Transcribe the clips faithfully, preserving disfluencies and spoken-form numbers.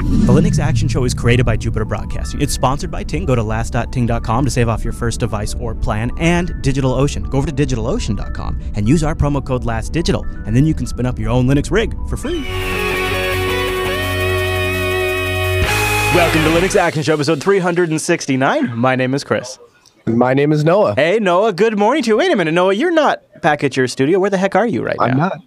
The Linux Action Show is created by Jupiter Broadcasting. It's sponsored by Ting. Go to last dot ting dot com to save off your first device or plan. And DigitalOcean. Go over to digital ocean dot com and use our promo code LASTDigital, and then you can spin up your own Linux rig for free. Welcome to Linux Action Show, episode three hundred sixty-nine. My name is Chris. My name is Noah. Hey, Noah. Good morning to you. Wait a minute, Noah. You're not back at your studio. Where the heck are you right now? I'm not.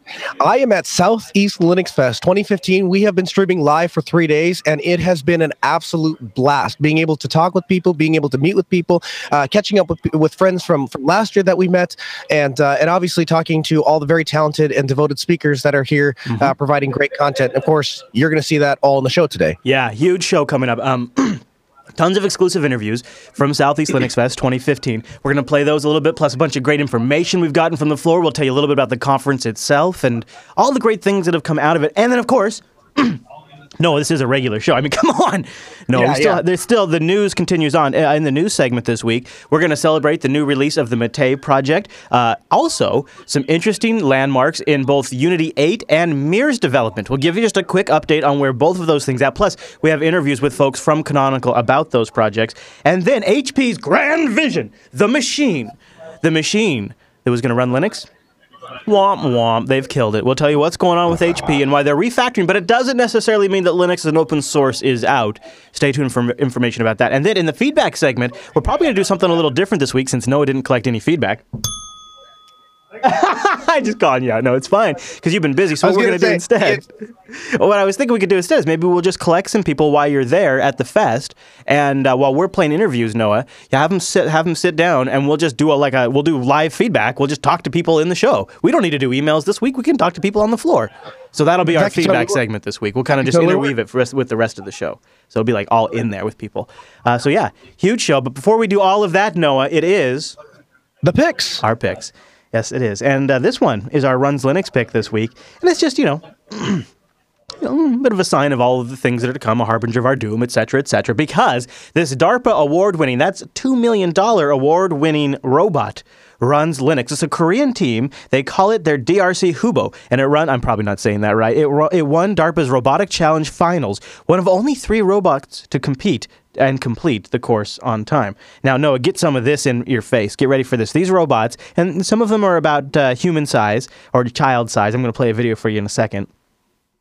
I am at Southeast Linux Fest twenty fifteen. We have been streaming live for three days, and it has been an absolute blast. Being able to talk with people, being able to meet with people, uh, catching up with, with friends from, from last year that we met, and uh, and obviously talking to all the very talented and devoted speakers that are here, mm-hmm. uh, providing great content. Of course, you're going to see that all in the show today. Yeah, huge show coming up. Um. Tons of exclusive interviews from Southeast Linux Fest twenty fifteen. We're going to play those a little bit, plus a bunch of great information we've gotten from the floor. We'll tell you a little bit about the conference itself and all the great things that have come out of it. And then, of course, no, this is a regular show. I mean, come on. No, yeah, still, yeah. There's still, the news continues on. In the news segment this week, we're going to celebrate the new release of the MATE project. Uh, also, some interesting landmarks in both Unity eight and Mir's development. We'll give you just a quick update on where both of those things are at. Plus, we have interviews with folks from Canonical about those projects. And then H P's grand vision, the machine. The machine that was going to run Linux. Womp womp, they've killed it. We'll tell you what's going on with H P and why they're refactoring, but it doesn't necessarily mean that Linux as an open source is out. Stay tuned for information about that. And then in the feedback segment, we're probably going to do something a little different this week since Noah didn't collect any feedback. I just called you out. No, it's fine, because you've been busy, so what we're going to do instead... What I was thinking we could do instead is maybe we'll just collect some people while you're there at the fest, and uh, while we're playing interviews, Noah, you have them sit, have them sit down, and we'll just do a, like a, we'll do live feedback. We'll just talk to people in the show. We don't need to do emails this week. We can talk to people on the floor. So that'll be our That's feedback totally segment this week. We'll kind of just totally interweave it for us, with the rest of the show. So it'll be like all in there with people. Uh, so yeah, huge show. But before we do all of that, Noah, it is the picks. Our picks. Yes, it is. And uh, this one is our Runs Linux pick this week, and it's just, you know. A bit of a sign of all of the things that are to come, a harbinger of our doom, et cetera, et cetera, because this DARPA award-winning, that's two million dollars award-winning robot runs Linux. It's a Korean team. They call it their D R C Hubo, and it run, I'm probably not saying that right, it, it won DARPA's Robotic Challenge Finals, one of only three robots to compete and complete the course on time. Now, Noah, get some of this in your face. Get ready for this. These robots, and some of them are about uh, human size or child size. I'm going to play a video for you in a second.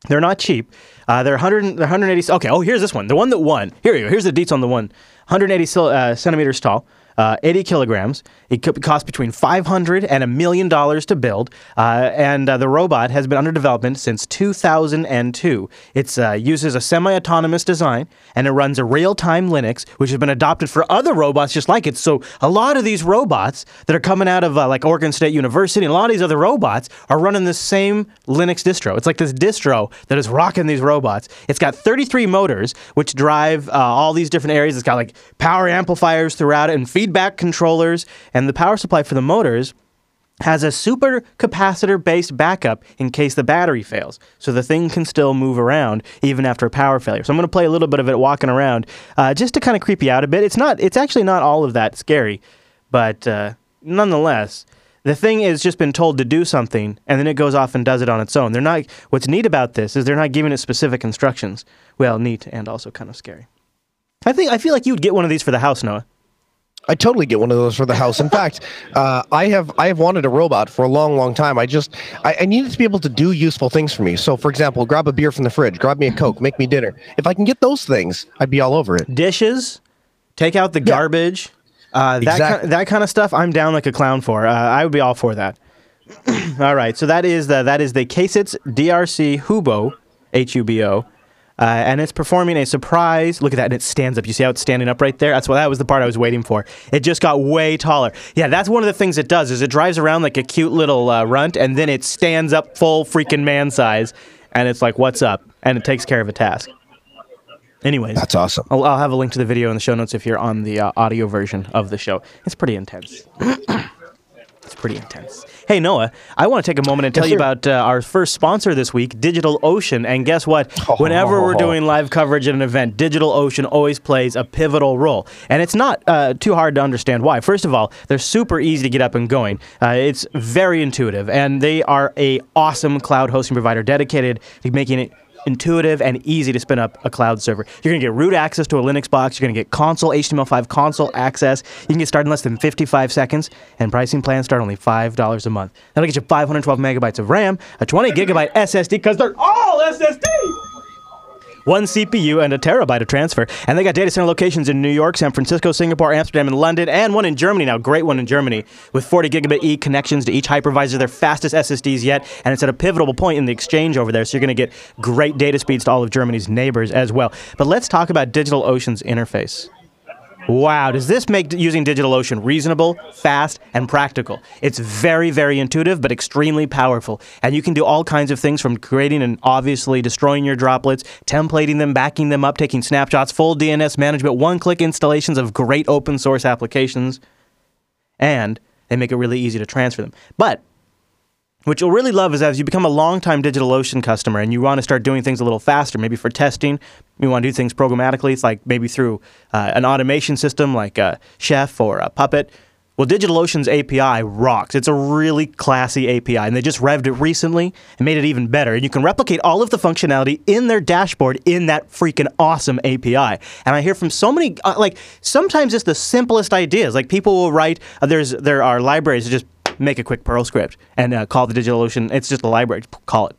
They're not cheap. Uh, they're one hundred, they're one hundred eighty... Okay, oh, here's this one. The one that won. Here you go. Here's the deets on the one. one hundred eighty uh, centimeters tall, uh, eighty kilograms. It cost between five hundred dollars and a million dollars to build. Uh, and uh, the robot has been under development since two thousand two. It uh, uses a semi-autonomous design, and it runs a real-time Linux, which has been adopted for other robots just like it. So a lot of these robots that are coming out of uh, like Oregon State University, and a lot of these other robots are running the same Linux distro. It's like this distro that is rocking these robots. It's got thirty-three motors, which drive uh, all these different areas. It's got like power amplifiers throughout it and feedback controllers, and the power supply for the motors has a super capacitor-based backup in case the battery fails, so the thing can still move around even after a power failure. So I'm going to play a little bit of it walking around, uh, just to kind of creep you out a bit. It's not, it's actually not all of that scary, but uh, nonetheless, the thing has just been told to do something, and then it goes off and does it on its own. They're not. What's neat about this is they're not giving it specific instructions. Well, neat and also kind of scary. I think I feel like you'd get one of these for the house, Noah. I totally get one of those for the house. In fact, uh, I have I have wanted a robot for a long, long time. I just I, I needed to be able to do useful things for me. So, for example, grab a beer from the fridge, grab me a Coke, make me dinner. If I can get those things, I'd be all over it. Dishes, take out the yeah. garbage, uh, that exactly. kind, that kind of stuff. I'm down like a clown for. Uh, I would be all for that. All right, so that is the that is the K S I T S D R C Hubo, H U B O. Uh, and it's performing a surprise. Look at that, and it stands up. You see how it's standing up right there? That's what, that was the part I was waiting for. It just got way taller. Yeah, that's one of the things it does is it drives around like a cute little uh, runt, and then it stands up full freaking man size, and it's like, what's up? And it takes care of a task. Anyways. That's awesome. I'll, I'll have a link to the video in the show notes if you're on the uh, audio version of the show. It's pretty intense. It's pretty intense. Hey, Noah, I want to take a moment and tell yes, you sir. about uh, our first sponsor this week, DigitalOcean. And guess what? Oh. Whenever we're doing live coverage at an event, DigitalOcean always plays a pivotal role. And it's not uh, too hard to understand why. First of all, they're super easy to get up and going. Uh, it's very intuitive. And they are an awesome cloud hosting provider dedicated to making it intuitive and easy to spin up a cloud server. You're going to get root access to a Linux box. You're going to get console, H T M L five console access. You can get started in less than fifty-five seconds, and pricing plans start only five dollars a month. That'll get you five hundred twelve megabytes of RAM, a twenty gigabyte S S D, because they're all S S D! One C P U and a terabyte of transfer. And they got data center locations in New York, San Francisco, Singapore, Amsterdam, and London, and one in Germany. Now, great one in Germany, with forty gigabit E connections to each hypervisor, their fastest S S Ds yet, and it's at a pivotal point in the exchange over there, so you're going to get great data speeds to all of Germany's neighbors as well. But let's talk about DigitalOcean's interface. Wow, does this make using DigitalOcean reasonable, fast, and practical? It's very, very intuitive, but extremely powerful. And you can do all kinds of things, from creating and obviously destroying your droplets, templating them, backing them up, taking snapshots, full D N S management, one-click installations of great open-source applications. And they make it really easy to transfer them. But what you'll really love is, as you become a long-time DigitalOcean customer and you want to start doing things a little faster, maybe for testing, you want to do things programmatically, it's like maybe through uh, an automation system like uh, Chef or a Puppet. Well, DigitalOcean's A P I rocks. It's a really classy A P I, and they just revved it recently and made it even better. And you can replicate all of the functionality in their dashboard in that freaking awesome A P I. And I hear from so many, uh, like, sometimes it's the simplest ideas. Like, people will write, uh, there's there are libraries that just make a quick Perl script and uh, call the DigitalOcean. It's just a library. Call it.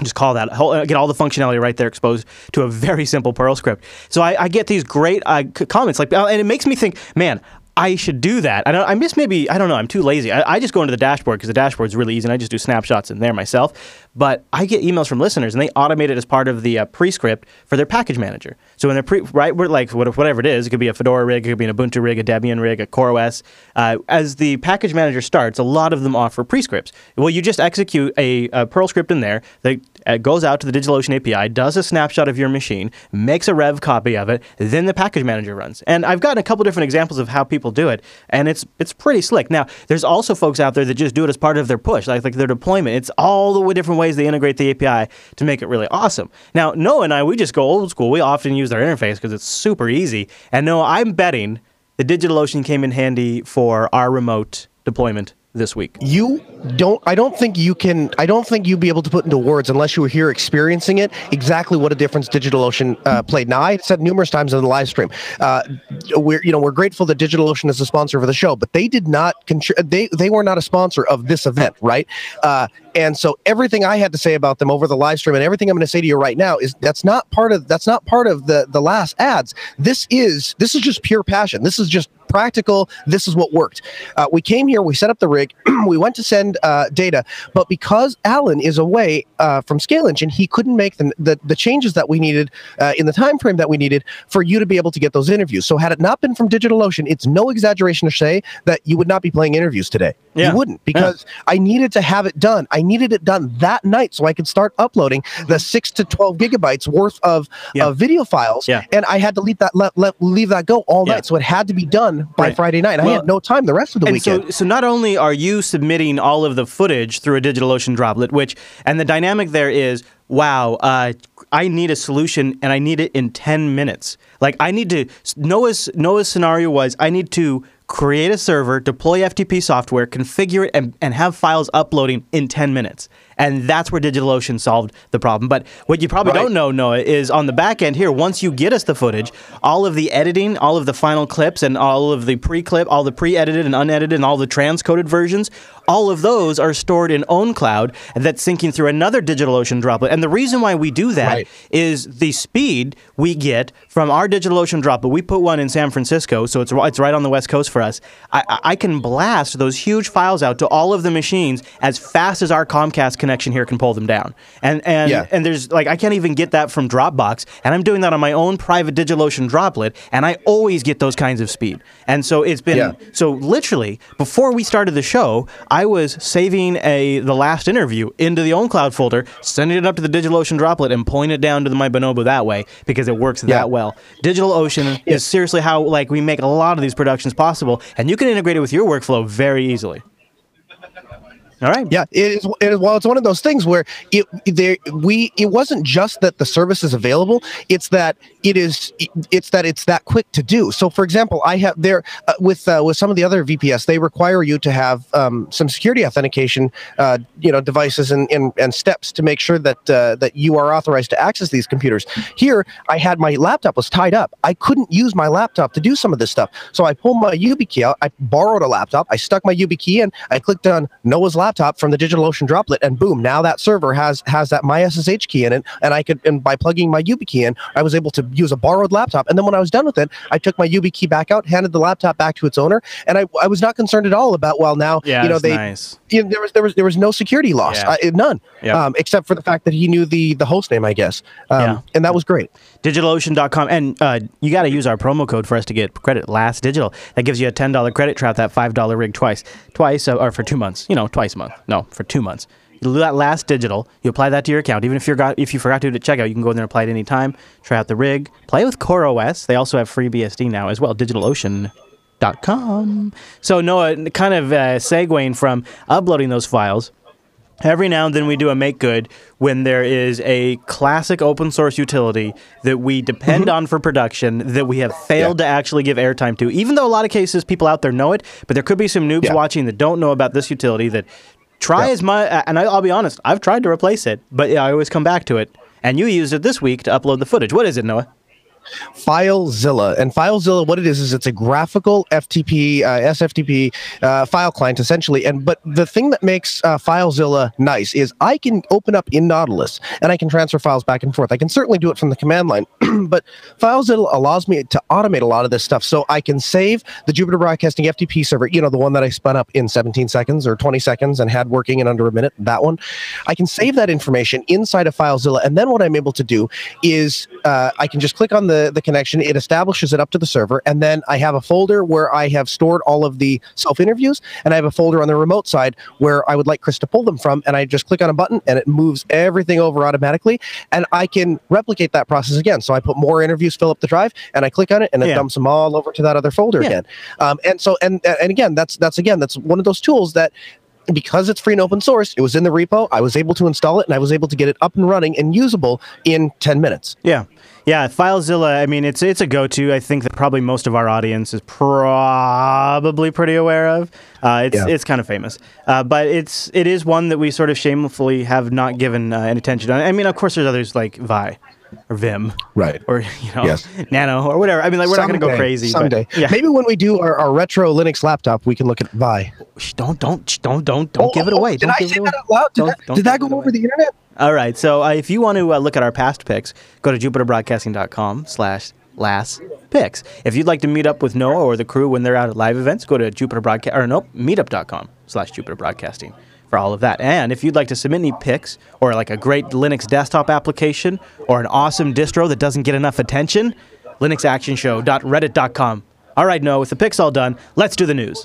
Just call that. Get all the functionality right there exposed to a very simple Perl script. So I, I get these great uh, comments, like, and it makes me think, man, I should do that. I, don't, I just maybe, I don't know, I'm too lazy. I, I just go into the dashboard because the dashboard's really easy, and I just do snapshots in there myself. But I get emails from listeners, and they automate it as part of the uh, pre-script for their package manager. So when they're pre, right, we're like, whatever it is, it could be a Fedora rig, it could be an Ubuntu rig, a Debian rig, a CoreOS. Uh, as the package manager starts, a lot of them offer pre-scripts. Well, you just execute a, a Perl script in there that uh, goes out to the DigitalOcean A P I, does a snapshot of your machine, makes a rev copy of it, then the package manager runs. And I've gotten a couple different examples of how people do it, and it's it's pretty slick. Now, there's also folks out there that just do it as part of their push, like, like their deployment. It's all the different ways they integrate the A P I to make it really awesome. Now, Noah and I, we just go old school. We often use their interface because it's super easy. And Noah, I'm betting the DigitalOcean came in handy for our remote deployment this week. You don't, I don't think you can, I don't think you'd be able to put into words, unless you were here experiencing it, exactly what a difference DigitalOcean uh, played. Now, I said numerous times in the live stream, uh, we're, you know, we're grateful that DigitalOcean is a sponsor for the show, but they did not, contri- they, they were not a sponsor of this event, right? Uh, and so everything I had to say about them over the live stream, and everything I'm going to say to you right now, is that's not part of, that's not part of the, the last ads. This is, this is just pure passion. This is just practical. This is what worked. Uh, we came here, we set up the rig, we went to send uh, data, but because Alan is away uh, from Scale Engine, he couldn't make the, the, the changes that we needed uh, in the time frame that we needed for you to be able to get those interviews. So had it not been from DigitalOcean, it's no exaggeration to say that you would not be playing interviews today. Yeah. You wouldn't, because yeah. I needed to have it done. I needed it done that night so I could start uploading the six to twelve gigabytes worth of yeah. uh, video files, yeah. and I had to leave that, let, let, leave that go all yeah. night, so it had to be done by right. Friday night. Well, I had no time the rest of the and weekend. So, so not only are you submitting all of the footage through a DigitalOcean droplet, which, and the dynamic there is, wow, uh, I need a solution, and I need it in ten minutes. Like, I need to, Noah's, Noah's scenario was, I need to create a server, deploy F T P software, configure it, and, and have files uploading in ten minutes. And that's where DigitalOcean solved the problem. But what you probably right. don't know, Noah, is on the back end here, once you get us the footage, all of the editing, all of the final clips, and all of the pre-clip, all the pre-edited and unedited, and all the transcoded versions, all of those are stored in OwnCloud, and that's syncing through another DigitalOcean droplet. And the reason why we do that right. is the speed we get from our DigitalOcean droplet. We put one in San Francisco, so it's, it's right on the West Coast for us. I, I can blast those huge files out to all of the machines as fast as our Comcast connection here can pull them down. And and, yeah. and there's, like, I can't even get that from Dropbox, and I'm doing that on my own private DigitalOcean droplet, and I always get those kinds of speed. And so it's been, yeah. so literally, before we started the show, I was saving a the last interview into the OwnCloud folder, sending it up to the DigitalOcean droplet, and pulling it down to the, my Bonobo that way, because it works yeah. that well. DigitalOcean yeah. is seriously how, like, we make a lot of these productions possible, and you can integrate it with your workflow very easily. All right. Yeah. It is. It is, well, it's one of those things where it there we it wasn't just that the service is available. It's that it is. It's that it's that quick to do. So, for example, I have there uh, with uh, with some of the other V P S, they require you to have um, some security authentication, uh, you know, devices and, and and steps to make sure that uh, that you are authorized to access these computers. Here, I had my laptop was tied up. I couldn't use my laptop to do some of this stuff. So I pulled my YubiKey out. I borrowed a laptop. I stuck my YubiKey in. I clicked on Noah's laptop. Laptop from the DigitalOcean droplet, and boom! Now that server has has that my S S H key in it, and I could, and by plugging my YubiKey in, I was able to use a borrowed laptop. And then when I was done with it, I took my YubiKey back out, handed the laptop back to its owner, and I, I was not concerned at all about well now yeah, you know they nice. you know, there was there was there was no security loss, yeah. I, none, yep. um, except for the fact that he knew the the host name, I guess, um, yeah. and that was great. DigitalOcean dot com, and uh, you got to use our promo code for us to get credit. Last Digital, that gives you a ten dollar credit. Trap that five dollar rig twice, twice uh, or for two months, you know, twice a month. No, for two months. That Last Digital, you apply that to your account. Even if you got, if you forgot to do it at checkout, you can go in there and apply it any time. Try out the rig. Play with CoreOS. They also have free B S D now as well. DigitalOcean dot com. So Noah, kind of uh, segueing from uploading those files. Every now and then we do a make good when there is a classic open source utility that we depend on for production that we have failed yeah. to actually give airtime to, even though a lot of cases people out there know it, but there could be some noobs yeah. watching that don't know about this utility that try yeah. as much, and I, I'll be honest, I've tried to replace it, but I always come back to it. And you used it this week to upload the footage. What is it, Noah? FileZilla. And FileZilla, what it is, is it's a graphical F T P, uh, S F T P uh, file client, essentially. And but the thing that makes uh, FileZilla nice is I can open up in Nautilus, and I can transfer files back and forth. I can certainly do it from the command line, but FileZilla allows me to automate a lot of this stuff. So I can save the Jupiter Broadcasting F T P server, you know, the one that I spun up in seventeen seconds or twenty seconds and had working in under a minute, that one. I can save that information inside of FileZilla, and then what I'm able to do is uh, I can just click on the The, the connection, it establishes it up to the server, and then I have a folder where I have stored all of the self-interviews, and I have a folder on the remote side where I would like Chris to pull them from, and I just click on a button and it moves everything over automatically, and I can replicate that process again. So I put more interviews, fill up the drive, and I click on it, and it yeah. dumps them all over to that other folder yeah. again. Um, and so, and and again, that's that's again, that's one of those tools that, because it's free and open source, it was in the repo, I was able to install it, and I was able to get it up and running and usable in ten minutes. Yeah. Yeah, FileZilla, I mean, it's it's a go-to, I think, that probably most of our audience is probably pretty aware of. Uh, it's yeah. it's kind of famous. Uh, but it's, it is one that we sort of shamefully have not given uh, any attention to. I mean, of course, there's others like Vi. Or Vim, right? Or you know, yes. Nano, or whatever. I mean, like we're someday, not going to go crazy. Someday, but, yeah. maybe when we do our, our retro Linux laptop, we can look at Vi. Don't, don't, don't, don't, don't oh, give it away. Did don't I say that out loud? Did, don't, that, don't did that go over the internet? All right. So uh, if you want to uh, look at our past picks, go to jupiterbroadcasting dot com slash last picks. If you'd like to meet up with Noah or the crew when they're out at live events, go to jupiterbroadcast or nope, meetup dot com slash jupiterbroadcasting. For all of that. And if you'd like to submit any picks or like a great Linux desktop application or an awesome distro that doesn't get enough attention, linux action show dot reddit dot com. All right, Noah, with the picks all done, let's do the news.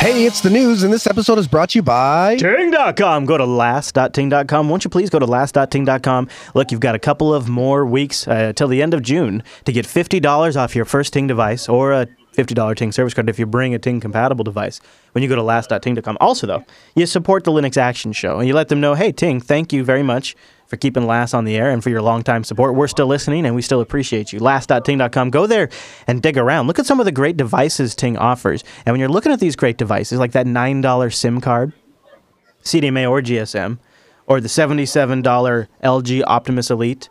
Hey, it's the news, and this episode is brought to you by Ting dot com. Go to last dot ting dot com. Won't you please go to last dot ting dot com? Look, you've got a couple of more weeks uh, till the end of June to get fifty dollars off your first Ting device or a fifty dollar Ting service card if you bring a Ting-compatible device when you go to last dot ting dot com. Also, though, you support the Linux Action Show, and you let them know, hey, Ting, thank you very much for keeping Last on the air and for your long-time support. We're still listening, and we still appreciate you. last dot ting dot com. Go there and dig around. Look at some of the great devices Ting offers. And when you're looking at these great devices, like that nine dollar SIM card, C D M A or G S M, or the seventy-seven dollar L G Optimus Elite,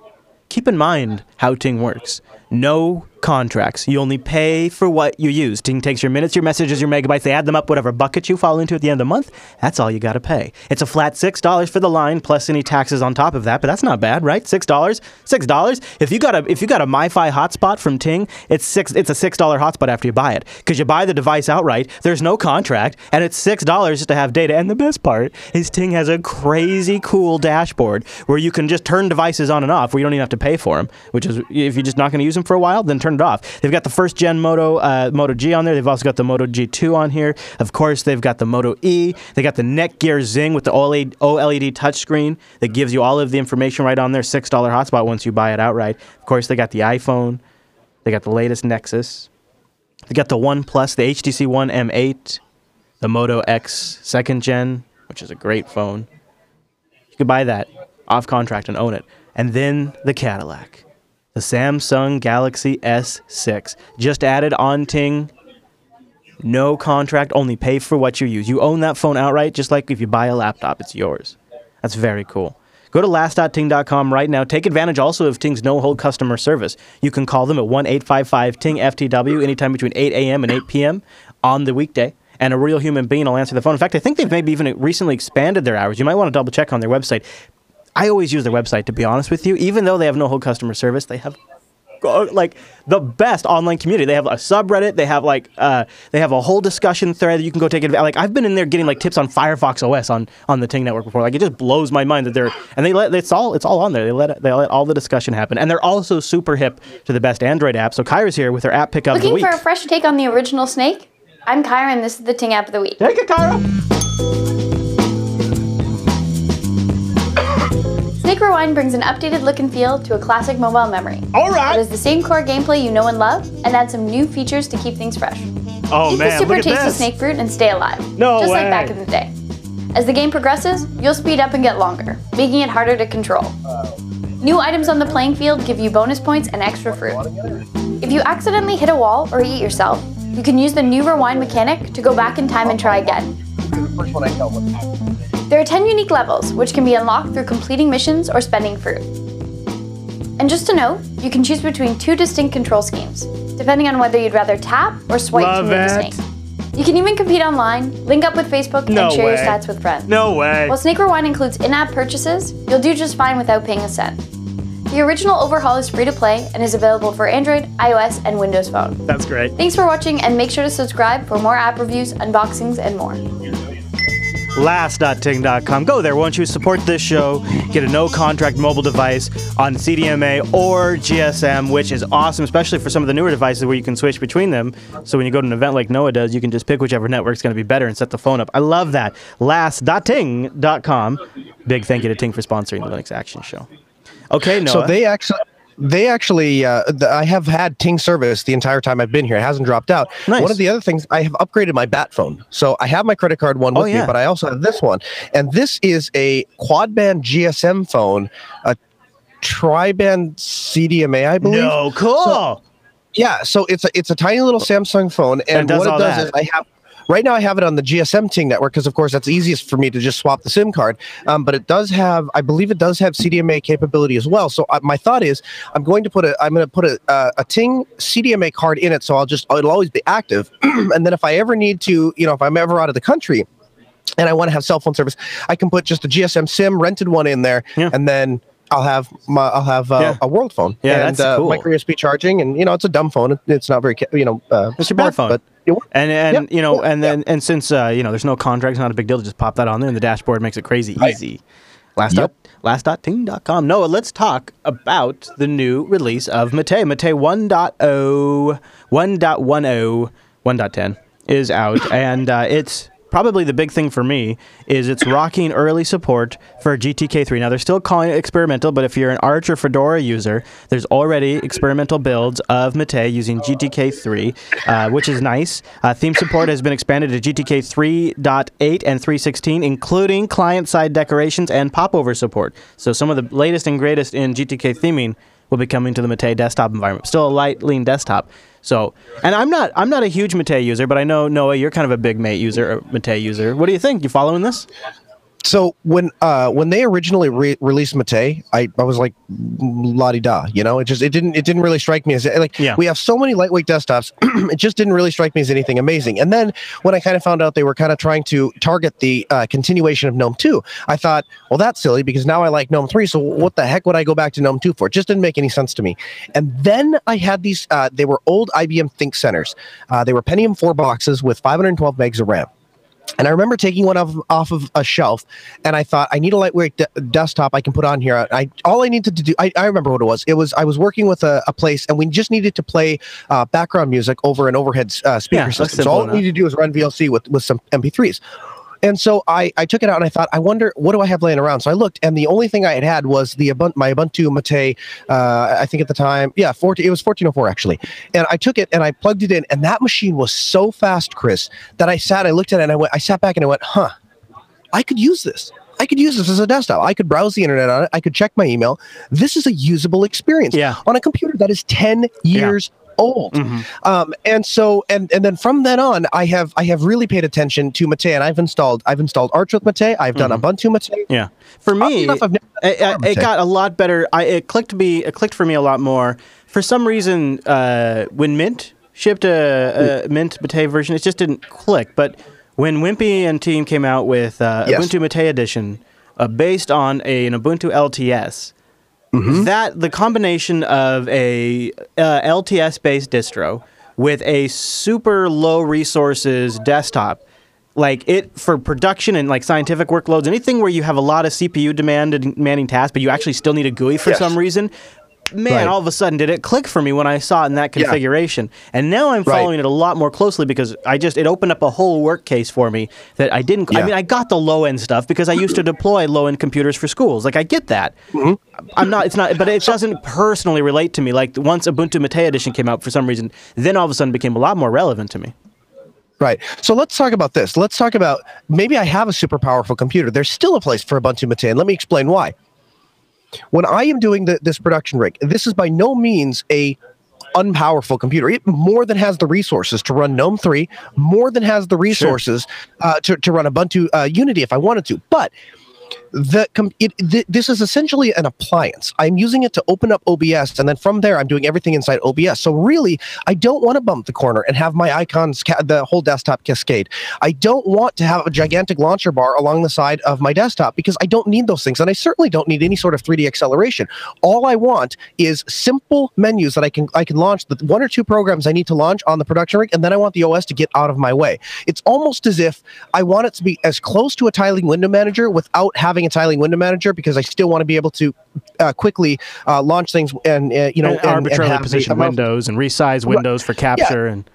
keep in mind how Ting works. No contracts. You only pay for what you use. Ting takes your minutes, your messages, your megabytes. They add them up, whatever bucket you fall into at the end of the month. That's all you got to pay. It's a flat six dollars for the line, plus any taxes on top of that. But that's not bad, right? six dollars, six dollars. If you got a if you got a MiFi hotspot from Ting, it's six. It's a six dollar hotspot after you buy it, because you buy the device outright. There's no contract, and it's six dollars just to have data. And the best part is Ting has a crazy cool dashboard where you can just turn devices on and off, where you don't even have to pay for them. Which is, if you're just not going to use them for a while, then turn it off. They've got the first gen Moto uh, Moto G on there. They've also got the Moto G two on here. Of course, they've got the Moto E. They got the Netgear Zing with the OLED touchscreen that gives you all of the information right on there. six dollar hotspot once you buy it outright. Of course, they got the iPhone. They got the latest Nexus. They got the OnePlus, the H T C One M eight, the Moto X second gen, which is a great phone. You could buy that off contract and own it. And then the Cadillac, the Samsung Galaxy S six, just added on Ting. No contract, only pay for what you use. You own that phone outright, just like if you buy a laptop, it's yours. That's very cool. Go to last dot ting dot com right now. Take advantage also of Ting's no-hold customer service. You can call them at one eight five five ting F T W anytime between eight A M and eight P M on the weekday, and a real human being will answer the phone. In fact, I think they've maybe even recently expanded their hours. You might want to double-check on their website. I always use their website, to be honest with you. Even though they have no-hold customer service, they have... like the best online community. They have a subreddit. They have like uh, they have a whole discussion thread that you can go take advantage. Like I've been in there getting like tips on Firefox O S on on the Ting network before. Like it just blows my mind that they're and they let it's all it's all on there. They let they let all the discussion happen. And they're also super hip to the best Android app. So Kyra's here with her app pick of the week. Looking for a fresh take on the original Snake. I'm Kyra and this is the Ting app of the week. Take it, Kyra. Snake Rewind brings an updated look and feel to a classic mobile memory. All right. It is the same core gameplay you know and love, and add some new features to keep things fresh. Oh keep man, the super look at tasty this. Snake fruit and stay alive. No Just way. like back in the day. As the game progresses, you'll speed up and get longer, making it harder to control. New items on the playing field give you bonus points and extra fruit. If you accidentally hit a wall or eat yourself, you can use the new rewind mechanic to go back in time and try again. First one I dealt with. There are ten unique levels, which can be unlocked through completing missions or spending fruit. And just to note, you can choose between two distinct control schemes, depending on whether you'd rather tap or swipe Love to move the snake. You can even compete online, link up with Facebook, no and share way. your stats with friends. No way! While Snake Rewind includes in-app purchases, you'll do just fine without paying a cent. The original overhaul is free to play and is available for Android, iOS, and Windows Phone. That's great. Thanks for watching, and make sure to subscribe for more app reviews, unboxings, and more. last dot ting dot com. Go there, won't you? Support this show. Get a no-contract mobile device on C D M A or G S M, which is awesome, especially for some of the newer devices where you can switch between them. So when you go to an event like Noah does, you can just pick whichever network's going to be better and set the phone up. I love that. last dot ting dot com. Big thank you to Ting for sponsoring the Linux Action Show. Okay, Noah. So they actually... They actually, uh, the, I have had Ting service the entire time I've been here. It hasn't dropped out. Nice. One of the other things, I have upgraded my bat phone. So I have my credit card one with oh, yeah. me, but I also have this one. And this is a quad-band G S M phone, a tri-band C D M A, I believe. No, cool. So, yeah, so it's a, it's a tiny little Samsung phone. And what it does that. is I have... Right now I have it on the G S M Ting network because, of course, that's easiest for me to just swap the SIM card. Um, but it does have, I believe it does have C D M A capability as well. So uh, my thought is I'm going to put a, I'm going to put a, uh, a Ting C D M A card in it. So I'll just, it'll always be active. And then if I ever need to, you know, if I'm ever out of the country and I want to have cell phone service, I can put just a G S M SIM, rented one in there, yeah. and then... I'll have my I'll have uh, yeah. a world phone yeah, and that's uh, cool. micro U S B charging, and you know it's a dumb phone. It's not very you know uh, it's smart, your bad phone. But it works. And and yeah. you know and then yeah. and since uh, you know there's no contract, it's not a big deal to just pop that on there, and the dashboard makes it crazy easy. Last yep. last dot ting dot com. Noah, let's talk about the new release of MATE. MATE one point oh, one point ten is out, and uh, it's. Probably the big thing for me is it's rocking early support for G T K three. Now, they're still calling it experimental, but if you're an Arch or Fedora user, there's already experimental builds of MATE using G T K three, uh, which is nice. Uh, theme support has been expanded to G T K three point eight and three point sixteen, including client-side decorations and popover support. So some of the latest and greatest in G T K theming will be coming to the MATE desktop environment. Still a light, lean desktop. So, and I'm not I'm not a huge MATE user, but I know, Noah, you're kind of a big MATE user, MATE user. What do you think? You following this? So when uh, when they originally re released MATE, I, I was like la-di-da, you know, it just it didn't it didn't really strike me as like yeah. we have so many lightweight desktops, it just didn't really strike me as anything amazing. And then when I kind of found out they were kind of trying to target the uh, continuation of GNOME two, I thought, well, that's silly because now I like GNOME three, so what the heck would I go back to GNOME two for? It just didn't make any sense to me. And then I had these uh, they were old I B M Think Centers. Uh, they were Pentium four boxes with five hundred twelve megs of RAM. And I remember taking one off, off of a shelf, and I thought, I need a lightweight desktop I can put on here. I All I needed to do, I, I remember what it was. It was I was working with a, a place, and we just needed to play uh, background music over an overhead uh, speaker yeah, system. So all enough. I needed to do was run V L C with, with some M P threes. And so I, I took it out and I thought, I wonder, what do I have laying around? So I looked, and the only thing I had had was the my Ubuntu MATE, uh, I think at the time, yeah, fourteen, it was fourteen oh four actually. And I took it and I plugged it in, and that machine was so fast, Chris, that I sat, I looked at it and I went, I sat back and I went, huh, I could use this. I could use this as a desktop. I could browse the internet on it. I could check my email. This is a usable experience yeah. on a computer that is ten years yeah. old. Mm-hmm. um, and so, and and then from then on, I have I have really paid attention to MATE, and I've installed I've installed Arch with MATE. I've done mm-hmm. Ubuntu MATE. Yeah, for me, enough, I've never it, it, it got a lot better. I it clicked me it clicked for me a lot more. For some reason, uh, when Mint shipped a, a Mint MATE version, it just didn't click. But when Wimpy and team came out with uh, yes. Ubuntu MATE Edition, uh, based on a, an Ubuntu L T S. Mm-hmm. That the combination of a uh, L T S-based distro with a super low resources desktop, like it for production and like scientific workloads, anything where you have a lot of C P U demand and demanding tasks, but you actually still need a G U I for yes. some reason. Man, right. all of a sudden, did it click for me when I saw it in that configuration? Yeah. And now I'm following right. it a lot more closely because I just it opened up a whole work case for me that I didn't. Yeah. I mean, I got the low end stuff because I used to deploy low end computers for schools. Like I get that. Mm-hmm. I'm not. It's not. But it doesn't personally relate to me. Like once Ubuntu MATE Edition came out for some reason, then all of a sudden it became a lot more relevant to me. Right. So let's talk about this. Let's talk about maybe I have a super powerful computer. There's still a place for Ubuntu MATE, and let me explain why. When I am doing the, this production rig, this is by no means a unpowerful computer. It more than has the resources to run GNOME three, more than has the resources sure. uh, to, to run Ubuntu uh, Unity if I wanted to. But the com it, th this is essentially an appliance. I'm using it to open up O B S, and then from there, I'm doing everything inside O B S. So really, I don't want to bump the corner and have my icons, ca the whole desktop cascade. I don't want to have a gigantic launcher bar along the side of my desktop because I don't need those things, and I certainly don't need any sort of three D acceleration. All I want is simple menus that I can I can launch the one or two programs I need to launch on the production rig, and then I want the O S to get out of my way. It's almost as if I want it to be as close to a tiling window manager without having a tiling window manager because I still want to be able to uh, quickly uh, launch things and uh, you know and and, arbitrarily and position windows and resize windows right. for capture yeah. and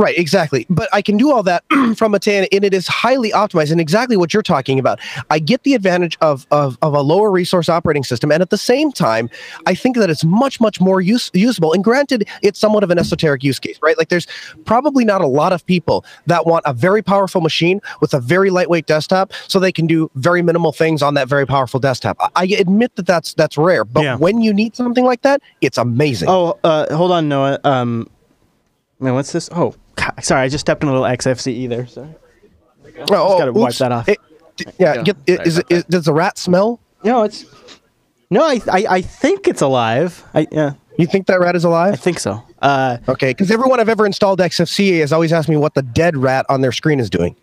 right exactly. But I can do all that from MATE, and it is highly optimized and exactly what you're talking about. I get the advantage of, of of a lower resource operating system, and at the same time, I think that it's much much more use, usable. And granted, it's somewhat of an esoteric use case, right? Like there's probably not a lot of people that want a very powerful machine with a very lightweight desktop, so they can do very minimal things on that very powerful desktop. I, I admit that that's that's rare, but yeah. when you need something like that, it's amazing. Oh, uh, hold on, Noah. Um, man, what's this? Oh. God, sorry, I just stepped in a little X F C E there. Sorry. There oh, just gotta oops. wipe that off. It, yeah, get, it, is, is, does the rat smell? No, it's. No, I I, I think it's alive. I yeah. You think that rat is alive? I think so. Uh, okay, because everyone I've ever installed X F C E has always asked me what the dead rat on their screen is doing.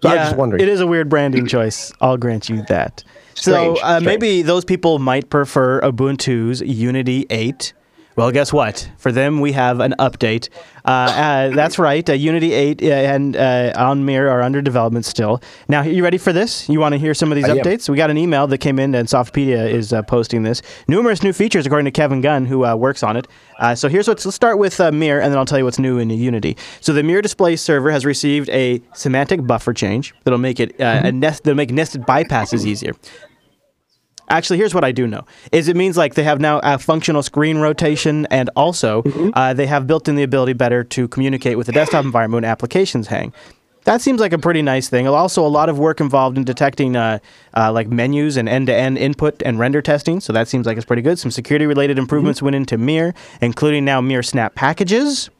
So yeah, I was just wondering. It is a weird branding choice. I'll grant you that. Strange, so uh, strange. Maybe those people might prefer Ubuntu's Unity eight. Well, guess what? For them, we have an update. Uh, uh, that's right. Uh, Unity eight and uh, on Mir are under development still. Now, you ready for this? You want to hear some of these I updates? Am. We got an email that came in, and Softpedia is uh, posting this. Numerous new features, according to Kevin Gunn, who uh, works on it. Uh, so here's what's. Let's start with uh, Mir, and then I'll tell you what's new in Unity. So the Mir display server has received a semantic buffer change that'll make it uh, a nest. That'll make nested bypasses easier. Actually, here's what I do know, is it means like they have now a functional screen rotation, and also mm-hmm. uh, they have built in the ability better to communicate with the desktop environment when applications hang. That seems like a pretty nice thing. Also, a lot of work involved in detecting uh, uh, like menus and end-to-end input and render testing, so that seems like it's pretty good. Some security-related improvements mm-hmm. went into Mir, including now Mir Snap packages.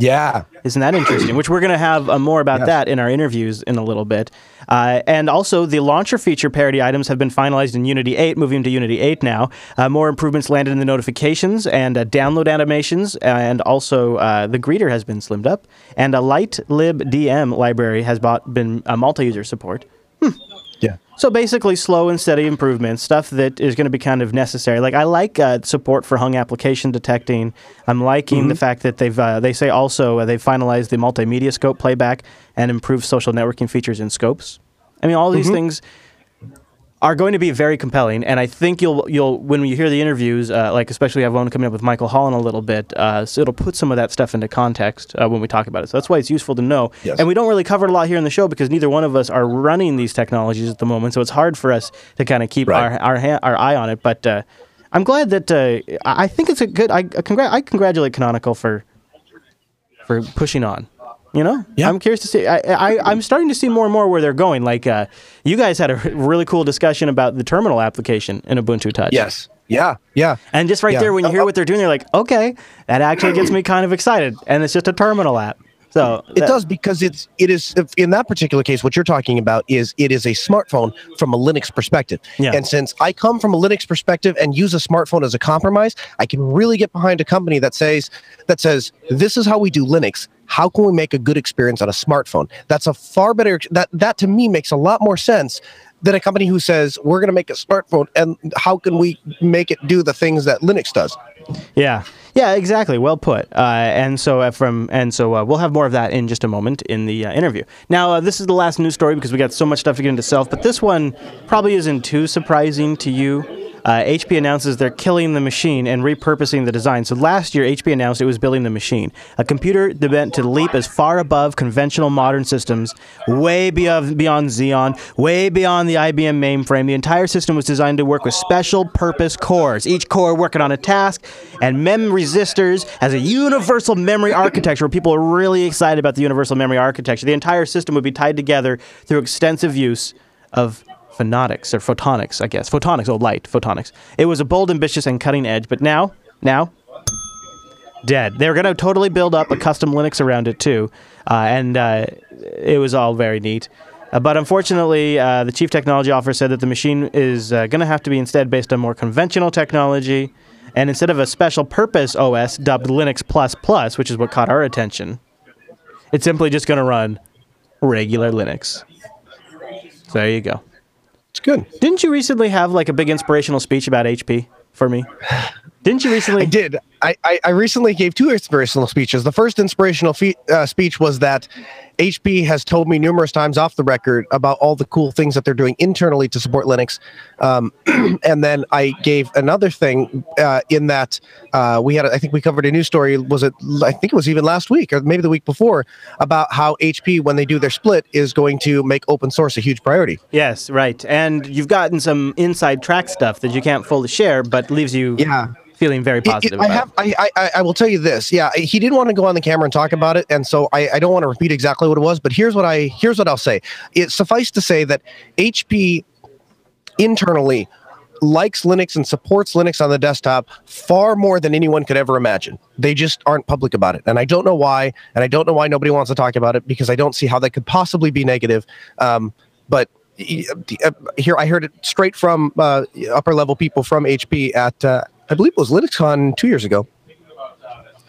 Yeah. Isn't that interesting? Which we're going to have uh, more about yes. that in our interviews in a little bit. Uh, and also, the launcher feature parity items have been finalized in Unity eight, moving to Unity eight now. Uh, more improvements landed in the notifications and uh, download animations, and also uh, the greeter has been slimmed up. And a light lib D M library has bought, been uh, multi-user support. Hmm. Yeah. So basically, slow and steady improvements, stuff that is going to be kind of necessary. Like I like uh, support for hung application detecting. I'm liking mm-hmm. the fact that they've uh, they say also uh, they finalized the multimedia scope playback and improved social networking features and scopes. I mean, all these mm-hmm. things are going to be very compelling, and I think you'll you'll when you hear the interviews, uh, like especially I have one coming up with Michael Hall in a little bit, uh, so it'll put some of that stuff into context uh, when we talk about it. So that's why it's useful to know. Yes. And we don't really cover it a lot here in the show because neither one of us are running these technologies at the moment, so it's hard for us to kind of keep right. our our, ha our eye on it. But uh, I'm glad that uh, I think it's a good. I congr I congratulate Canonical for for pushing on. You know, yeah. I'm curious to see. I, I, I'm starting to see more and more where they're going. Like, uh, you guys had a really cool discussion about the terminal application in Ubuntu Touch. Yes. Yeah. Yeah. And just right yeah. there, when you hear what they're doing, you're like, okay, that actually gets me kind of excited. And it's just a terminal app. So it that, does because it's it is in that particular case what you're talking about is it is a smartphone from a Linux perspective. Yeah. And since I come from a Linux perspective and use a smartphone as a compromise, I can really get behind a company that says that says this is how we do Linux. How can we make a good experience on a smartphone? That's a far better that that to me makes a lot more sense than a company who says we're going to make a smartphone and how can we make it do the things that Linux does? Yeah. Yeah, exactly. Well put. Uh, and so uh, from and so uh, we'll have more of that in just a moment in the uh, interview. Now, uh, this is the last news story because we got so much stuff to get into self, but this one probably isn't too surprising to you. Uh, H P announces they're killing the machine and repurposing the design. So last year, H P announced it was building the machine, a computer meant to leap as far above conventional modern systems, way beyond, beyond Xeon, way beyond the I B M mainframe. The entire system was designed to work with special purpose cores, each core working on a task, and mem resistors as a universal memory architecture. People are really excited about the universal memory architecture. The entire system would be tied together through extensive use of phonetics, or photonics, I guess. Photonics, oh, light, photonics. It was a bold, ambitious, and cutting edge, but now, now, dead. They were going to totally build up a custom Linux around it, too, uh, and uh, it was all very neat. Uh, but unfortunately, uh, the chief technology officer said that the machine is uh, going to have to be instead based on more conventional technology, and instead of a special purpose O S dubbed Linux plus plus, which is what caught our attention, it's simply just going to run regular Linux. So there you go. It's good. Didn't you recently have like a big inspirational speech about H P for me? Didn't you recently? I did. I, I, I recently gave two inspirational speeches. The first inspirational fe uh, speech was that H P has told me numerous times off the record about all the cool things that they're doing internally to support Linux. Um, and then I gave another thing uh, in that uh, we had, a, I think we covered a news story, was it, I think it was even last week or maybe the week before, about how H P, when they do their split, is going to make open source a huge priority. Yes, right. And you've gotten some inside track stuff that you can't fully share, but leaves you... Yeah. Feeling very positive. It, it, I have. I, I. I will tell you this. Yeah, he didn't want to go on the camera and talk about it, and so I, I don't want to repeat exactly what it was. But here's what I. Here's what I'll say. It suffice to say that H P internally likes Linux and supports Linux on the desktop far more than anyone could ever imagine. They just aren't public about it, and I don't know why. And I don't know why nobody wants to talk about it because I don't see how that could possibly be negative. Um, but. Here, I heard it straight from uh, upper-level people from H P at, uh, I believe it was LinuxCon two years ago.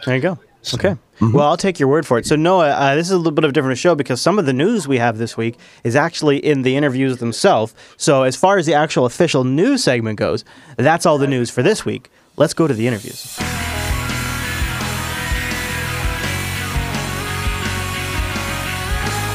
There you go. Okay. Mm-hmm. Well, I'll take your word for it. So, Noah, uh, this is a little bit of a different show because some of the news we have this week is actually in the interviews themselves. So, as far as the actual official news segment goes, that's all the news for this week. Let's go to the interviews.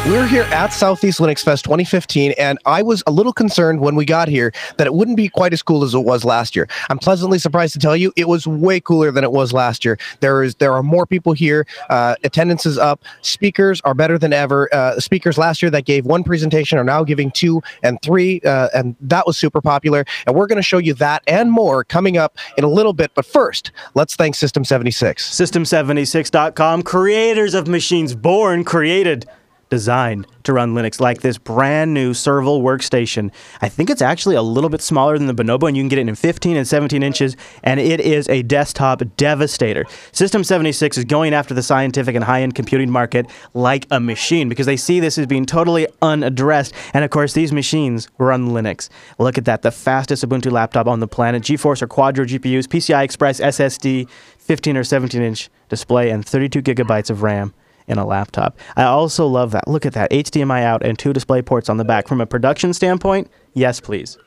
We're here at Southeast Linux Fest twenty fifteen, and I was a little concerned when we got here that it wouldn't be quite as cool as it was last year. I'm pleasantly surprised to tell you it was way cooler than it was last year. There is there are more people here. Uh, attendance is up. Speakers are better than ever. Uh, speakers last year that gave one presentation are now giving two and three, uh, and that was super popular. And we're going to show you that and more coming up in a little bit. But first, let's thank System seventy-six. System seventy-six dot com, creators of machines born, created, designed to run Linux, like this brand new Serval workstation. I think it's actually a little bit smaller than the Bonobo, and you can get it in fifteen and seventeen inches, and it is a desktop devastator. System seventy-six is going after the scientific and high-end computing market like a machine, because they see this as being totally unaddressed, and of course these machines run Linux. Look at that, the fastest Ubuntu laptop on the planet, GeForce or Quadro G P Us, P C I Express S S D, fifteen or seventeen inch display, and thirty-two gigabytes of RAM in a laptop. I also love that. Look at that. H D M I out and two display ports on the back. From a production standpoint, yes, please.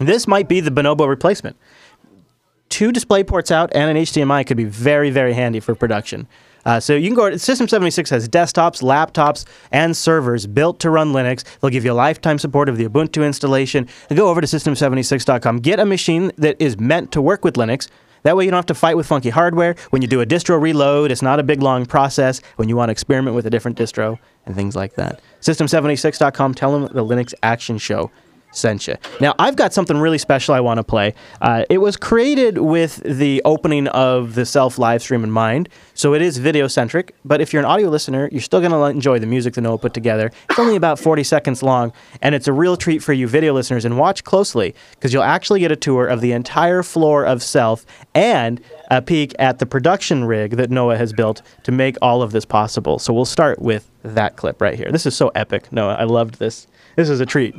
This might be the Bonobo replacement. Two display ports out and an H D M I could be very, very handy for production. Uh, so you can go to System seventy-six has desktops, laptops, and servers built to run Linux. They'll give you lifetime support of the Ubuntu installation. And go over to System seventy-six dot com. Get a machine that is meant to work with Linux. That way you don't have to fight with funky hardware. When you do a distro reload, it's not a big, long process when you want to experiment with a different distro and things like that. System seventy-six dot com, tell them the Linux Action Show sent you. Now, I've got something really special I want to play. Uh, it was created with the opening of the self live stream in mind, so it is video-centric, but if you're an audio listener, you're still going to enjoy the music that Noah put together. It's only about forty seconds long, and it's a real treat for you video listeners, and watch closely, because you'll actually get a tour of the entire floor of self, and a peek at the production rig that Noah has built to make all of this possible. So we'll start with that clip right here. This is so epic, Noah. I loved this. This is a treat.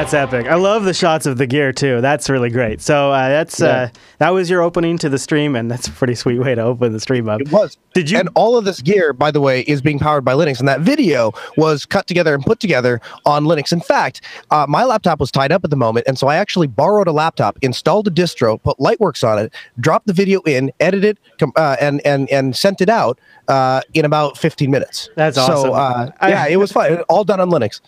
That's epic. I love the shots of the gear too. That's really great. So uh, that's yeah. uh, that was your opening to the stream, and that's a pretty sweet way to open the stream up. It was. Did you? And all of this gear, by the way, is being powered by Linux. And that video was cut together and put together on Linux. In fact, uh, my laptop was tied up at the moment, and so I actually borrowed a laptop, installed a distro, put Lightworks on it, dropped the video in, edited, com- uh, and and and sent it out uh, in about fifteen minutes. That's awesome. So uh, yeah, it was fun. All done on Linux.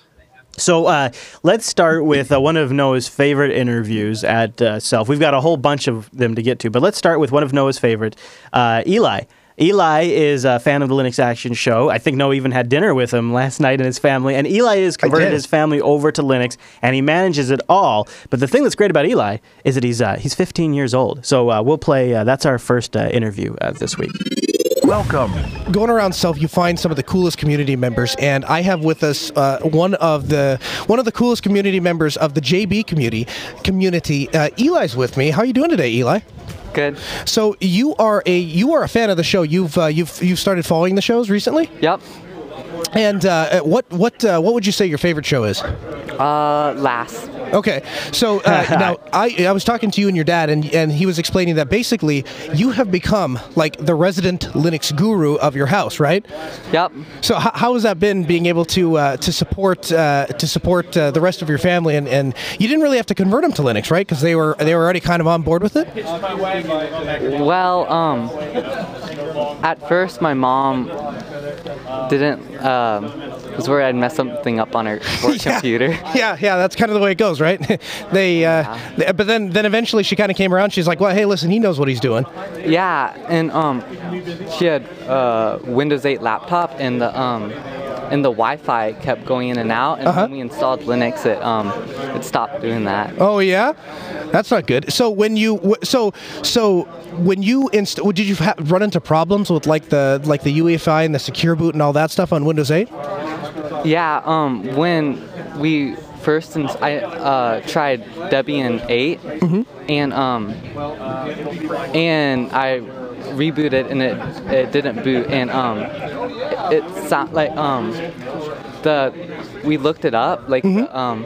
So uh, let's start with uh, one of Noah's favorite interviews at uh, Self. We've got a whole bunch of them to get to, but let's start with one of Noah's favorite, uh, Eli. Eli is a fan of the Linux Action Show. I think Noah even had dinner with him last night and his family, and Eli has converted his family over to Linux, and he manages it all. But the thing that's great about Eli is that he's, uh, he's fifteen years old. So uh, we'll play, uh, that's our first uh, interview uh, this week. Welcome. Going around Self, you find some of the coolest community members, and I have with us uh, one of the one of the coolest community members of the J B community. Community. Uh, Eli's with me. How are you doing today, Eli? Good. So you are a you are a fan of the show. You've uh, you've you've started following the shows recently. Yep. And uh, what what uh, what would you say your favorite show is? Uh, last. Okay, so uh, now I I was talking to you and your dad, and and he was explaining that basically you have become like the resident Linux guru of your house, right? Yep. So h- how has that been, being able to uh, to support uh, to support uh, the rest of your family, and, and you didn't really have to convert them to Linux, right? Because they were they were already kind of on board with it. Well, um, at first my mom didn't. Uh, Um, I was worried I'd mess something up on her yeah. computer. Yeah, yeah, that's kind of the way it goes, right? they, uh, yeah. they, but then, then eventually she kind of came around. She's like, "Well, hey, listen, he knows what he's doing." Yeah, and um, she had a uh, Windows eight laptop, and the um, and the Wi-Fi kept going in and out. And uh-huh. when we installed Linux, it um, it stopped doing that. Oh yeah, that's not good. So when you so so when you inst- did you ha- run into problems with like the like the U E F I and the secure boot and all that stuff on Windows? Yeah, um, when we first ins- I uh, tried Debian eight, mm-hmm. and um, and I rebooted and it it didn't boot, and um, it, it sound like um, the we looked it up like mm-hmm. the, um,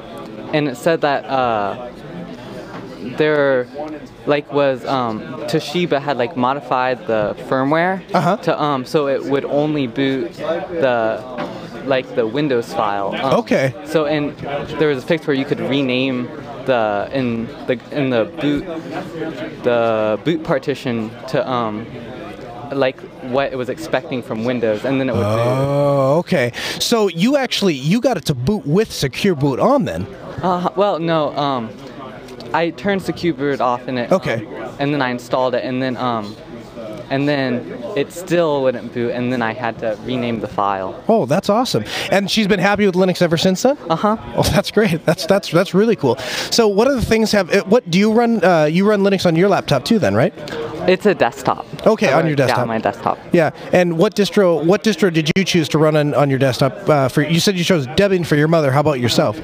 and it said that uh, there like was um, Toshiba had like modified the firmware uh-huh. to um so it would only boot the like the Windows file. Um, okay. So and there was a fix where you could rename the in the in the boot the boot partition to um like what it was expecting from Windows, and then it would. Oh, boot. Okay. So you actually you got it to boot with Secure Boot on then. Uh, well, no. Um, I turned Secure Boot off in it. Okay. Um, and then I installed it, and then um. And then it still wouldn't boot, and then I had to rename the file. Oh, that's awesome! And she's been happy with Linux ever since then. Uh huh. Oh, that's great. That's that's that's really cool. So, what other things have? What do you run? Uh, you run Linux on your laptop too, then, right? It's a desktop. Okay, on your desktop. Yeah, on my desktop. Yeah. And what distro? What distro did you choose to run on, on your desktop? Uh, for you said you chose Debian for your mother. How about yourself?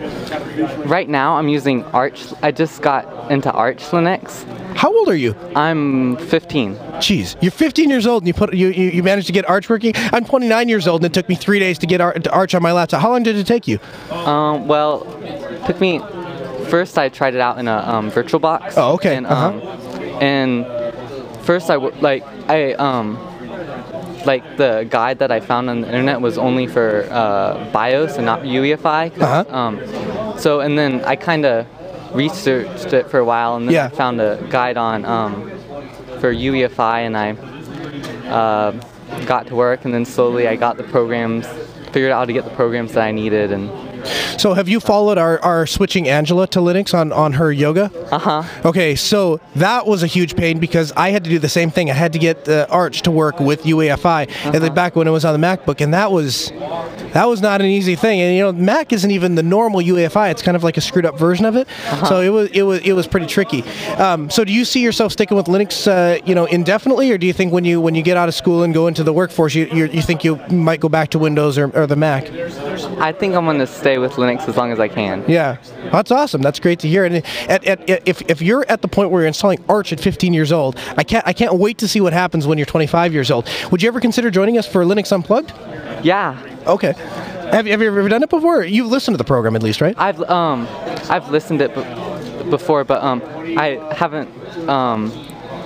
Right now, I'm using Arch. I just got into Arch Linux. How old are you? I'm fifteen. Jeez, you're fifteen years old and you put you, you, you managed to get Arch working? I'm twenty-nine years old and it took me three days to get Ar to Arch on my laptop. How long did it take you? Um, well, it took me, first I tried it out in a um, virtual box. Oh, okay. And, uh-huh. um, and first I, w like, I, um, like the guide that I found on the internet was only for uh, BIOS and not U E F I. Uh-huh. um, so, and then I kind of researched it for a while, and then yeah. I found a guide on um, for U E F I, and I uh, got to work, and then slowly I got the programs, figured out how to get the programs that I needed. And so have you followed our, our switching Angela to Linux on, on her yoga? Uh-huh. Okay, so that was a huge pain because I had to do the same thing. I had to get uh, Arch to work with U E F I, uh-huh. and then back when it was on the MacBook, and that was that was not an easy thing. And you know, Mac isn't even the normal U E F I; it's kind of like a screwed up version of it. Uh-huh. So it was it was it was pretty tricky. Um, so do you see yourself sticking with Linux, uh, you know, indefinitely, or do you think when you when you get out of school and go into the workforce, you you, you think you might go back to Windows or, or the Mac? I think I'm going to stay with Linux as long as I can. Yeah, that's awesome. That's great to hear. And at, at, at, if, if you're at the point where you're installing Arch at fifteen years old, I can't I can't wait to see what happens when you're twenty-five years old. Would you ever consider joining us for Linux Unplugged? Yeah. Okay. Have, have you ever done it before? You've listened to the program at least, right? I've um I've listened it b before, but um I haven't um.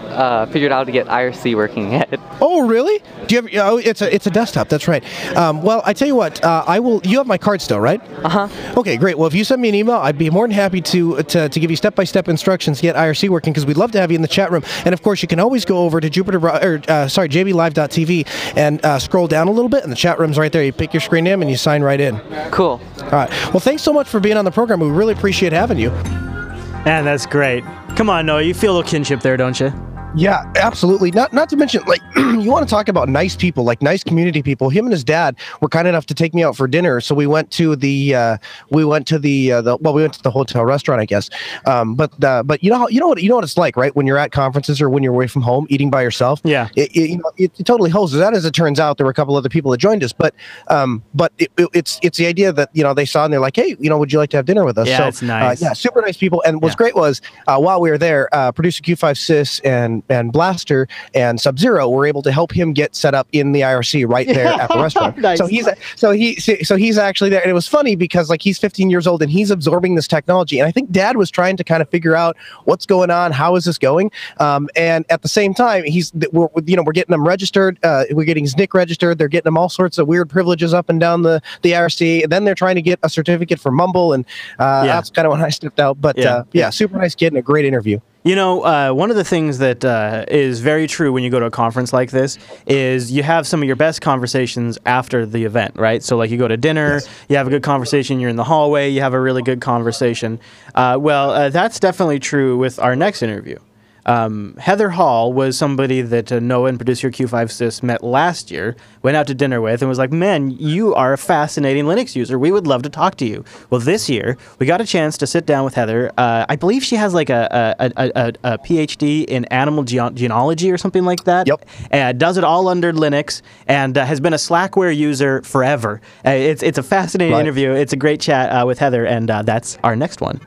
Uh, figured out how to get I R C working yet. Oh, really? Do you ever? Oh, it's a it's a desktop. That's right. Um, well, I tell you what, uh, I will. You have my card still, right? Uh huh. Okay, great. Well, if you send me an email, I'd be more than happy to to, to give you step by step instructions to get I R C working because we'd love to have you in the chat room. And of course, you can always go over to Jupiter or uh, sorry, J B Live dot T V and uh, scroll down a little bit, and the chat room's right there. You pick your screen name and you sign right in. Cool. All right. Well, thanks so much for being on the program. We really appreciate having you. Man, that's great. Come on, Noah, you feel a kinship there, don't you? Yeah, absolutely. Not not to mention, like, you want to talk about nice people, like nice community people. Him and his dad were kind enough to take me out for dinner, so we went to the uh, we went to the, uh, the well, we went to the hotel restaurant, I guess. Um, but uh, but you know how, you know what you know what it's like, right? When you're at conferences or when you're away from home, eating by yourself. Yeah, it, it, you know, it, it totally hoses. That as it turns out, there were a couple other people that joined us, but um, but it, it, it's it's the idea that you know they saw and they're like, hey, you know, would you like to have dinner with us? Yeah, so, it's nice. Uh, yeah, super nice people. And what's yeah. great was uh, while we were there, uh, producer Q five Sys and and Blaster and Sub-Zero were able to help him get set up in the I R C right there yeah. at the restaurant. Nice. So he's so he so he's actually there, and it was funny because like he's fifteen years old and he's absorbing this technology, and I think Dad was trying to kind of figure out what's going on, how is this going, um, and at the same time he's we're you know we're getting him registered, uh, we're getting his N I C registered, they're getting him all sorts of weird privileges up and down the the I R C, and then they're trying to get a certificate for Mumble, and uh, yeah. that's kind of when I stepped out. But yeah, uh, yeah super nice kid and a great interview. You know, uh, one of the things that uh, is very true when you go to a conference like this is you have some of your best conversations after the event, right? So, like, you go to dinner, yes. you have a good conversation, you're in the hallway, you have a really good conversation. Uh, well, uh, that's definitely true with our next interview. Um, Heather Hall was somebody that uh, Noah and producer Q five Sys met last year, went out to dinner with, and was like, man, you are a fascinating Linux user. We would love to talk to you. Well, this year, we got a chance to sit down with Heather. Uh, I believe she has like a, a, a, a, a PhD in animal ge- genealogy or something like that. Yep. Uh, does it all under Linux, and uh, has been a Slackware user forever. Uh, it's, it's a fascinating right. interview. It's a great chat uh, with Heather, and uh, that's our next one.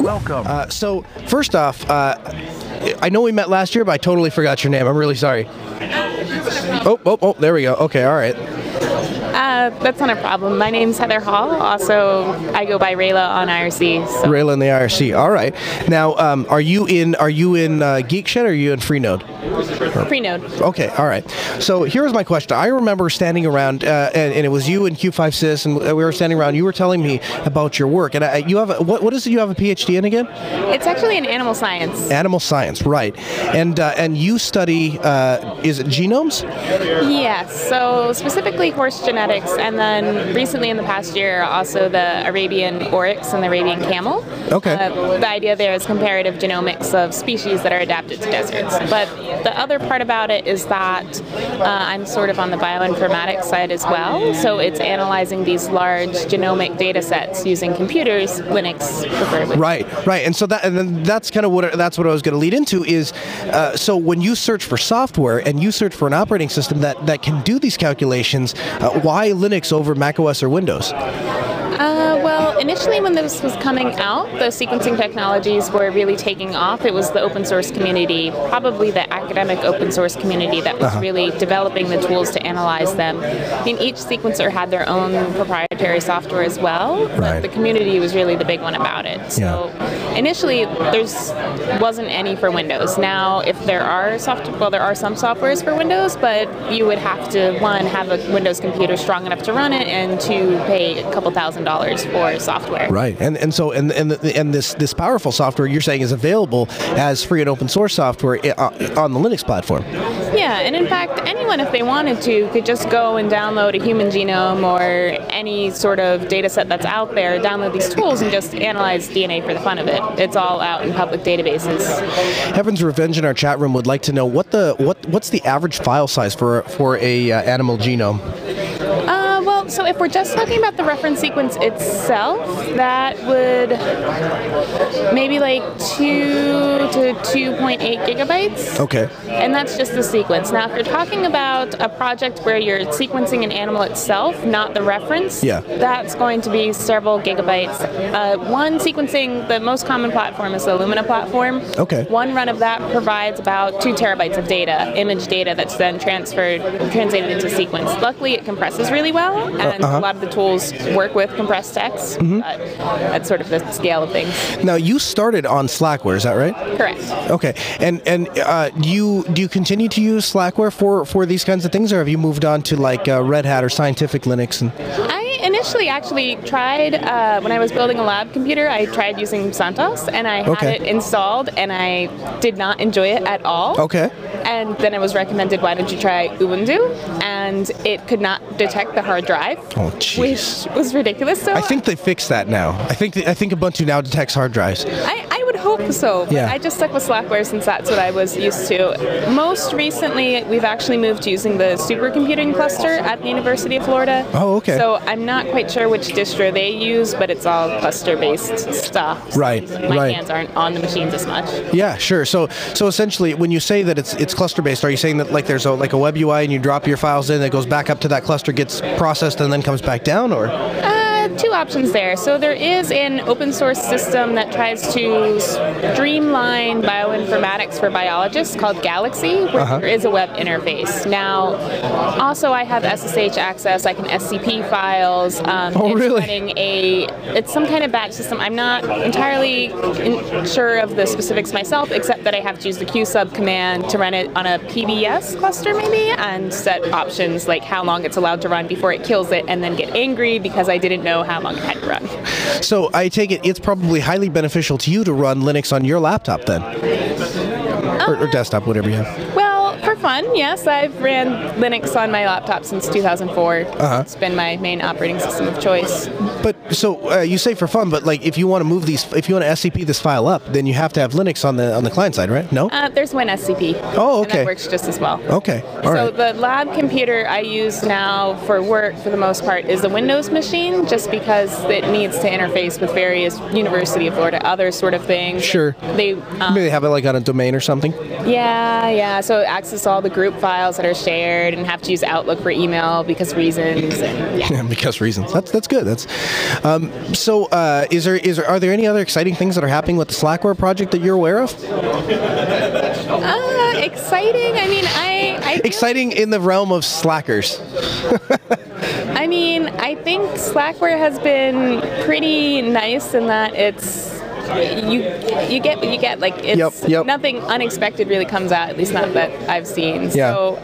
Welcome. Uh, so, first off, uh, I know we met last year, but I totally forgot your name. I'm really sorry. Oh, oh, oh, there we go. Okay, all right. Uh, that's not a problem. My name's Heather Hall. Also, I go by Rayla on I R C. So. Rayla on the I R C. All right. Now, um, are you in Are you in uh, GeekShed or are you in Freenode? Freenode. Okay. All right. So here's my question. I remember standing around, uh, and, and it was you and Q five Sys, and we were standing around. You were telling me about your work, and I, you have a, what? What is it? You have a PhD in again? It's actually in animal science. Animal science, right? And uh, and you study uh, is it genomes? Yes. So specifically horse genetics, and then recently in the past year also the Arabian oryx and the Arabian camel. Okay. Uh, the idea there is comparative genomics of species that are adapted to deserts. But the other part about it is that uh, I'm sort of on the bioinformatics side as well. So it's analyzing these large genomic data sets using computers, Linux preferably. Right, right. And so that and then that's kind of what that's what I was going to lead into is uh, so when you search for software and you search for an operating system that that can do these calculations, uh, why Linux over macOS or Windows? Uh, well, initially when this was coming out, the sequencing technologies were really taking off. It was the open source community, probably the academic open source community that was uh-huh. really developing the tools to analyze them. I mean, each sequencer had their own proprietary software as well, but right. the community was really the big one about it. So yeah. initially, there's wasn't any for Windows. Now, if there are soft, well, there are some softwares for Windows, but you would have to, one, have a Windows computer strong enough to run it, and two, pay a couple thousand dollars for software. Right, and and so and and the, and this this powerful software you're saying is available as free and open source software on the Linux platform. Yeah, and in fact, anyone if they wanted to could just go and download a human genome or any sort of data set that's out there, download these tools and just analyze D N A for the fun of it. It's all out in public databases. Heaven's Revenge in our chat room would like to know what the what what's the average file size for for a uh, animal genome? Um, Well, so if we're just talking about the reference sequence itself, that would maybe like two to two point eight gigabytes. Okay. And that's just the sequence. Now, if you're talking about a project where you're sequencing an animal itself, not the reference, yeah. that's going to be several gigabytes. Uh, one sequencing, the most common platform is the Illumina platform. Okay. One run of that provides about two terabytes of data, image data that's then transferred, translated into sequence. Luckily, it compresses really well. And uh-huh. a lot of the tools work with compressed text. Mm-hmm. uh, that's sort of the scale of things. Now, you started on Slackware, is that right? Correct. Okay, and and uh, you do you continue to use Slackware for for these kinds of things, or have you moved on to like uh, Red Hat or Scientific Linux? And I initially actually tried uh, when I was building a lab computer. I tried using Santos, and I had okay. it installed, and I did not enjoy it at all. Okay. And then it was recommended, why don't you try Ubuntu? And it could not detect the hard drive, oh, which was ridiculous. So I think they fixed that now. I think the, I think Ubuntu now detects hard drives. I, I would hope so. Yeah. I just stuck with Slackware since that's what I was used to. Most recently, we've actually moved to using the supercomputing cluster at the University of Florida. Oh, okay. So I'm not quite sure which distro they use, but it's all cluster-based stuff. So right, my right. hands aren't on the machines as much. Yeah, sure. So so essentially, when you say that it's it's cluster-based, are you saying that like there's a, like a web U I and you drop your files in, it goes back up to that cluster, gets processed, and then comes back down, or? Uh, Two options there. So there is an open source system that tries to streamline bioinformatics for biologists called Galaxy, where uh-huh. there is a web interface. Now, also I have S S H access. I can S C P files. Um, oh, it's really? Running a, it's some kind of batch system. I'm not entirely in, sure of the specifics myself, except that I have to use the Q sub command to run it on a P B S cluster maybe, and set options like how long it's allowed to run before it kills it, and then get angry because I didn't know how long it had to run. So I take it it's probably highly beneficial to you to run Linux on your laptop then, uh, or, or desktop, whatever you have. Well, for fun, yes. I've ran Linux on my laptop since two thousand four. Uh-huh. It's been my main operating system of choice. But so uh, you say for fun, but like if you want to move these, if you want to S C P this file up, then you have to have Linux on the on the client side, right? No. Uh, there's WinSCP. Oh, okay. And that works just as well. Okay. All so right. the lab computer I use now for work, for the most part, is a Windows machine, just because it needs to interface with various University of Florida, other sort of things. Sure. They um, maybe they have it like on a domain or something. Yeah, yeah. So access all the group files that are shared and have to use Outlook for email because reasons. And yeah. Yeah, because reasons. That's that's good. That's um, so. Uh, is there is there, are there any other exciting things that are happening with the Slackware project that you're aware of? Uh, exciting. I mean, I. I exciting in the realm of slackers. I mean. mean, I think Slackware has been pretty nice in that it's you you get what you get. Like, it's yep, yep. nothing unexpected really comes out, at least not that I've seen. Yeah. So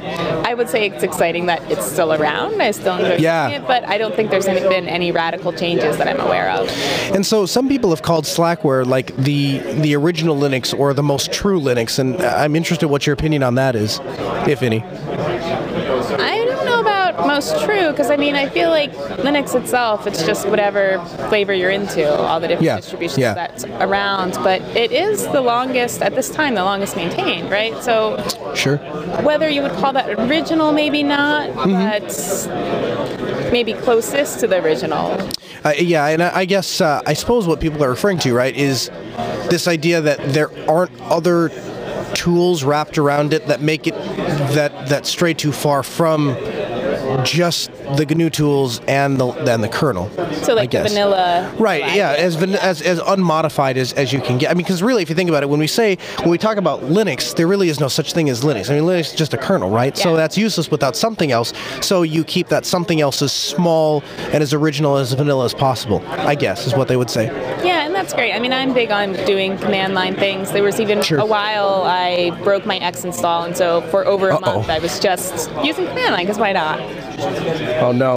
I would say it's exciting that it's still around. I still enjoy yeah. it, but I don't think there's any, been any radical changes that I'm aware of. And so some people have called Slackware like the the original Linux or the most true Linux, and I'm interested what your opinion on that is, if any. I don't know about most true, because I mean, I feel like Linux itself, it's just whatever flavor you're into, all the different yeah. distributions yeah. that's around, but it is the longest, at this time, the longest maintained, right? So sure. whether you would call that original, maybe not, mm-hmm. but maybe closest to the original. Uh, yeah, and I guess, uh, I suppose what people are referring to, right, is this idea that there aren't other tools wrapped around it that make it that that stray too far from just the G N U tools and the and the kernel. So like the vanilla, right? Black. Yeah, as, van as as unmodified as as you can get. I mean, because really, if you think about it, when we say when we talk about Linux, there really is no such thing as Linux. I mean, Linux is just a kernel, right? Yeah. So that's useless without something else. So you keep that something else as small and as original as vanilla as possible, I guess, is what they would say. Yeah, and that's great. I mean, I'm big on doing command line things. There was even sure. a while I broke my X install, and so for over a Uh-oh. month I was just using command line because why not? Oh no!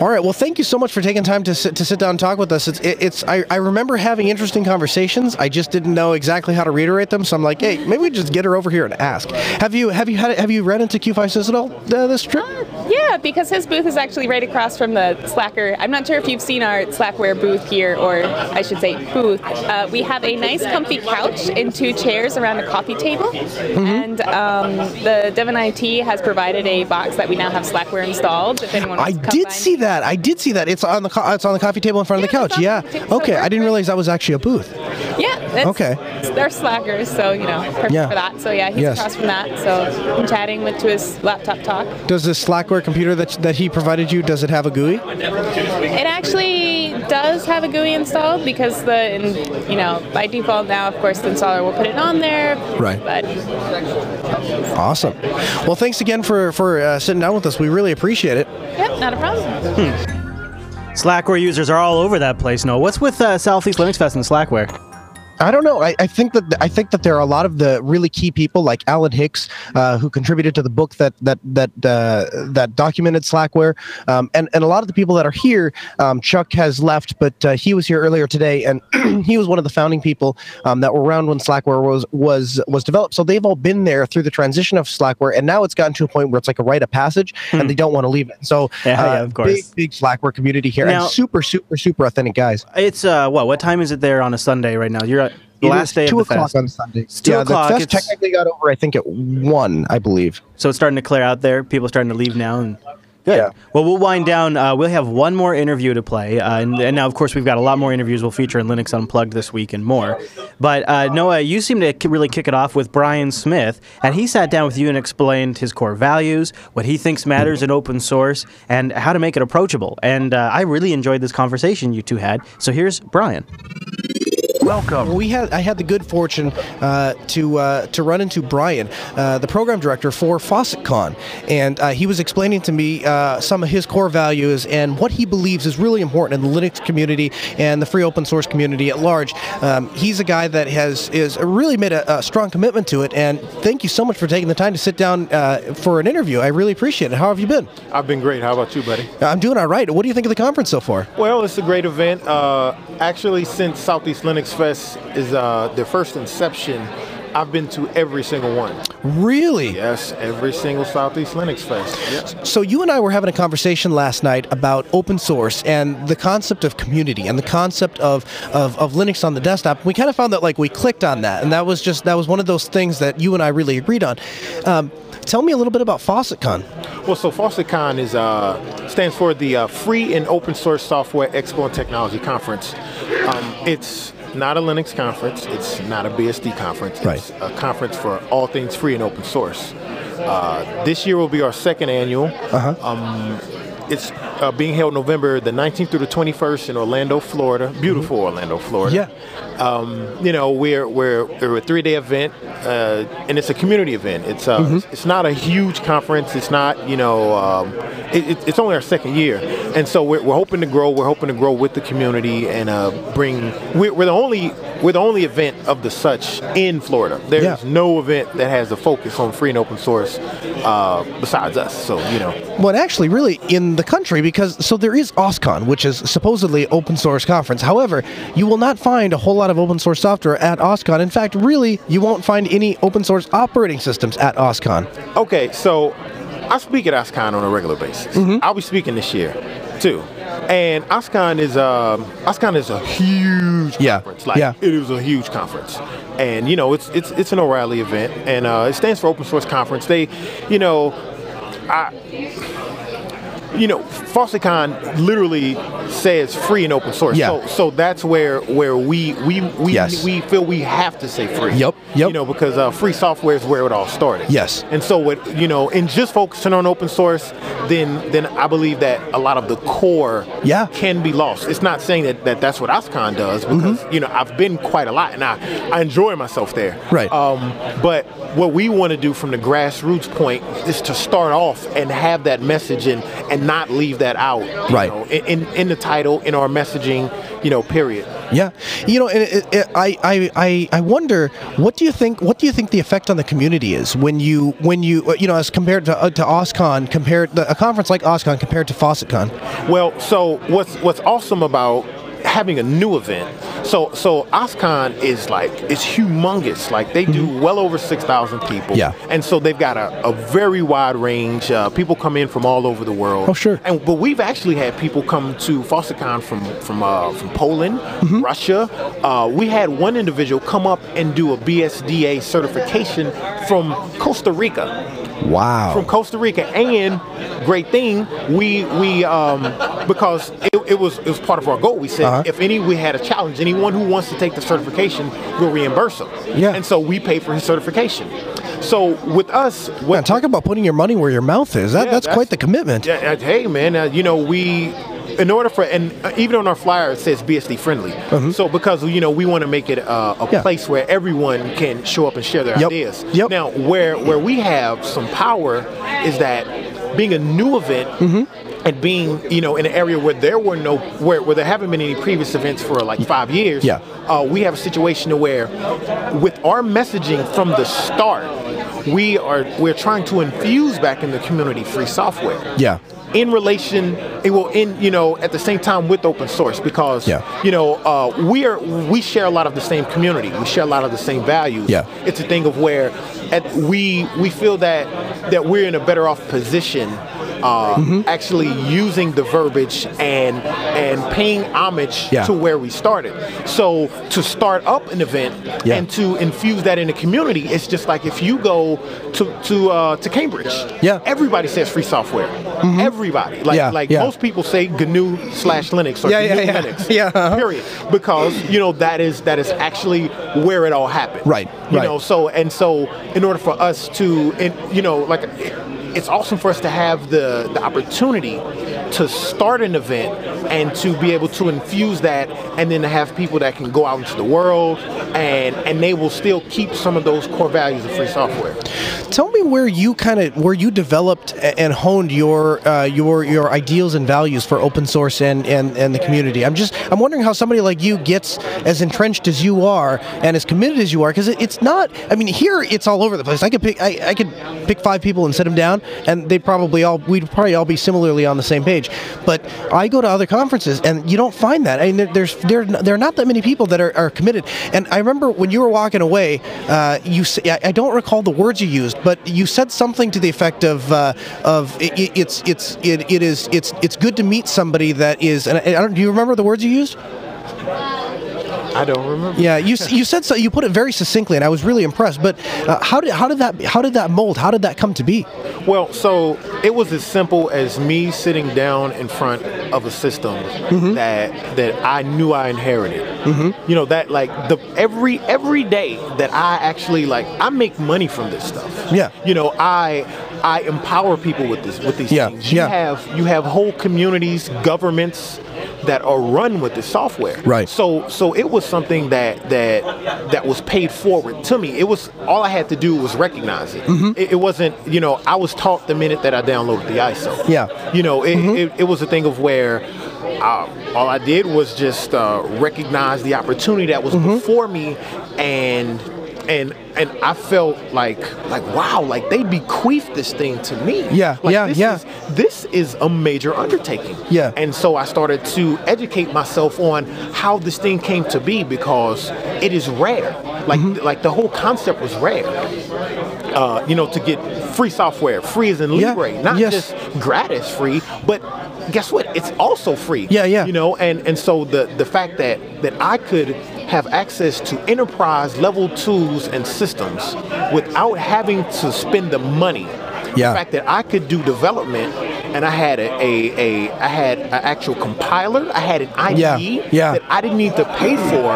All right. Well, thank you so much for taking time to sit, to sit down and talk with us. It's it, it's I, I remember having interesting conversations. I just didn't know exactly how to reiterate them. So I'm like, hey, maybe we just get her over here and ask. Have you have you had have you run into Q five Sys at all uh, this trip? Uh, yeah, because his booth is actually right across from the Slacker. I'm not sure if you've seen our Slackware booth here, or I should say booth. Uh, we have a nice, comfy couch and two chairs around a coffee table, mm-hmm. and um, the Devon I T has provided a box that we now have Slackware installed. If anyone wants I to did see that. I did see that. It's on the co it's on the coffee table in front yeah, of the couch. Yeah. The okay. Over. I didn't realize that was actually a booth. Yeah. That's, okay. They're Slackers, so you know, perfect yeah. for that. So yeah, he's yes. across from that. So I'm chatting with to his laptop talk. Does this Slackware computer that that he provided you, does it have a G U I? It actually does have a G U I installed because the and, you know by default now, of course, the installer will put it on there. Right. But awesome. Well, thanks again for for uh, sitting down with us. We really appreciate it. Yep, not a problem. Hmm. Slackware users are all over that place. No, what's with uh, Southeast Linux Fest and Slackware? I don't know. I, I think that I think that there are a lot of the really key people like Alan Hicks, uh, who contributed to the book that that that uh, that documented Slackware, um, and and a lot of the people that are here. Um, Chuck has left, but uh, he was here earlier today, and he was one of the founding people um, that were around when Slackware was was was developed. So they've all been there through the transition of Slackware, and now it's gotten to a point where it's like a rite of passage, hmm. and they don't want to leave it. So yeah, uh, yeah, of course. big big Slackware community here, now, and super super super authentic guys. It's uh, what what time is it there on a Sunday right now? You're The last day two of the o'clock on Sunday. It's two yeah, o'clock. The fest technically got over, I think, at one, I believe. So it's starting to clear out there. People are starting to leave now. And good. Yeah. Well, we'll wind down. Uh, we'll have one more interview to play. Uh, and, and now, of course, we've got a lot more interviews we'll feature in Linux Unplugged this week and more. But, uh, Noah, you seem to really kick it off with Brian Smith. And he sat down with you and explained his core values, what he thinks matters in open source, and how to make it approachable. And uh, I really enjoyed this conversation you two had. So here's Brian. Welcome. We had I had the good fortune uh, to uh, to run into Brian, uh, the program director for FOSSETCON, and uh, he was explaining to me uh, some of his core values and what he believes is really important in the Linux community and the free open source community at large. Um, he's a guy that has is really made a, a strong commitment to it, and thank you so much for taking the time to sit down uh, for an interview. I really appreciate it. How have you been? I've been great. How about you, buddy? I'm doing all right. What do you think of the conference so far? Well, it's a great event. Uh, actually, since Southeast Linux Fest is uh, the first inception, I've been to every single one. Really? Yes, every single Southeast Linux Fest. Yes. So you and I were having a conversation last night about open source and the concept of community and the concept of, of, of Linux on the desktop. We kind of found that like we clicked on that, and that was just that was one of those things that you and I really agreed on. Um, Tell me a little bit about FOSSETCON. Well, so FOSSETCON is, uh, stands for the uh, Free and Open Source Software Expo and Technology Conference. Um, it's not a Linux conference. It's not a B S D conference. Right. It's a conference for all things free and open source. Uh, this year will be our second annual. Uh-huh. Um, it's uh, being held November the nineteenth through the twenty-first in Orlando, Florida. Beautiful mm-hmm. Orlando, Florida. Yeah. Um, you know, we're we're we're a three-day event, uh, and it's a community event. It's uh, mm-hmm. it's not a huge conference. It's not, you know, um, it, it, it's only our second year, and so we're, we're hoping to grow. We're hoping to grow with the community and uh, bring. We're, we're the only we're the only event of the such in Florida. There's yeah. no event that has a focus on free and open source uh, besides us. So you know. Well, actually, really in the country, because so there is OSCON, which is supposedly open source conference. However, you will not find a whole lot of open source software at OSCON. In fact, really, you won't find any open source operating systems at OSCON. Okay, so I speak at OSCON on a regular basis. Mm-hmm. I'll be speaking this year too. And OSCON is um, OSCON is a huge yeah. conference. Like yeah. it is a huge conference. And you know, it's it's it's an O'Reilly event, and uh, it stands for Open Source Conference. They, you know, I. You know, FOSSETCON literally says free and open source. Yeah. So, so that's where where we we we, yes. we feel we have to say free. Yep. Yep. You know, because uh, free software is where it all started. Yes. And so, what you know, in just focusing on open source, then then I believe that a lot of the core yeah. can be lost. It's not saying that, that that's what OSCON does, because mm-hmm. you know, I've been quite a lot and I, I enjoy myself there. Right. Um, but what we want to do from the grassroots point is to start off and have that message and and not leave that out, right? Know, in in the title, in our messaging, you know, period. Yeah, you know, it, it, I I I wonder what do you think? What do you think the effect on the community is when you when you you know, as compared to uh, to OSCON, compared to a conference like OSCON compared to FOSSETCON? Well, so what's what's awesome about having a new event. So so OSCON is like, it's humongous. Like they do mm-hmm. well over six thousand people. Yeah. And so they've got a, a very wide range. Uh, people come in from all over the world. Oh, sure. And but we've actually had people come to FOSSETCON from from uh, from Poland, mm-hmm. Russia. Uh, we had one individual come up and do a B S D A certification from Costa Rica. Wow. From Costa Rica. And great thing, we we um, because it, it was it was part of our goal. We said uh-huh. if any we had a challenge, anyone who wants to take the certification, we'll reimburse them. Yeah. And so we pay for his certification. So with us, what, yeah, talk about putting your money where your mouth is. That yeah, that's, that's quite the commitment. Yeah, hey man, uh, you know we. In order for, and even on our flyer it says B S D friendly. Mm-hmm. So because, you know, we want to make it uh, a yeah. place where everyone can show up and share their yep. ideas. Yep. Now, where where we have some power is that being a new event mm-hmm. and being, you know, in an area where there were no, where, where there haven't been any previous events for like five years, yeah. uh, we have a situation where with our messaging from the start, we are, we're trying to infuse back in the community free software. Yeah. In relation, it will end, you know, at the same time with open source because, yeah. you know, uh, we are we share a lot of the same community. We share a lot of the same values. Yeah. It's a thing of where at, we we feel that that we're in a better off position uh, mm-hmm. actually using the verbiage and and paying homage yeah. to where we started. So to start up an event yeah. and to infuse that in the community, it's just like if you go to to, uh, to Cambridge, yeah. everybody says free software. Mm-hmm. Every Everybody, like yeah, like yeah. most people say G N U slash Linux or yeah, G N U yeah, yeah. Linux, yeah, uh-huh. period, because you know that is that is actually where it all happened, right? You right. know, so and so in order for us to, and you know, like it's awesome for us to have the the opportunity to start an event and to be able to infuse that, and then to have people that can go out into the world and and they will still keep some of those core values of free software. Tell me where you kind of where you developed and honed your uh, your your ideals and values for open source and, and and the community. I'm just I'm wondering how somebody like you gets as entrenched as you are and as committed as you are, because it, it's not. I mean, here it's all over the place. I could pick I, I could pick five people and sit them down, and they probably all we'd probably all be similarly on the same page. But I go to other conferences and you don't find that. I mean, there, there's there there are not that many people that are, are committed. And I remember when you were walking away, uh, you I don't recall the words you used, but you said something to the effect of uh, of it, it, it's it's it, it is it's it's good to meet somebody that is. And I, I don't. Do you remember the words you used? I don't remember. Yeah, you you said so. You put it very succinctly, and I was really impressed. But uh, how did how did that how did that mold? How did that come to be? Well, so it was as simple as me sitting down in front of a system mm-hmm. that that I knew I inherited. Mm-hmm. You know that like the every every day that I actually like I make money from this stuff. Yeah. You know I I empower people with this with these yeah. things. You yeah. have you have whole communities, governments that are run with the software. Right. So so it was something that that that was paid forward to me. It was all I had to do was recognize it. Mm-hmm. it, it wasn't, you know, I was taught the minute that I downloaded the I S O. Yeah. You know, it, mm-hmm. it, it was a thing of where I, all I did was just uh, recognize the opportunity that was mm-hmm. before me, and and and I felt like like wow, like they bequeathed this thing to me. Yeah, like, yeah, this yeah. Is, this is a major undertaking. Yeah, and so I started to educate myself on how this thing came to be, because it is rare. Like mm-hmm. like the whole concept was rare. Uh, you know, to get free software, free as in libre, yeah. not yes. just gratis free, but guess what? It's also free. Yeah, yeah. You know, and and so the the fact that that I could have access to enterprise level tools and systems without having to spend the money. Yeah. The fact that I could do development, and I had a, a, a I had an actual compiler, I had an I D E yeah. Yeah. that I didn't need to pay for,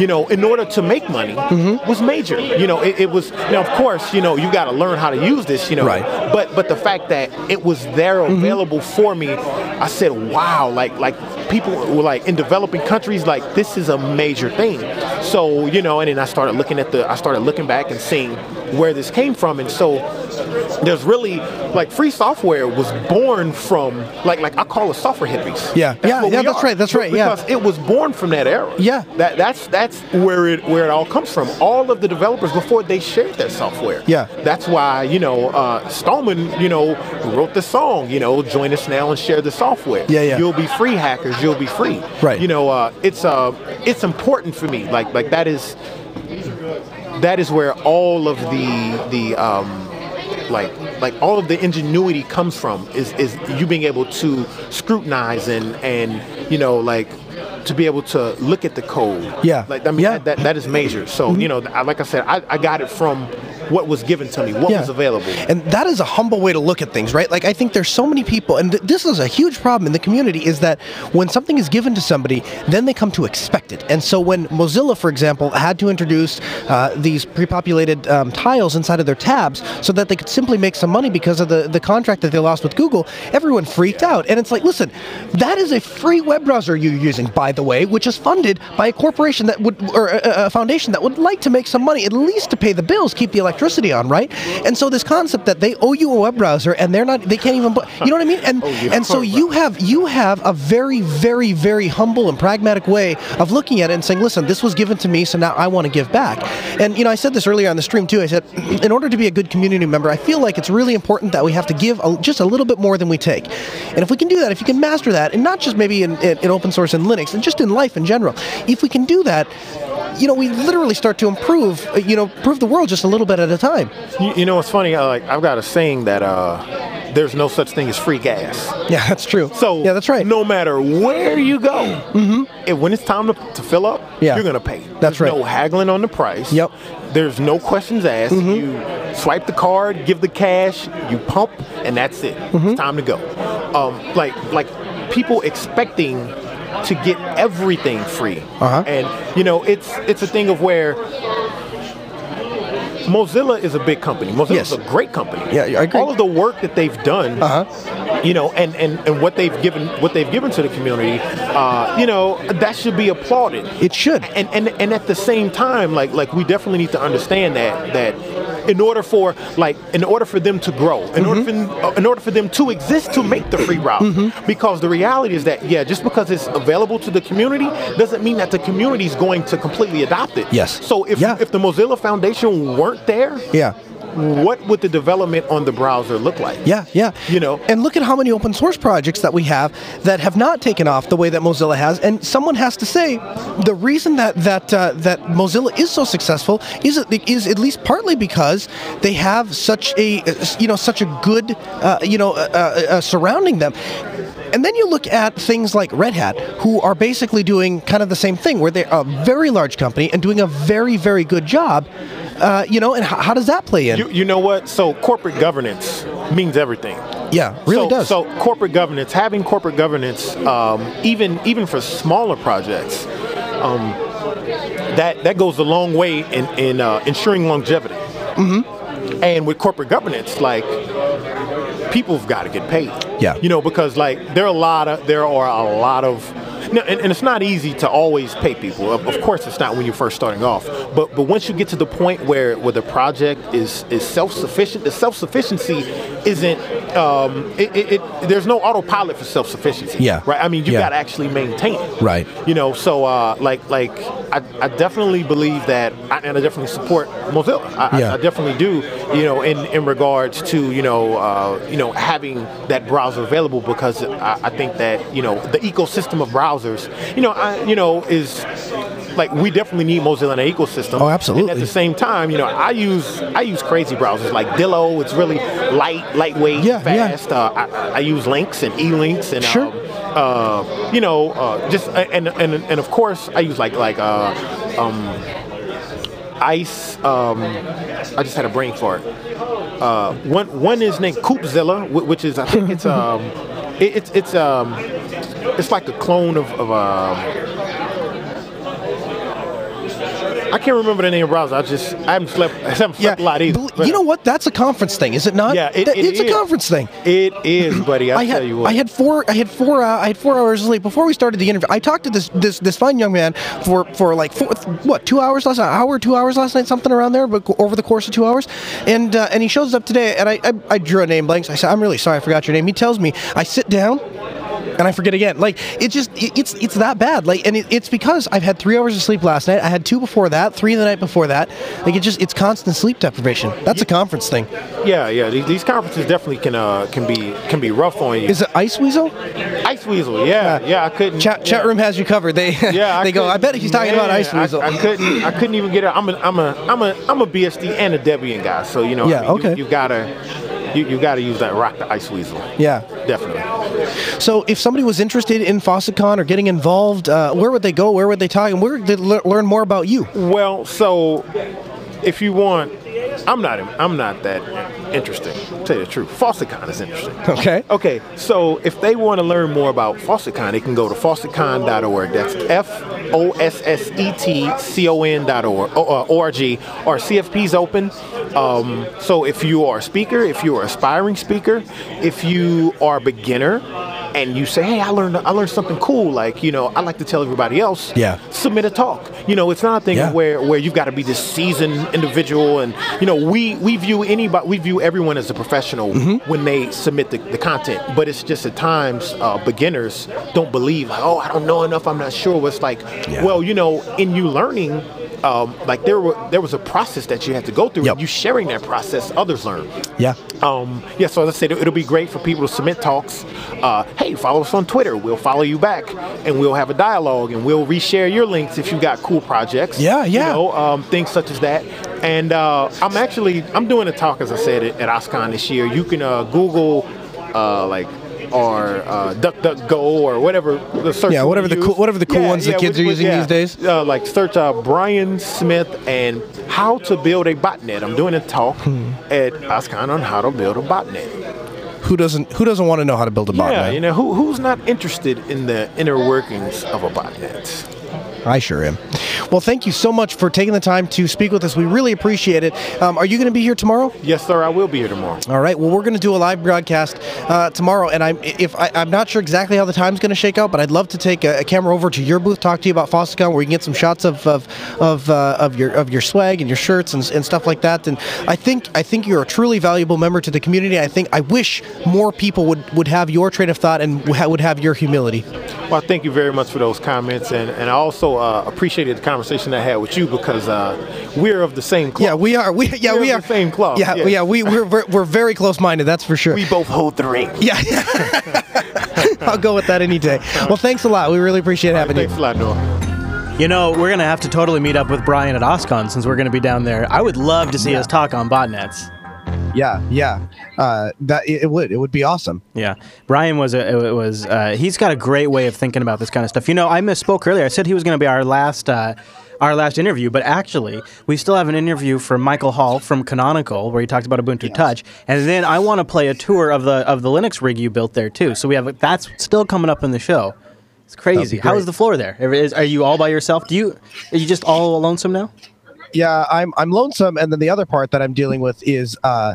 you know, in order to make money, mm-hmm. was major. You know, it, it was, now of course, you know, you got to learn how to use this, you know, right. but but the fact that it was there available mm-hmm. for me, I said, wow, like like people were like in developing countries, like this is a major thing. So, you know, and then I started looking at the, I started looking back and seeing where this came from, and so there's really like free software was born from like like I call it software hippies. Yeah, that's yeah, yeah. That's right. That's right. Because yeah. it was born from that era. Yeah, that that's that's where it where it all comes from. All of the developers before they shared their software. Yeah, that's why you know uh, Stallman you know wrote the song you know join us now and share the software. Yeah, yeah. You'll be free, hackers. You'll be free. Right. You know uh, it's uh it's important for me. Like like that is. That is where all of the the um, like like all of the ingenuity comes from, is is you being able to scrutinize and and you know like to be able to look at the code. Yeah. Like I mean yeah. that, that that is major. So mm-hmm. you know I, like I said I, I got it from what was given to me, what yeah. was available. And that is a humble way to look at things, right? Like I think there's so many people, and th this is a huge problem in the community, is that when something is given to somebody, then they come to expect it. And so when Mozilla, for example, had to introduce uh, these pre-populated um, tiles inside of their tabs so that they could simply make some money because of the, the contract that they lost with Google, everyone freaked yeah. out. And it's like, listen, that is a free web browser you're using, by the way, which is funded by a corporation that would, or a, a foundation that would like to make some money, at least to pay the bills, keep the electricity electricity on, right? And so this concept that they owe you a web browser and they're not, they can't even, you know what I mean? And oh, yeah. and so you have you have a very, very, very humble and pragmatic way of looking at it and saying, listen, this was given to me, so now I want to give back. And you know, I said this earlier on the stream too. I said, in order to be a good community member, I feel like it's really important that we have to give a, just a little bit more than we take. And if we can do that, if you can master that, and not just maybe in, in, in open source and Linux, and just in life in general, if we can do that, you know, we literally start to improve, you know, improve the world just a little bit at a time. You, you know, it's funny, uh, like, I've got a saying that uh, there's no such thing as free gas. Yeah, that's true. So, yeah, that's right. No matter where you go, mm-hmm. it, when it's time to, to fill up, yeah. you're going to pay. That's there's right. no haggling on the price. Yep. There's no questions asked. Mm-hmm. You swipe the card, give the cash, you pump, and that's it. Mm-hmm. It's time to go. Um, like, like, people expecting to get everything free. Uh-huh. And, you know, it's it's a thing of where Mozilla is a big company. Mozilla yes. is a great company. Yeah, I agree. All of the work that they've done, uh-huh. you know, and, and, and what they've given what they've given to the community, uh, you know, that should be applauded. It should. And and and at the same time, like like we definitely need to understand that that in order for like in order for them to grow, in mm-hmm. order for, uh, in order for them to exist, to make the free route, mm-hmm. because the reality is that yeah, just because it's available to the community doesn't mean that the community is going to completely adopt it. Yes. So if yeah. if the Mozilla Foundation weren't there, yeah, what would the development on the browser look like? Yeah, yeah. You know, and look at how many open source projects that we have that have not taken off the way that Mozilla has. And someone has to say the reason that that uh, that Mozilla is so successful is is at least partly because they have such a you know such a good uh, you know uh, uh, surrounding them. And then you look at things like Red Hat, who are basically doing kind of the same thing, where they're a very large company and doing a very, very good job. Uh, you know, and h how does that play in? You, you know what? So corporate governance means everything. Yeah, really so, does. So corporate governance, having corporate governance, um, even even for smaller projects, um, that that goes a long way in in uh, ensuring longevity. Mm-hmm. And with corporate governance, like, people've got to get paid. Yeah. You know, because like there are a lot of there are a lot of. No, and, and it's not easy to always pay people. Of, of course, it's not when you're first starting off. But but once you get to the point where where the project is is self-sufficient, the self-sufficiency isn't. Um, it, it, it there's no autopilot for self-sufficiency. Yeah. Right. I mean, you yeah. got to actually maintain it. Right. You know. So uh, like like I, I definitely believe that, I, and I definitely support Mozilla. I, yeah. I, I definitely do. You know, in in regards to you know uh, you know having that browser available, because I, I think that you know the ecosystem of browsers. You know, I, you know, is like we definitely need Mozilla in an ecosystem. Oh, absolutely. And at the same time, you know, I use I use crazy browsers like Dillo. It's really light, lightweight, yeah, fast. Yeah. Uh, I, I use Lynx and E-Lynx and sure. uh, uh, you know, uh, just and and and of course I use like like uh, um, Ice. Um, I just had a brain fart. Uh, one one is named Koopzilla, which is I think it's um it, it's it's um. It's like a clone of, of um, I can't remember the name of browser. I just I haven't slept. I haven't slept yeah. a lot either. But you know what? That's a conference thing, is it not? Yeah, it, Th it it's is. a conference thing. It is, buddy. I'll I had, tell you what. I had four. I had four. Uh, I had four hours late before we started the interview. I talked to this this this fine young man for for like four, what two hours last night, hour two hours last night, something around there, but over the course of two hours, and uh, and he shows up today, and I, I I drew a name blanks. I said, I'm really sorry, I forgot your name. He tells me, I sit down. And I forget again. Like it's just it, it's it's that bad. Like, and it, it's because I've had three hours of sleep last night. I had two before that, three the night before that. Like it just it's constant sleep deprivation. That's yeah. a conference thing. Yeah, yeah. These, these conferences definitely can uh can be can be rough on you. Is it Ice Weasel? Ice Weasel. Yeah, uh, yeah. I couldn't. Chat, yeah. chat room has you covered. They yeah, they I go. I bet he's talking man, about Ice Weasel. I, I couldn't. I couldn't even get it. I'm a I'm a I'm a I'm a B S D and a Debian guy. So you know. Yeah. I mean, okay. You, you gotta. You, you got to use that rock the Ice Weasel. Yeah. Definitely. So if somebody was interested in FOSSETCON or getting involved, uh, where would they go? Where would they talk? And where would they le learn more about you? Well, so if you want, I'm not I'm not that interesting, to tell you the truth. FOSSETCON is interesting. Okay. Okay. So if they want to learn more about FOSSETCON, they can go to fossetcon dot org. That's F O S S E T C O N dot org or our C F P's open. Um, so if you are a speaker, if you are an aspiring speaker, if you are a beginner and you say, hey, I learned I learned something cool, like, you know, I like to tell everybody else, yeah. submit a talk. You know, it's not a thing yeah. where, where you've got to be this seasoned individual, and you know, we, we view anybody we view everyone as a professional mm-hmm. when they submit the, the content. But it's just at times uh, beginners don't believe, like, oh, I don't know enough, I'm not sure. It's like, yeah. well, you know, in you learning, Um, like there were, there was a process that you had to go through. Yep. You sharing that process, others learn. Yeah. Um, yeah. So as I said, it'll be great for people to submit talks. Uh, hey, follow us on Twitter. We'll follow you back, and we'll have a dialogue, and we'll reshare your links if you got cool projects. Yeah, yeah. You know, um, things such as that. And uh, I'm actually I'm doing a talk, as I said, at, at OSCON this year. You can uh, Google uh, like. Or uh, DuckDuckGo or whatever the search. Yeah, whatever the cool, whatever the cool yeah, ones yeah, the kids which, are using yeah. these days. Uh, like search uh, Brian Smith and how to build a botnet. I'm doing a talk hmm. at OSCON on how to build a botnet. Who doesn't Who doesn't want to know how to build a botnet? Yeah, you know who who's not interested in the inner workings of a botnet. I sure am. Well, thank you so much for taking the time to speak with us. We really appreciate it. Um, are you going to be here tomorrow? Yes, sir. I will be here tomorrow. All right. Well, we're going to do a live broadcast uh, tomorrow, and I'm if I, I'm not sure exactly how the time's going to shake out, but I'd love to take a, a camera over to your booth, talk to you about FOSSETCON, where we can get some shots of of of, uh, of your of your swag and your shirts and, and stuff like that. And I think I think you're a truly valuable member to the community. I think I wish more people would would have your train of thought and would have your humility. Well, thank you very much for those comments, and and I also uh, appreciated the conversation I had with you, because uh, we're of the same club. Yeah, we are. We yeah we're we are the same club. Yeah, yeah. yeah we we're, we're we're very close-minded. That's for sure. We both hold the ring. Yeah, I'll go with that any day. Well, thanks a lot. We really appreciate having you. Thanks a lot, Noah. You know, we're gonna have to totally meet up with Brian at OSCON, since we're gonna be down there. I would love to see yeah. his talk on botnets. Yeah, yeah, uh, that it, it would it would be awesome. Yeah, Brian was a, it was uh, he's got a great way of thinking about this kind of stuff. You know, I misspoke earlier. I said he was going to be our last uh, our last interview, but actually, we still have an interview from Michael Hall from Canonical where he talks about Ubuntu yes. Touch, and then I want to play a tour of the of the Linux rig you built there too. So we have that's still coming up in the show. It's crazy. How is the floor there? Are you all by yourself? Do you are you just all lonesome now? Yeah, I'm I'm lonesome, and then the other part that I'm dealing with is uh,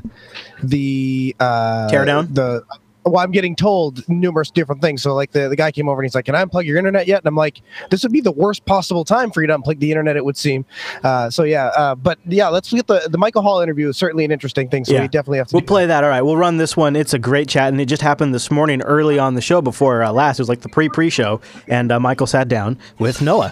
the uh, teardown. The well, I'm getting told numerous different things. So like the the guy came over and he's like, "Can I unplug your internet yet?" And I'm like, "This would be the worst possible time for you to unplug the internet, it would seem." Uh, so yeah, uh, but yeah, let's get the the Michael Hall interview is certainly an interesting thing. So yeah. we definitely have to. We'll do play that. that. All right, we'll run this one. It's a great chat, and it just happened this morning early on the show before uh, last. It was like the pre pre show, and uh, Michael sat down with Noah.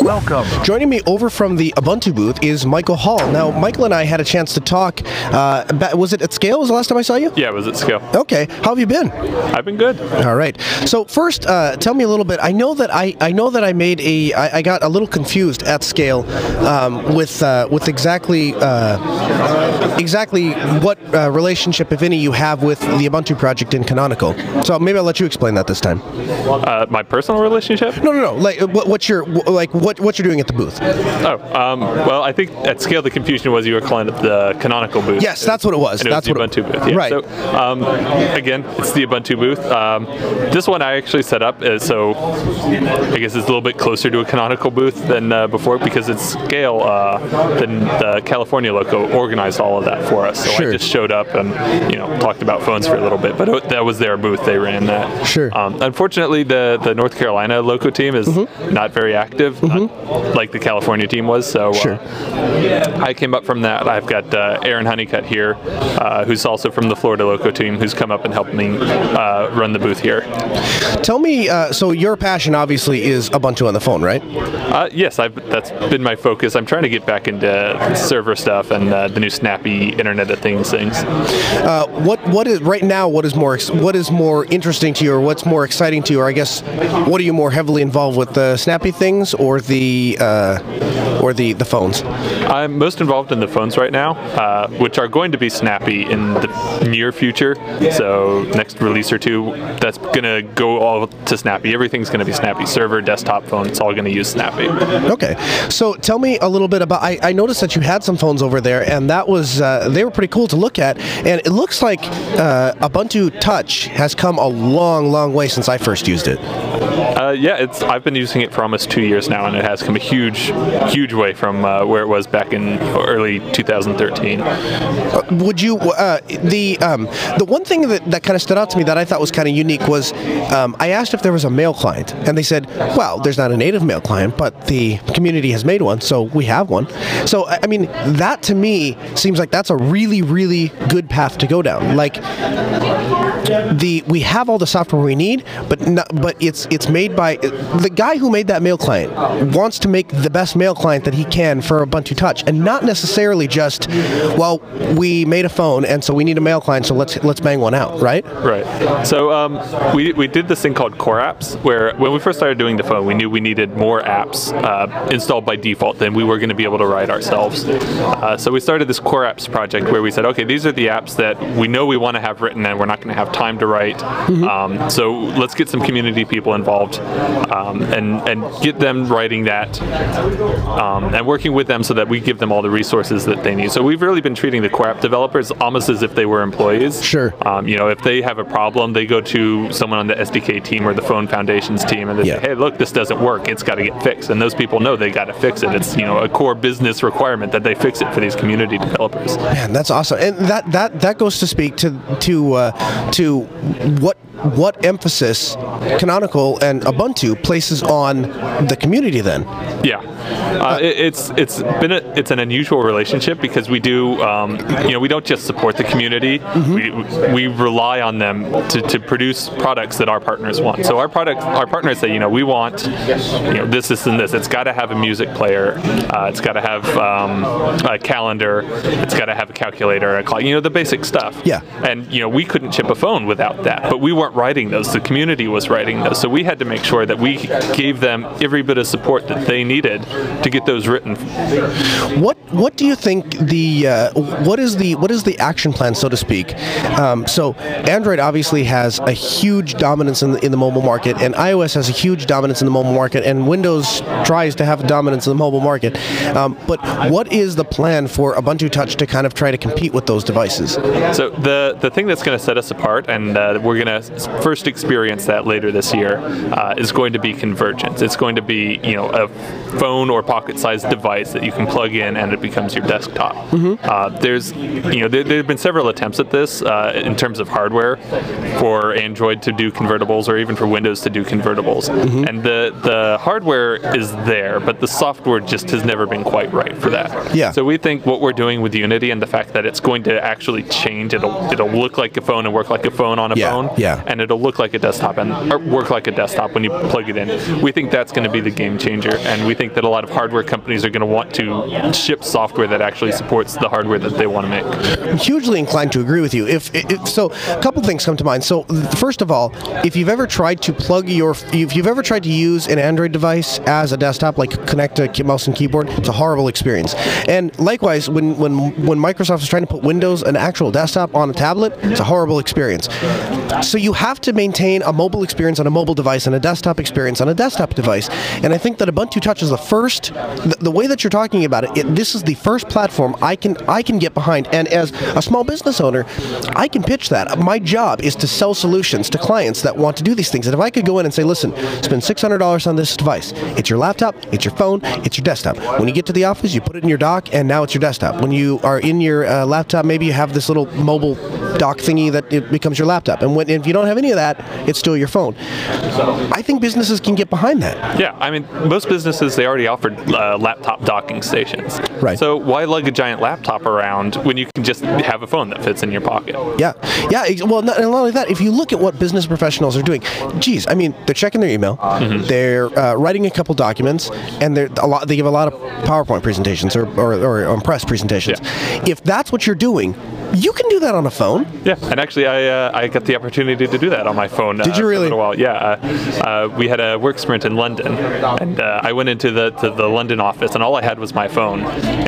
Welcome. Joining me over from the Ubuntu booth is Michael Hall. Now, Michael and I had a chance to talk. Uh, about, was it at Scale? Was the last time I saw you? Yeah, it was at Scale. Okay. How have you been? I've been good. All right. So first, uh, tell me a little bit. I know that I, I know that I made a. I, I got a little confused at Scale um, with uh, with exactly uh, exactly what uh, relationship, if any, you have with the Ubuntu project in Canonical. So maybe I'll let you explain that this time. Uh, my personal relationship? No, no, no. Like, what, what's your like what? What you're doing at the booth? Oh, um, well, I think at Scale the confusion was you were calling it the Canonical booth. Yes, that's what it was. And it that's was the what Ubuntu it, booth. Yeah. Right. So um, again, it's the Ubuntu booth. Um, this one I actually set up, is, so I guess it's a little bit closer to a Canonical booth than uh, before because it's Scale. Uh, then the California loco organized all of that for us. So sure. I just showed up and you know talked about phones for a little bit, but it, that was their booth. They ran that. Sure. Um, unfortunately, the the North Carolina loco team is mm-hmm. not very active. Mm-hmm. Like the California team was, so uh, sure. I came up from that. I've got uh, Aaron Honeycutt here, uh, who's also from the Florida Loco team, who's come up and helped me uh, run the booth here. Tell me, uh, so your passion obviously is Ubuntu on the phone, right? Uh, yes, I've, that's been my focus. I'm trying to get back into server stuff and uh, the new Snappy Internet of Things things. Uh, what what is right now? What is more what is more interesting to you, or what's more exciting to you, or I guess what are you more heavily involved with, the Snappy things or the The, uh, or the, the phones? I'm most involved in the phones right now, uh, which are going to be Snappy in the near future. So next release or two, that's going to go all to Snappy. Everything's going to be Snappy. Server, desktop, phone, it's all going to use Snappy. Okay. So tell me a little bit about, I, I noticed that you had some phones over there, and that was, uh, they were pretty cool to look at. And it looks like uh, Ubuntu Touch has come a long, long way since I first used it. Uh, yeah, it's. I've been using it for almost two years now, and it has come a huge, huge way from uh, where it was back in early two thousand thirteen. Uh, would you uh, the um, the one thing that, that kind of stood out to me that I thought was kind of unique was um, I asked if there was a mail client, and they said, "Well, there's not a native mail client, but the community has made one, so we have one." So I mean, that to me seems like that's a really, really good path to go down. Like the we have all the software we need, but not, but it's it's made by the guy who made that mail client. Wants to make the best mail client that he can for Ubuntu Touch, and not necessarily just, well, we made a phone and so we need a mail client, so let's let's bang one out, right? Right. So um, we we did this thing called Core Apps, where when we first started doing the phone, we knew we needed more apps uh, installed by default than we were going to be able to write ourselves. Uh, so we started this Core Apps project where we said, okay, these are the apps that we know we want to have written and we're not going to have time to write. Mm-hmm. Um, so let's get some community people involved um, and and get them writing that um, and working with them so that we give them all the resources that they need. So we've really been treating the core app developers almost as if they were employees. Sure. Um, you know, if they have a problem, they go to someone on the S D K team or the Phone Foundations team, and they yeah. say, "Hey, look, this doesn't work. It's got to get fixed." And those people know they got to fix it. It's you know a core business requirement that they fix it for these community developers. Man, that's awesome, and that that that goes to speak to to uh, to what what emphasis Canonical and Ubuntu places on the community. Then, yeah, uh, uh, it, it's it's been a, it's an unusual relationship because we do um, you know we don't just support the community, mm-hmm. we we rely on them to, to produce products that our partners want. So our product our partners say you know we want you know this this and this. It's got to have a music player, uh, it's got to have um, a calendar, it's got to have a calculator, a clock, you know the basic stuff. Yeah, and you know we couldn't ship a phone without that, but we weren't writing those. The community was writing those, so we had to make sure that we gave them every bit of support that they needed to get get those written. What what do you think the uh, what is the what is the action plan, so to speak? Um, so Android obviously has a huge dominance in the, in the mobile market, and iOS has a huge dominance in the mobile market, and Windows tries to have a dominance in the mobile market. Um, but what is the plan for Ubuntu Touch to kind of try to compete with those devices? So the the thing that's going to set us apart, and uh, we're going to first experience that later this year, uh, is going to be convergence. It's going to be, you know, a phone or pocket-sized device that you can plug in and it becomes your desktop. Mm-hmm. uh, there's, you know, there, there have been several attempts at this uh, in terms of hardware for Android to do convertibles or even for Windows to do convertibles. Mm-hmm. And the, the hardware is there, but the software just has never been quite right for that. Yeah. So we think what we're doing with Unity and the fact that it's going to actually change, it'll, it'll look like a phone and work like a phone on a yeah. phone, yeah. and it'll look like a desktop and or work like a desktop when you plug it in. We think that's going to be the game changer, and we think that a lot of hardware companies are going to want to ship software that actually supports the hardware that they want to make. I'm hugely inclined to agree with you. If, if so, a couple things come to mind. So, first of all, if you've ever tried to plug your, if you've ever tried to use an Android device as a desktop, like connect a mouse and keyboard, it's a horrible experience. And likewise, when when when Microsoft is trying to put Windows, an actual desktop, on a tablet, it's a horrible experience. So you have to maintain a mobile experience on a mobile device and a desktop experience on a desktop device. And I think that Ubuntu Touch is the first, the, the way that you're talking about it, it, this is the first platform I can I can get behind. And as a small business owner, I can pitch that. My job is to sell solutions to clients that want to do these things. And if I could go in and say, listen, spend six hundred dollars on this device. It's your laptop, it's your phone, it's your desktop. When you get to the office, you put it in your dock, and now it's your desktop. When you are in your uh, laptop, maybe you have this little mobile dock thingy that it becomes your laptop. And when, if you don't have any of that, it's still your phone. I think businesses can get behind that. Yeah, I mean, most businesses, they already offered uh, laptop docking stations. Right. So why lug a giant laptop around when you can just have a phone that fits in your pocket? Yeah, yeah. Well, not, and not only that, if you look at what business professionals are doing, geez, I mean, they're checking their email, mm-hmm. they're uh, writing a couple documents, and they're a lot. They give a lot of PowerPoint presentations or or, or um, press presentations. Yeah. If that's what you're doing, you can do that on a phone. Yeah, and actually, I uh, I got the opportunity to do that on my phone. Did uh, you really? For a while. Yeah, uh, uh, we had a work sprint in London, and uh, I went into the to the London office, and all I had was my phone.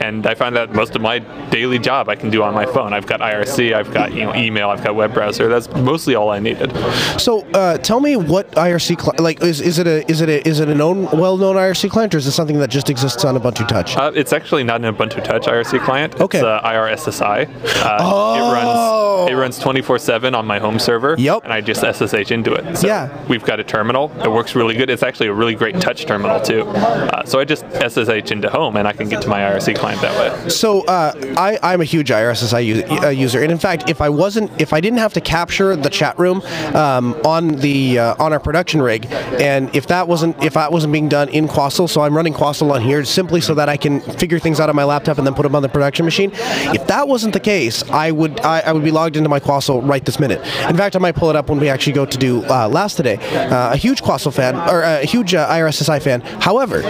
And I found out most of my daily job I can do on my phone. I've got I R C, I've got, you know, email, I've got web browser. That's mostly all I needed. So uh, tell me what I R C cli- like is is it a is it a, is it a known well-known I R C client, or is it something that just exists on Ubuntu Touch? Uh, it's actually not an Ubuntu Touch I R C client. Okay. It's uh, I R S S I. Uh, oh. Oh. It runs twenty-four seven on my home server, yep. and I just S S H into it. So yeah. we've got a terminal. It works really good. It's actually a really great touch terminal, too. Uh, so I just S S H into home, and I can get to my I R C client that way. So uh, I, I'm a huge I R S S I u- uh, user. And in fact, if I wasn't, if I didn't have to capture the chat room um, on the uh, on our production rig, and if that wasn't if that wasn't being done in Quassel, so I'm running Quassel on here simply so that I can figure things out on my laptop and then put them on the production machine. If that wasn't the case, I would I, I would be logged into my Quassel right this minute. In fact, I might pull it up when we actually go to do uh, last today. Uh, a huge Quassel fan, or a huge uh, I R S S I fan. However,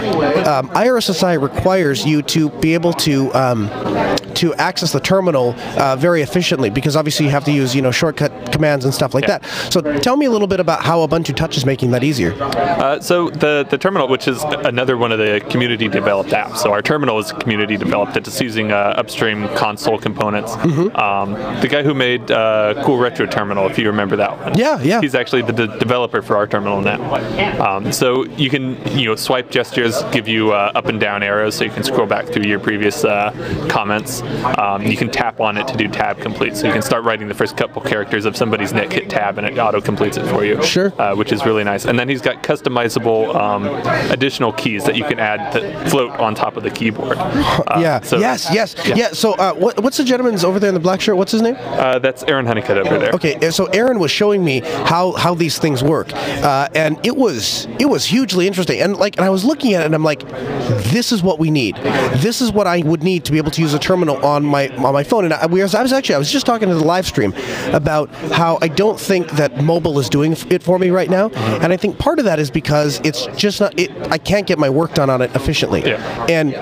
um, I R S S I requires you to be able to um, to access the terminal uh, very efficiently, because obviously you have to use, you know, shortcut commands and stuff like yeah. that. So tell me a little bit about how Ubuntu Touch is making that easier. Uh, so the the terminal, which is another one of the community developed apps. So our terminal is community developed. It's using uh, upstream console components. Mm-hmm. Um, the guy who made uh, Cool Retro Terminal, if you remember that one. Yeah, yeah. He's actually the de- developer for our terminal now. Um, so you can, you know, swipe gestures give you uh, up and down arrows, so you can scroll back through your previous uh, comments. Um, you can tap on it to do tab complete, so you can start writing the first couple characters of somebody's nick, hit tab, and it auto completes it for you. Sure. Uh, which is really nice. And then he's got customizable um, additional keys that you can add that float on top of the keyboard. Uh, yeah. So yes. Yes. Yeah. yeah so uh, what, what's the gentleman's over there in the black shirt? What's his name? Uh, that's Aaron Honeycutt over there. Okay, so Aaron was showing me how, how these things work, uh, and it was it was hugely interesting. And like, and I was looking at it, and I'm like, this is what we need. This is what I would need to be able to use a terminal on my on my phone. And I, we was, I was actually I was just talking to the live stream about how I don't think that mobile is doing it for me right now, mm-hmm. and I think part of that is because it's just not. It, I can't get my work done on it efficiently. Yeah. And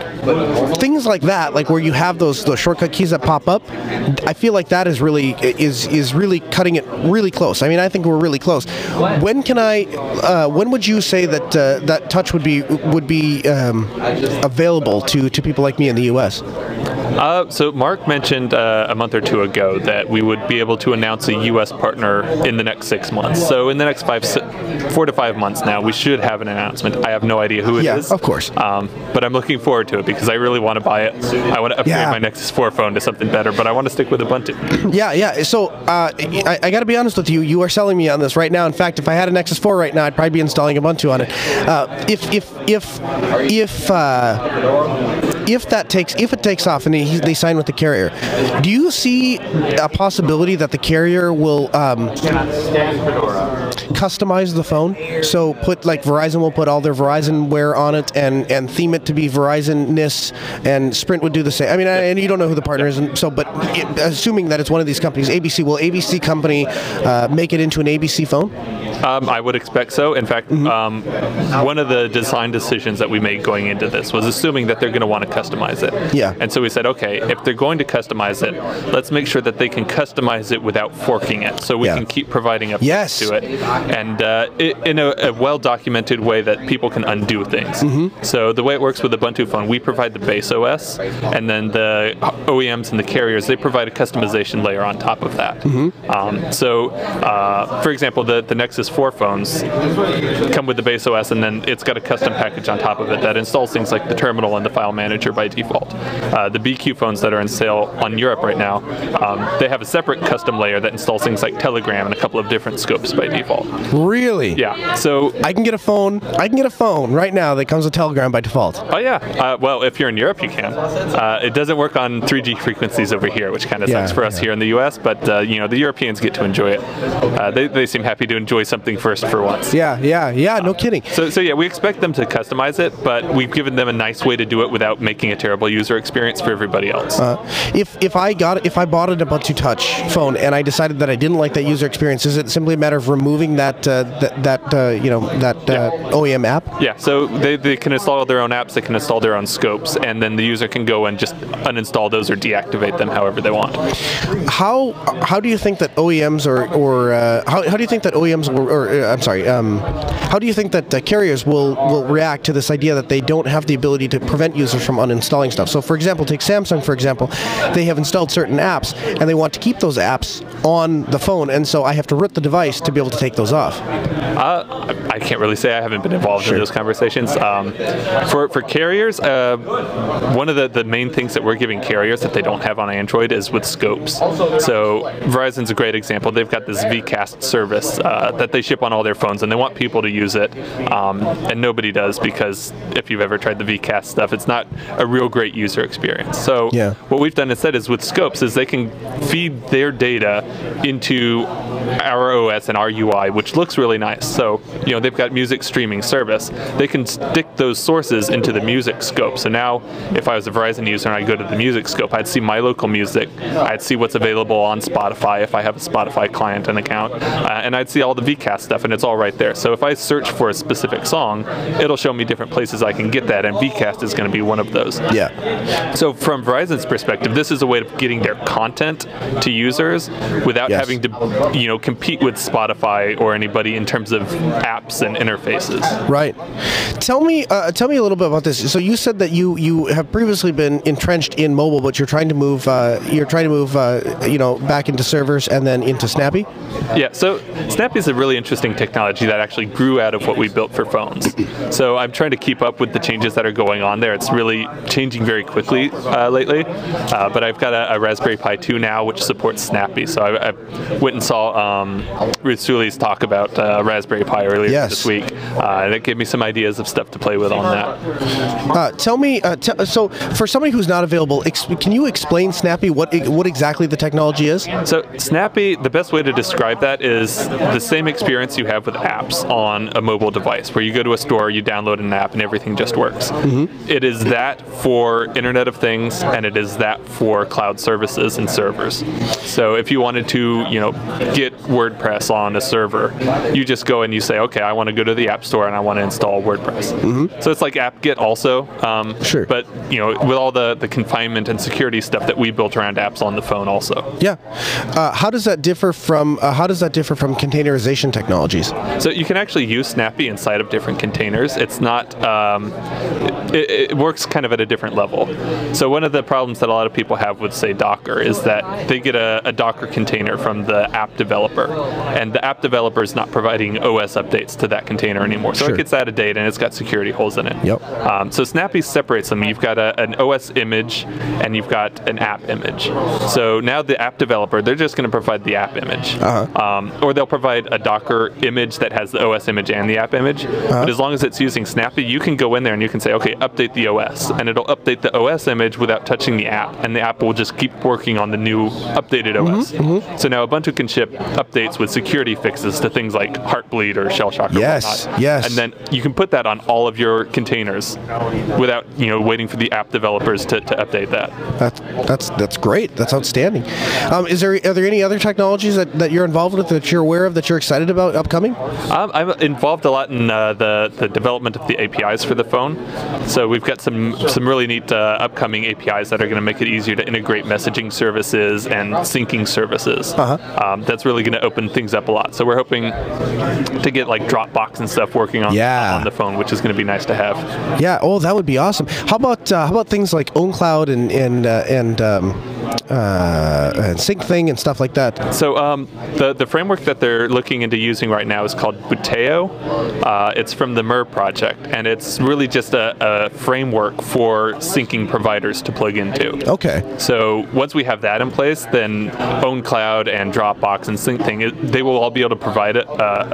things like that, like where you have those those shortcut keys. opportunities that pop up, I feel like that is really is is really cutting it really close. I mean, I think we're really close. What? When can I? Uh, when would you say that uh, that Touch would be would be um, available to to people like me in the U S? Uh, so Mark mentioned uh, a month or two ago that we would be able to announce a U S partner in the next six months. So in the next five, four to five months now, we should have an announcement. I have no idea who it yeah, is. Yeah, of course. Um, but I'm looking forward to it because I really want to buy it. I want to upgrade yeah. my Nexus four phone to something better, but I want to stick with Ubuntu. Yeah, yeah. So uh, I, I got to be honest with you. You are selling me on this right now. In fact, if I had a Nexus four right now, I'd probably be installing Ubuntu on it. Uh, if if if if uh, if that takes if it takes off and he they sign with the carrier. Do you see a possibility that the carrier will um, customize the phone? So put like Verizon will put all their Verizonware on it and and theme it to be Verizon-ness, and Sprint would do the same. I mean, I, and you don't know who the partner is, and so but it, assuming that it's one of these companies, A B C, will A B C company uh, make it into an A B C phone? Um, I would expect so. In fact, mm-hmm. um, one of the design decisions that we made going into this was assuming that they're going to want to customize it. Yeah. And so we said, okay, if they're going to customize it, let's make sure that they can customize it without forking it, so we yeah. can keep providing updates yes. to it, and uh, it, in a, a well-documented way that people can undo things. Mm-hmm. So the way it works with Ubuntu Phone, we provide the base O S, and then the O E Ms and the carriers, they provide a customization layer on top of that. Mm-hmm. um, so, uh, for example, the, the Nexus four phones come with the base O S, and then it's got a custom package on top of it that installs things like the terminal and the file manager by default. Uh, the B Q phones that are in sale on Europe right now, um, they have a separate custom layer that installs things like Telegram and a couple of different scopes by default. Really? Yeah. So I can get a phone. I can get a phone right now that comes with Telegram by default. Oh yeah. Uh, well, if you're in Europe, you can. Uh, it doesn't work on three G frequencies over here, which kind of yeah, sucks for yeah. us here in the U S. But uh, you know, the Europeans get to enjoy it. Uh, they they seem happy to enjoy something first for once. Yeah. Yeah. Yeah. No uh, kidding. So so yeah, we expect them to customize it, but we've given them a nice way to do it without making a terrible user experience for everybody else. Uh, if if I got if I bought an Ubuntu Touch phone and I decided that I didn't like that user experience, is it simply a matter of removing that uh, that, that uh, you know that uh, yeah. O E M app? Yeah. So they, they can install their own apps. They can install their own scopes, and then the user can go and just uninstall those or deactivate them however they want. How how do you think that O E Ms or or uh, how how do you think that O E Ms will, or uh, I'm sorry um, how do you think that uh, carriers will will react to this idea that they don't have the ability to prevent users from uninstalling stuff? So for example, take Samsung for example. They have installed certain apps, and they want to keep those apps on the phone, and so I have to root the device to be able to take those off. Uh, I can't really say. I haven't been involved sure. in those conversations. Um, for, for carriers, uh, one of the, the main things that we're giving carriers that they don't have on Android is with scopes. So Verizon's a great example. They've got this vCast service uh, that they ship on all their phones, and they want people to use it, um, and nobody does because if you've ever tried the vCast stuff, it's not a real great user experience. So yeah. what we've done instead is with scopes is they can feed their data into our O S and our U I, which looks really nice. So, you know, they've got music streaming service. They can stick those sources into the music scope. So now, if I was a Verizon user and I go to the music scope, I'd see my local music. I'd see what's available on Spotify if I have a Spotify client and account. Uh, and I'd see all the vCast stuff, and it's all right there. So if I search for a specific song, it'll show me different places I can get that, and vCast is going to be one of those. Yeah. So from Verizon's perspective, this is a way of getting their content to users without yes. having to, you know, compete with Spotify or anybody in terms of apps and interfaces. Right. Tell me, uh, tell me a little bit about this. So you said that you you have previously been entrenched in mobile, but you're trying to move, uh, you're trying to move, uh, you know, back into servers and then into Snappy. Yeah. So Snappy is a really interesting technology that actually grew out of what we built for phones. So I'm trying to keep up with the changes that are going on there. It's really changing very quickly uh, lately. Uh, but I've got a, a Raspberry Pi two now, which supports Snappy. So I, I went and saw um, Ruth Sully's talk about uh, Raspberry Pi earlier yes. this week, uh, and it gave me some ideas of stuff to play with on that. Uh, tell me, uh, t so for somebody who's not available, can you explain Snappy, what what exactly the technology is? So Snappy, the best way to describe that is the same experience you have with apps on a mobile device, where you go to a store, you download an app, and everything just works. Mm-hmm. It is that for Internet of Things, and it is that for cloud services and servers. So if you wanted to, you know, get WordPress on a server. You just go and you say, okay, I want to go to the App Store and I want to install WordPress. Mm-hmm. So it's like apt-get also. Um, sure. But you know, with all the, the confinement and security stuff that we built around apps on the phone also. Yeah. Uh, how does that differ from uh, how does that differ from containerization technologies? So you can actually use Snappy inside of different containers. It's not um, it, it works kind of at a different level. So one of the problems that a lot of people have with, say, Docker is that they get a, a Docker container from the app developer, and the app developer is not providing O S updates to that container anymore. So sure. it gets out of date and it's got security holes in it. Yep. Um, so Snappy separates them. You've got a, an O S image and you've got an app image. So now the app developer, they're just going to provide the app image. Uh-huh. um, or they'll provide a Docker image that has the O S image and the app image. Uh-huh. But as long as it's using Snappy, you can go in there and you can say, okay, update the O S. And it'll update the O S image without touching the app. And the app will just keep working on the new updated O S. Mm-hmm, mm-hmm. So now Ubuntu can ship updates with security fixes to things like Heartbleed or Shellshock or yes, whatnot. Yes. And then you can put that on all of your containers without, you know, waiting for the app developers to, to update that. That that's that's great. That's outstanding. Um, is there are there any other technologies that, that you're involved with that you're aware of that you're excited about upcoming? Um, I'm involved a lot in uh, the the development of the A P Is for the phone. So we've got some some really neat uh, upcoming A P Is that are going to make it easier to integrate messaging services and syncing services. Uh-huh. um, that's really going to open things up a lot. So we're hoping to get like Dropbox and stuff working on yeah. on the phone, which is going to be nice to have. Yeah. Oh, that would be awesome. How about uh, how about things like OwnCloud and and uh, and um Uh, and sync thing and stuff like that? So um, the, the framework that they're looking into using right now is called Buteo. Uh, it's from the Mir project, and it's really just a, a framework for syncing providers to plug into. Okay. So once we have that in place, then OwnCloud and Dropbox and sync thing, it, they will all be able to provide a,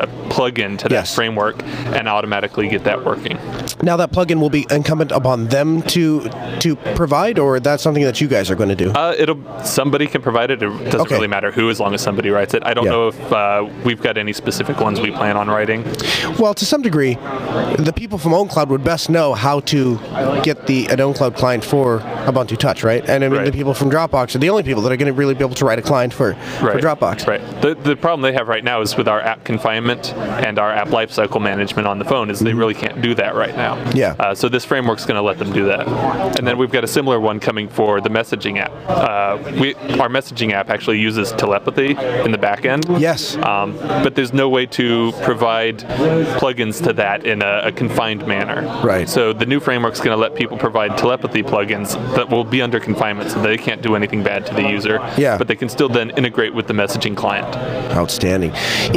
a plugin to that yes. framework and automatically get that working. Now that plugin will be incumbent upon them to to provide, or that's something that you guys are going to do? Uh, it'll Somebody can provide it. It doesn't okay. really matter who, as long as somebody writes it. I don't yeah. know if uh, we've got any specific ones we plan on writing. Well, to some degree, the people from OwnCloud would best know how to get the an OwnCloud client for Ubuntu Touch, right? And I mean, right. the people from Dropbox are the only people that are going to really be able to write a client for, right. for Dropbox. Right. The, the problem they have right now is with our app confinement and our app lifecycle management on the phone is mm-hmm. they really can't do that right now. Yeah. Uh, so this framework's going to let them do that. And then we've got a similar one coming for the messaging app. Uh, We, our messaging app actually uses telepathy in the back end. Yes. Um, but there's no way to provide plugins to that in a, a confined manner. Right. So the new framework's going to let people provide telepathy plugins that will be under confinement, so they can't do anything bad to the user. Yeah. But they can still then integrate with the messaging client. Outstanding.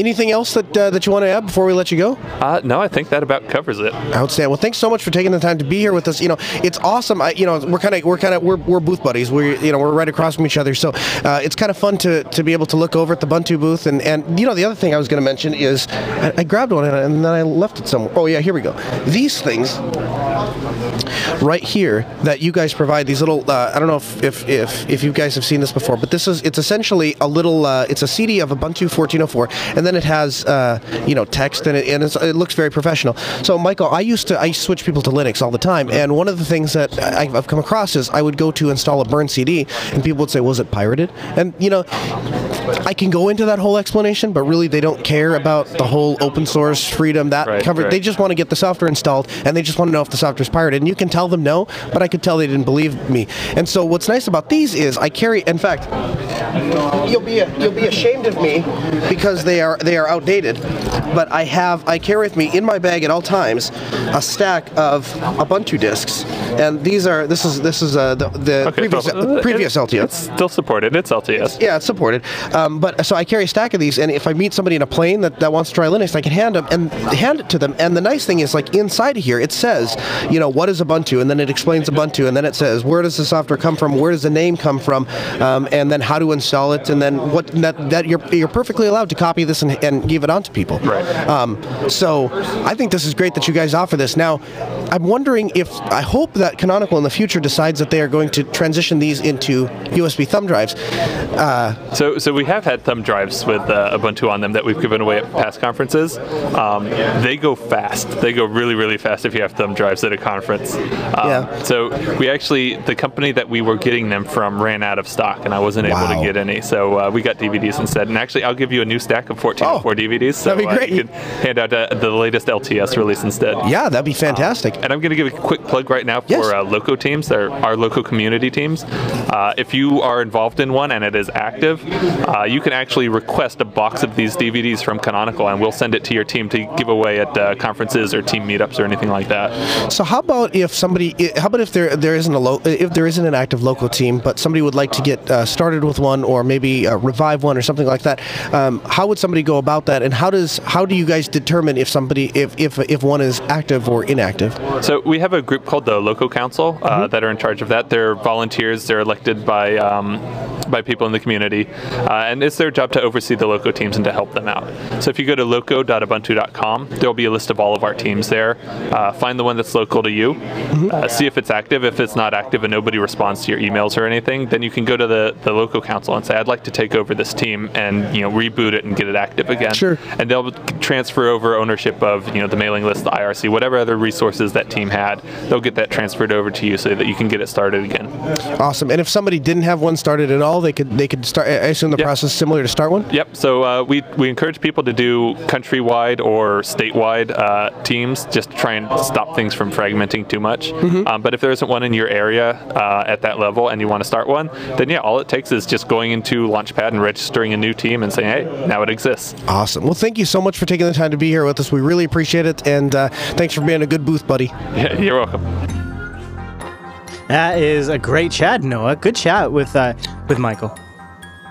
Anything else that uh, that you want to add before we let you go? Uh, no, I think that about covers it. Outstanding. Well, thanks so much for taking the time to be here with us. You know, it's awesome. I, you know, we're kind of we're kind of we're we're booth buddies. We you know we're right across from each other, so uh, it's kind of fun to, to be able to look over at the Ubuntu booth, and, and you know the other thing I was going to mention is I, I grabbed one and, I, and then I left it somewhere. Oh yeah, here we go. These things right here that you guys provide, these little uh, I don't know if, if if if you guys have seen this before, but this is it's essentially a little uh, it's a C D of Ubuntu fourteen oh four, and then it has uh, you know text and it and it's, it looks very professional. So Michael, I used to I switch people to Linux all the time, and one of the things that I, I've come across is I would go to install a burned C D and people would say, was it pirated? And you know, I can go into that whole explanation, but really they don't care about the whole open source freedom that right, covered. Right. They just want to get the software installed, and they just want to know if the software's pirated. And you can tell them no, but I could tell they didn't believe me. And so what's nice about these is I carry. In fact, you'll be a, you'll be ashamed of me because they are they are outdated. But I have I carry with me in my bag at all times a stack of Ubuntu disks, and these are this is this is uh, the, the okay, previous well, uh, previous L T S. It's still supported. It's L T S. It's, yeah, it's supported. Um, but so I carry a stack of these, and if I meet somebody in a plane that, that wants to try Linux, I can hand them and hand it to them. And the nice thing is, like inside of here, it says, you know, what is Ubuntu, and then it explains Ubuntu, and then it says where does the software come from, where does the name come from, um, and then how to install it, and then what that, that you're you're perfectly allowed to copy this and, and give it on to people. Right. Um, so I think this is great that you guys offer this. Now, I'm wondering if I hope that Canonical in the future decides that they are going to transition these into U S B thumb drives. Uh, so, so we have had thumb drives with uh, Ubuntu on them that we've given away at past conferences. Um, they go fast. They go really, really fast if you have thumb drives at a conference. Um, yeah. So we actually, the company that we were getting them from ran out of stock, and I wasn't wow. able to get any. So uh, we got D V Ds instead. And actually, I'll give you a new stack of fourteen oh four D V Ds. So that'd be great. Uh, you can hand out uh, the latest L T S release instead. Yeah, that'd be fantastic. Um, and I'm going to give a quick plug right now for yes. uh, Loco teams, our, our Loco community teams. Uh, if you are involved in one and it is active, uh, you can actually request a box of these D V Ds from Canonical, and we'll send it to your team to give away at uh, conferences or team meetups or anything like that. So how about if somebody? How about if there there isn't a lo if there isn't an active Loco team, but somebody would like to get uh, started with one, or maybe uh, revive one, or something like that? Um, how would somebody go about that, and how does how do you guys determine if somebody if if if one is active or inactive? So we have a group called the Loco Council uh, mm-hmm. that are in charge of that. They're volunteers. They're elected by um, by people in the community, uh, and it's their job to oversee the Loco teams and to help them out. So if you go to loco dot ubuntu dot com, there will be a list of all of our teams there. Uh, find the one that's local to you. Mm-hmm. uh, see if it's active. If it's not active and nobody responds to your emails or anything, then you can go to the, the Loco Council and say, I'd like to take over this team and you know reboot it and get it active again. Sure. And they'll transfer over ownership of you know the mailing list, the I R C, whatever other resources that team had. They'll get that transferred over to you so that you can get it started again. Awesome. And if somebody didn't have one started at all, they could they could start. I assume the yep. process is similar to start one. Yep. So uh, we we encourage people to do countrywide or statewide uh, teams just to try and stop things from fragmenting too much. Mm-hmm. um, but if there isn't one in your area uh, at that level and you want to start one, then yeah, all it takes is just going into Launchpad and registering a new team and saying, hey, now it exists. Awesome. Well, thank you so much for taking the time to be here with us. We really appreciate it, and uh, thanks for being a good booth buddy. Yeah, you're welcome. That is a great chat, Noah. Good chat with uh, with Michael.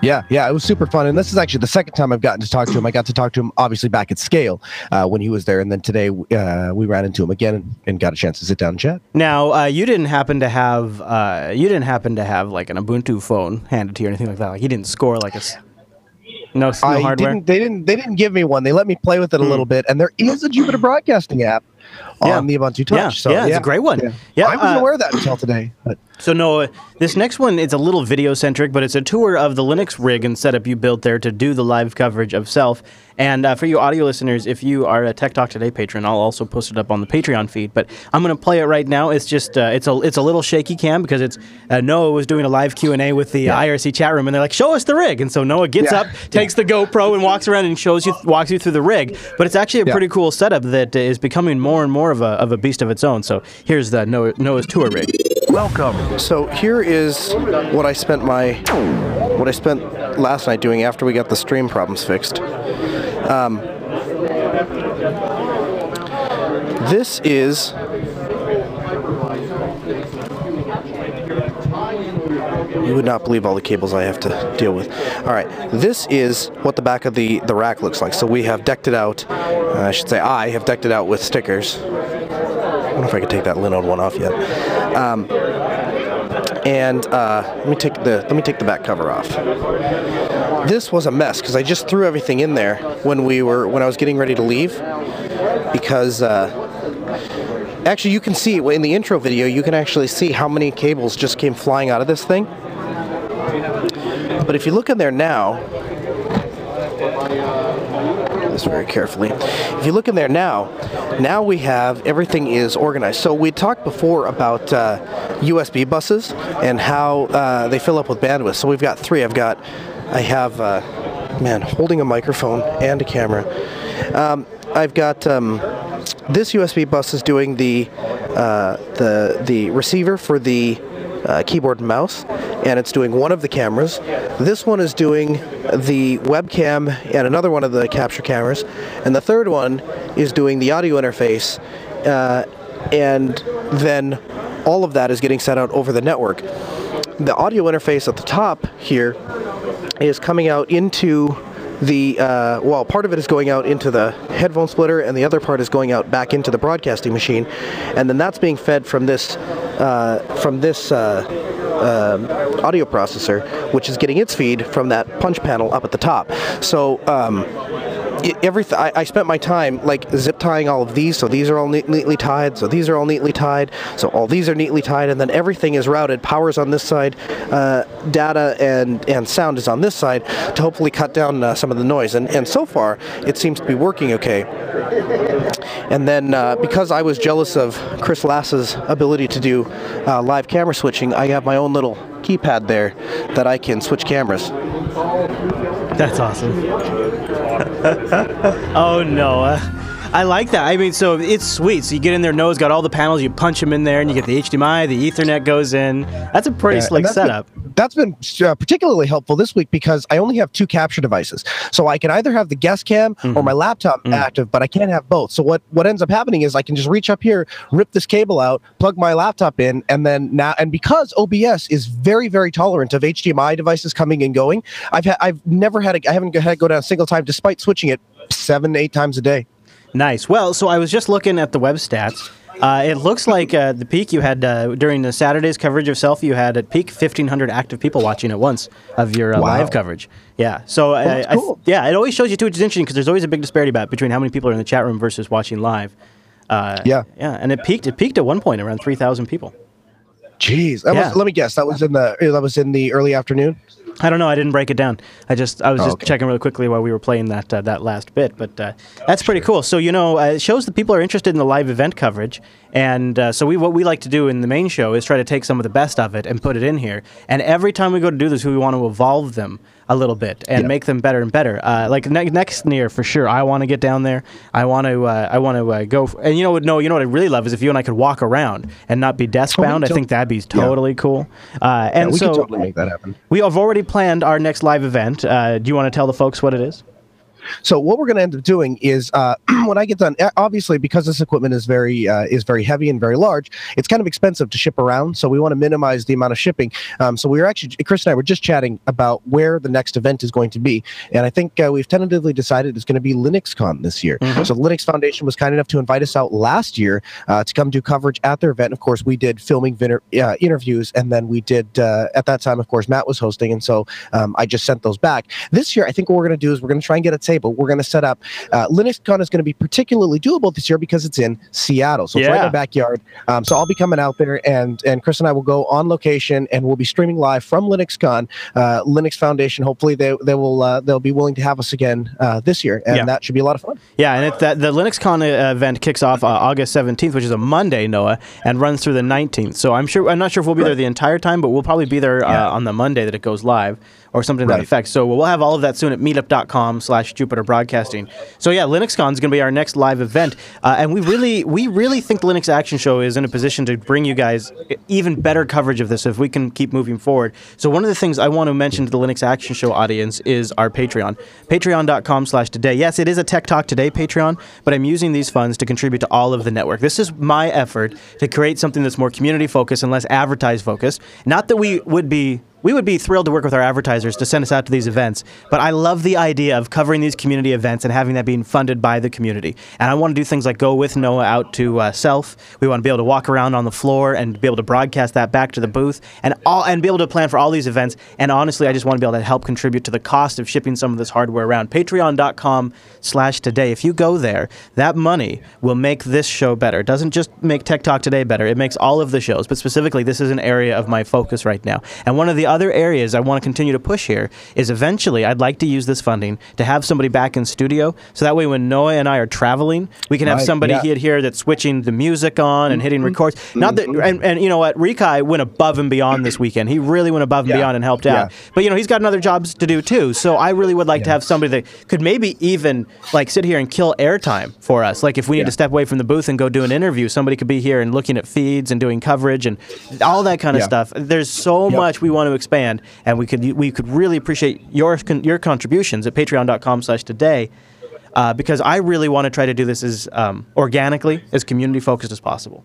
Yeah, yeah, it was super fun, and this is actually the second time I've gotten to talk to him. I got to talk to him, obviously, back at Scale uh, when he was there, and then today uh, we ran into him again and, and got a chance to sit down and chat. Now, uh, you didn't happen to have uh, you didn't happen to have like an Ubuntu phone handed to you or anything like that. Like you didn't score like a. No, no I hardware. Didn't, they didn't. They didn't give me one. They let me play with it a mm. little bit, and there is a Jupiter Broadcasting app yeah. on the Ubuntu Touch. Yeah, so, yeah, yeah, it's a great one. Yeah, yeah I wasn't uh, aware of that until today. But. So Noah, this next one it's a little video centric, but it's a tour of the Linux rig and setup you built there to do the live coverage of Self. And uh, for you audio listeners, if you are a Tech Talk Today patron, I'll also post it up on the Patreon feed. But I'm going to play it right now. It's just uh, it's a it's a little shaky cam because it's uh, Noah was doing a live Q and A with the yeah. I R C chat room, and they're like, "Show us the rig." And so Noah gets yeah. up, takes the GoPro, and walks around and shows you walks you through the rig. But it's actually a yeah. pretty cool setup that is becoming more and more of a of a beast of its own. So here's the Noah, Noah's tour rig. Welcome. So here is what I spent my what I spent last night doing after we got the stream problems fixed. Um, this is you would not believe all the cables I have to deal with. All right, this is what the back of the the rack looks like. So we have decked it out. Uh, I should say I have decked it out with stickers. I don't know if I could take that Linode one off yet. Um, and uh, let me take the let me take the back cover off. This was a mess because I just threw everything in there when we were when I was getting ready to leave because uh, actually you can see in the intro video you can actually see how many cables just came flying out of this thing. But if you look in there now, this very carefully. If you look in there now, now we have everything is organized. So we talked before about uh, U S B buses and how uh, they fill up with bandwidth. So we've got three. I've got I have, uh, man, holding a microphone and a camera. Um, I've got um, this U S B bus is doing the uh, the the receiver for the uh, keyboard and mouse, and it's doing one of the cameras. This one is doing the webcam and another one of the capture cameras, and the third one is doing the audio interface, uh, and then all of that is getting sent out over the network. The audio interface at the top here is coming out into the, uh, well, part of it is going out into the headphone splitter, and the other part is going out back into the broadcasting machine, and then that's being fed from this, uh, from this uh, uh, audio processor, which is getting its feed from that punch panel up at the top. So, um, everything. I, I spent my time like zip tying all of these, so these are all neat, neatly tied, so these are all neatly tied, so all these are neatly tied, and then everything is routed. Power's on this side, uh, data and and sound is on this side to hopefully cut down uh, some of the noise. And and so far, it seems to be working okay. And then uh, because I was jealous of Chris Lass's ability to do uh, live camera switching, I have my own little keypad there that I can switch cameras. That's awesome. Oh no, uh, I like that. I mean, so it's sweet. So you get in there, Noah's got all the panels, you punch them in there, and you get the H D M I, the Ethernet goes in. That's a pretty yeah, slick that's setup. Been, that's been uh, particularly helpful this week because I only have two capture devices. So I can either have the guest cam mm-hmm. or my laptop mm-hmm. active, but I can't have both. So what, what ends up happening is I can just reach up here, rip this cable out, plug my laptop in, and then now, and because O B S is very, very tolerant of H D M I devices coming and going, I've, ha I've never had, a, I haven't had to go down a single time despite switching it seven, eight times a day. Nice. Well, so I was just looking at the web stats. Uh, it looks like uh, the peak you had uh, during the Saturday's coverage of Self, you had at peak fifteen hundred active people watching at once of your uh, wow. live coverage. Yeah. So well, I, cool. I, yeah, it always shows you too, which is interesting because there's always a big disparity about between how many people are in the chat room versus watching live. Uh, yeah. Yeah. And it peaked. It peaked at one point around three thousand people. Jeez. That yeah. was, let me guess. That was in the. That was in the early afternoon. I don't know. I didn't break it down. I just I was just oh, okay. checking really quickly while we were playing that uh, that last bit. But uh, that's pretty cool. So you know, uh, it shows that people are interested in the live event coverage. And uh, so we what we like to do in the main show is try to take some of the best of it and put it in here. And every time we go to do this, we want to evolve them a little bit and yep. make them better and better. Uh, like ne next year for sure. I want to get down there. I want to. Uh, I want to uh, go. F and you know what? No, you know what I really love is if you and I could walk around and not be desk bound. Oh, I think that'd be totally yeah. cool. Uh, and yeah, we so could totally make that happen. We have already planned our next live event. Uh, do you want to tell the folks what it is? So what we're going to end up doing is uh, when I get done, obviously because this equipment is very uh, is very heavy and very large, it's kind of expensive to ship around. So we want to minimize the amount of shipping. Um, so we were actually, Chris and I were just chatting about where the next event is going to be. And I think uh, we've tentatively decided it's going to be LinuxCon this year. Mm-hmm. So the Linux Foundation was kind enough to invite us out last year uh, to come do coverage at their event. Of course, we did filming uh, interviews, and then we did, uh, at that time, of course, Matt was hosting. And so um, I just sent those back. This year, I think what we're going to do is we're going to try and get a table. But we're going to set up uh, LinuxCon is going to be particularly doable this year because it's in Seattle, so yeah. it's right in our backyard. Um, so I'll be coming out there, and and Chris and I will go on location, and we'll be streaming live from LinuxCon. Uh, Linux Foundation, hopefully they they will uh, they'll be willing to have us again uh, this year, and yeah. that should be a lot of fun. Yeah, and it, that, the LinuxCon event kicks off uh, August seventeenth, which is a Monday, Noah, and runs through the nineteenth. So I'm sure I'm not sure if we'll be right. there the entire time, but we'll probably be there uh, yeah. on the Monday that it goes live. Or something to right. that effect. So we'll have all of that soon at meetup dot com slash Jupiter Broadcasting. So yeah, LinuxCon is going to be our next live event, uh, and we really, we really think the Linux Action Show is in a position to bring you guys even better coverage of this if we can keep moving forward. So one of the things I want to mention to the Linux Action Show audience is our Patreon, patreon dot com slash today. Yes, it is a Tech Talk Today Patreon, but I'm using these funds to contribute to all of the network. This is my effort to create something that's more community focused and less advertise focused. Not that we would be. We would be thrilled to work with our advertisers to send us out to these events, but I love the idea of covering these community events and having that being funded by the community. And I want to do things like go with Noah out to uh, Self. We want to be able to walk around on the floor and be able to broadcast that back to the booth and all, and be able to plan for all these events. And honestly, I just want to be able to help contribute to the cost of shipping some of this hardware around. Patreon dot com slash today. If you go there, that money will make this show better. It doesn't just make Tech Talk Today better. It makes all of the shows, but specifically, this is an area of my focus right now. And one of the other other areas I want to continue to push here is eventually I'd like to use this funding to have somebody back in studio so that way when Noah and I are traveling, we can have right, somebody yeah. here that's switching the music on and hitting records. Not that, and, and you know what, Rikai went above and beyond this weekend. He really went above and yeah. beyond and helped out. Yeah. But you know, he's got other jobs to do too. So I really would like yeah. to have somebody that could maybe even like sit here and kill airtime for us. Like if we yeah. need to step away from the booth and go do an interview, somebody could be here and looking at feeds and doing coverage and all that kind of yeah. stuff. There's so yep. much we want to experience. Expand, and we could we could really appreciate your con your contributions at patreon dot com slash today, uh, because I really want to try to do this as um, organically, as community focused as possible.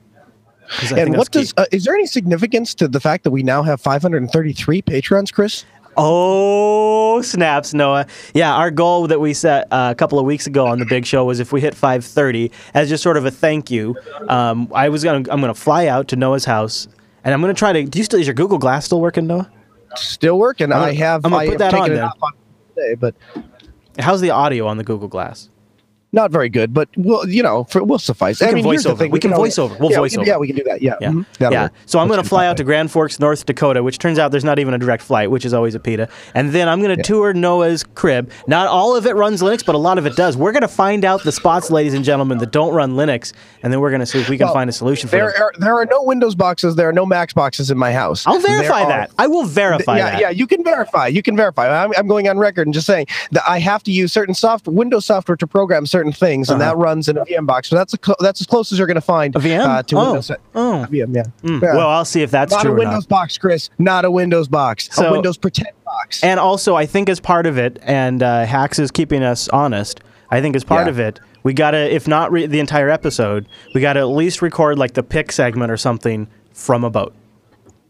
And what does uh, is there any significance to the fact that we now have five hundred thirty-three patrons, Chris? Oh, snaps, Noah. Yeah, our goal that we set uh, a couple of weeks ago on the big show was if we hit five thirty, as just sort of a thank you. Um, I was gonna I'm gonna fly out to Noah's house, and I'm gonna try to. Do you still is your Google Glass still working, Noah? Still working. I have. I'm gonna put that on there. But How's the audio on the Google Glass? Not very good, but we'll, you know, for, we'll suffice. We can I mean, voice over. We, we can voice over. We'll yeah, voice we can, over. Yeah, we can do that. Yeah. Yeah. Mm-hmm. yeah. So I'm going to fly out to Grand Forks, North Dakota, which turns out there's not even a direct flight, which is always a PETA. And then I'm going to yeah. tour Noah's crib. Not all of it runs Linux, but a lot of it does. We're going to find out the spots, ladies and gentlemen, that don't run Linux, and then we're going to see if we can well, find a solution for it. There, there are no Windows boxes. There are no Mac boxes in my house. I'll verify there that. Are, I will verify th- yeah, that. Yeah, you can verify. You can verify. I'm, I'm going on record and just saying that I have to use certain soft Windows software to program certain things, and uh-huh. that runs in a V M box. So that's a cl- that's as close as you're going to find. A V M? Uh, to oh. Windows. Oh. A V M, yeah. Mm. yeah. Well, I'll see if that's not true. Not a Windows or not. box, Chris. Not a Windows box. So, a Windows pretend box. And also, I think as part of it, and uh, Hacks is keeping us honest, I think as part yeah. of it, we got to, if not re- the entire episode, we got to at least record like the pick segment or something from a boat.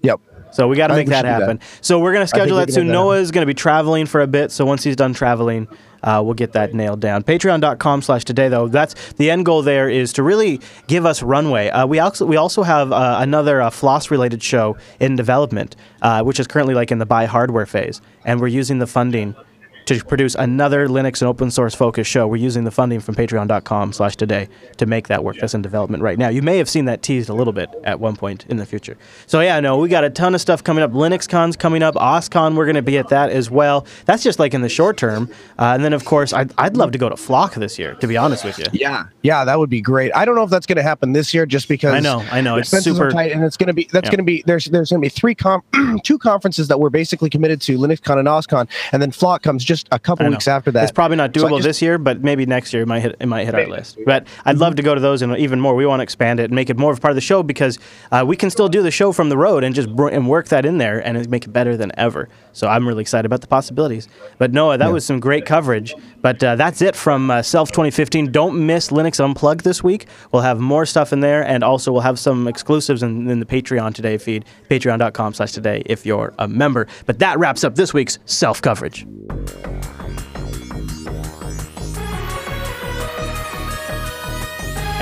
Yep. So we got to make that happen. That. So we're going to schedule that soon. Noah is going to be traveling for a bit, so once he's done traveling, uh, we'll get that nailed down. Patreon.com slash today, though. That's the end goal there is to really give us runway. Uh, we also we also have uh, another uh, Floss-related show in development, uh, which is currently like in the buy hardware phase, and we're using the funding to produce another Linux and open source focused show. We're using the funding from patreon.com slash today to make that work. That's in development right now. You may have seen that teased a little bit at one point in the future. So yeah, no, we got a ton of stuff coming up. LinuxCon's coming up. OSCON, we're going to be at that as well. That's just like in the short term. Uh, and then of course, I'd, I'd love to go to Flock this year, to be honest with you. Yeah. Yeah, that would be great. I don't know if that's going to happen this year just because I know, I know. It's super tight, and it's going to be, that's yeah. going to be, there's, there's going to be three, com- two conferences that we're basically committed to, LinuxCon and OSCON, and then Flock comes just a couple weeks after that. It's probably not doable so just, this year, but maybe next year it might hit, it might hit our list. But I'd love to go to those and even more. We want to expand it and make it more of a part of the show because uh, we can still do the show from the road and just br- and work that in there and make it better than ever. So I'm really excited about the possibilities. But Noah, that yeah. was some great coverage. But uh, that's it from uh, Self twenty fifteen. Don't miss Linux Unplugged this week. We'll have more stuff in there, and also we'll have some exclusives in, in the Patreon Today feed, patreon.com slash today if you're a member. But that wraps up this week's Self coverage.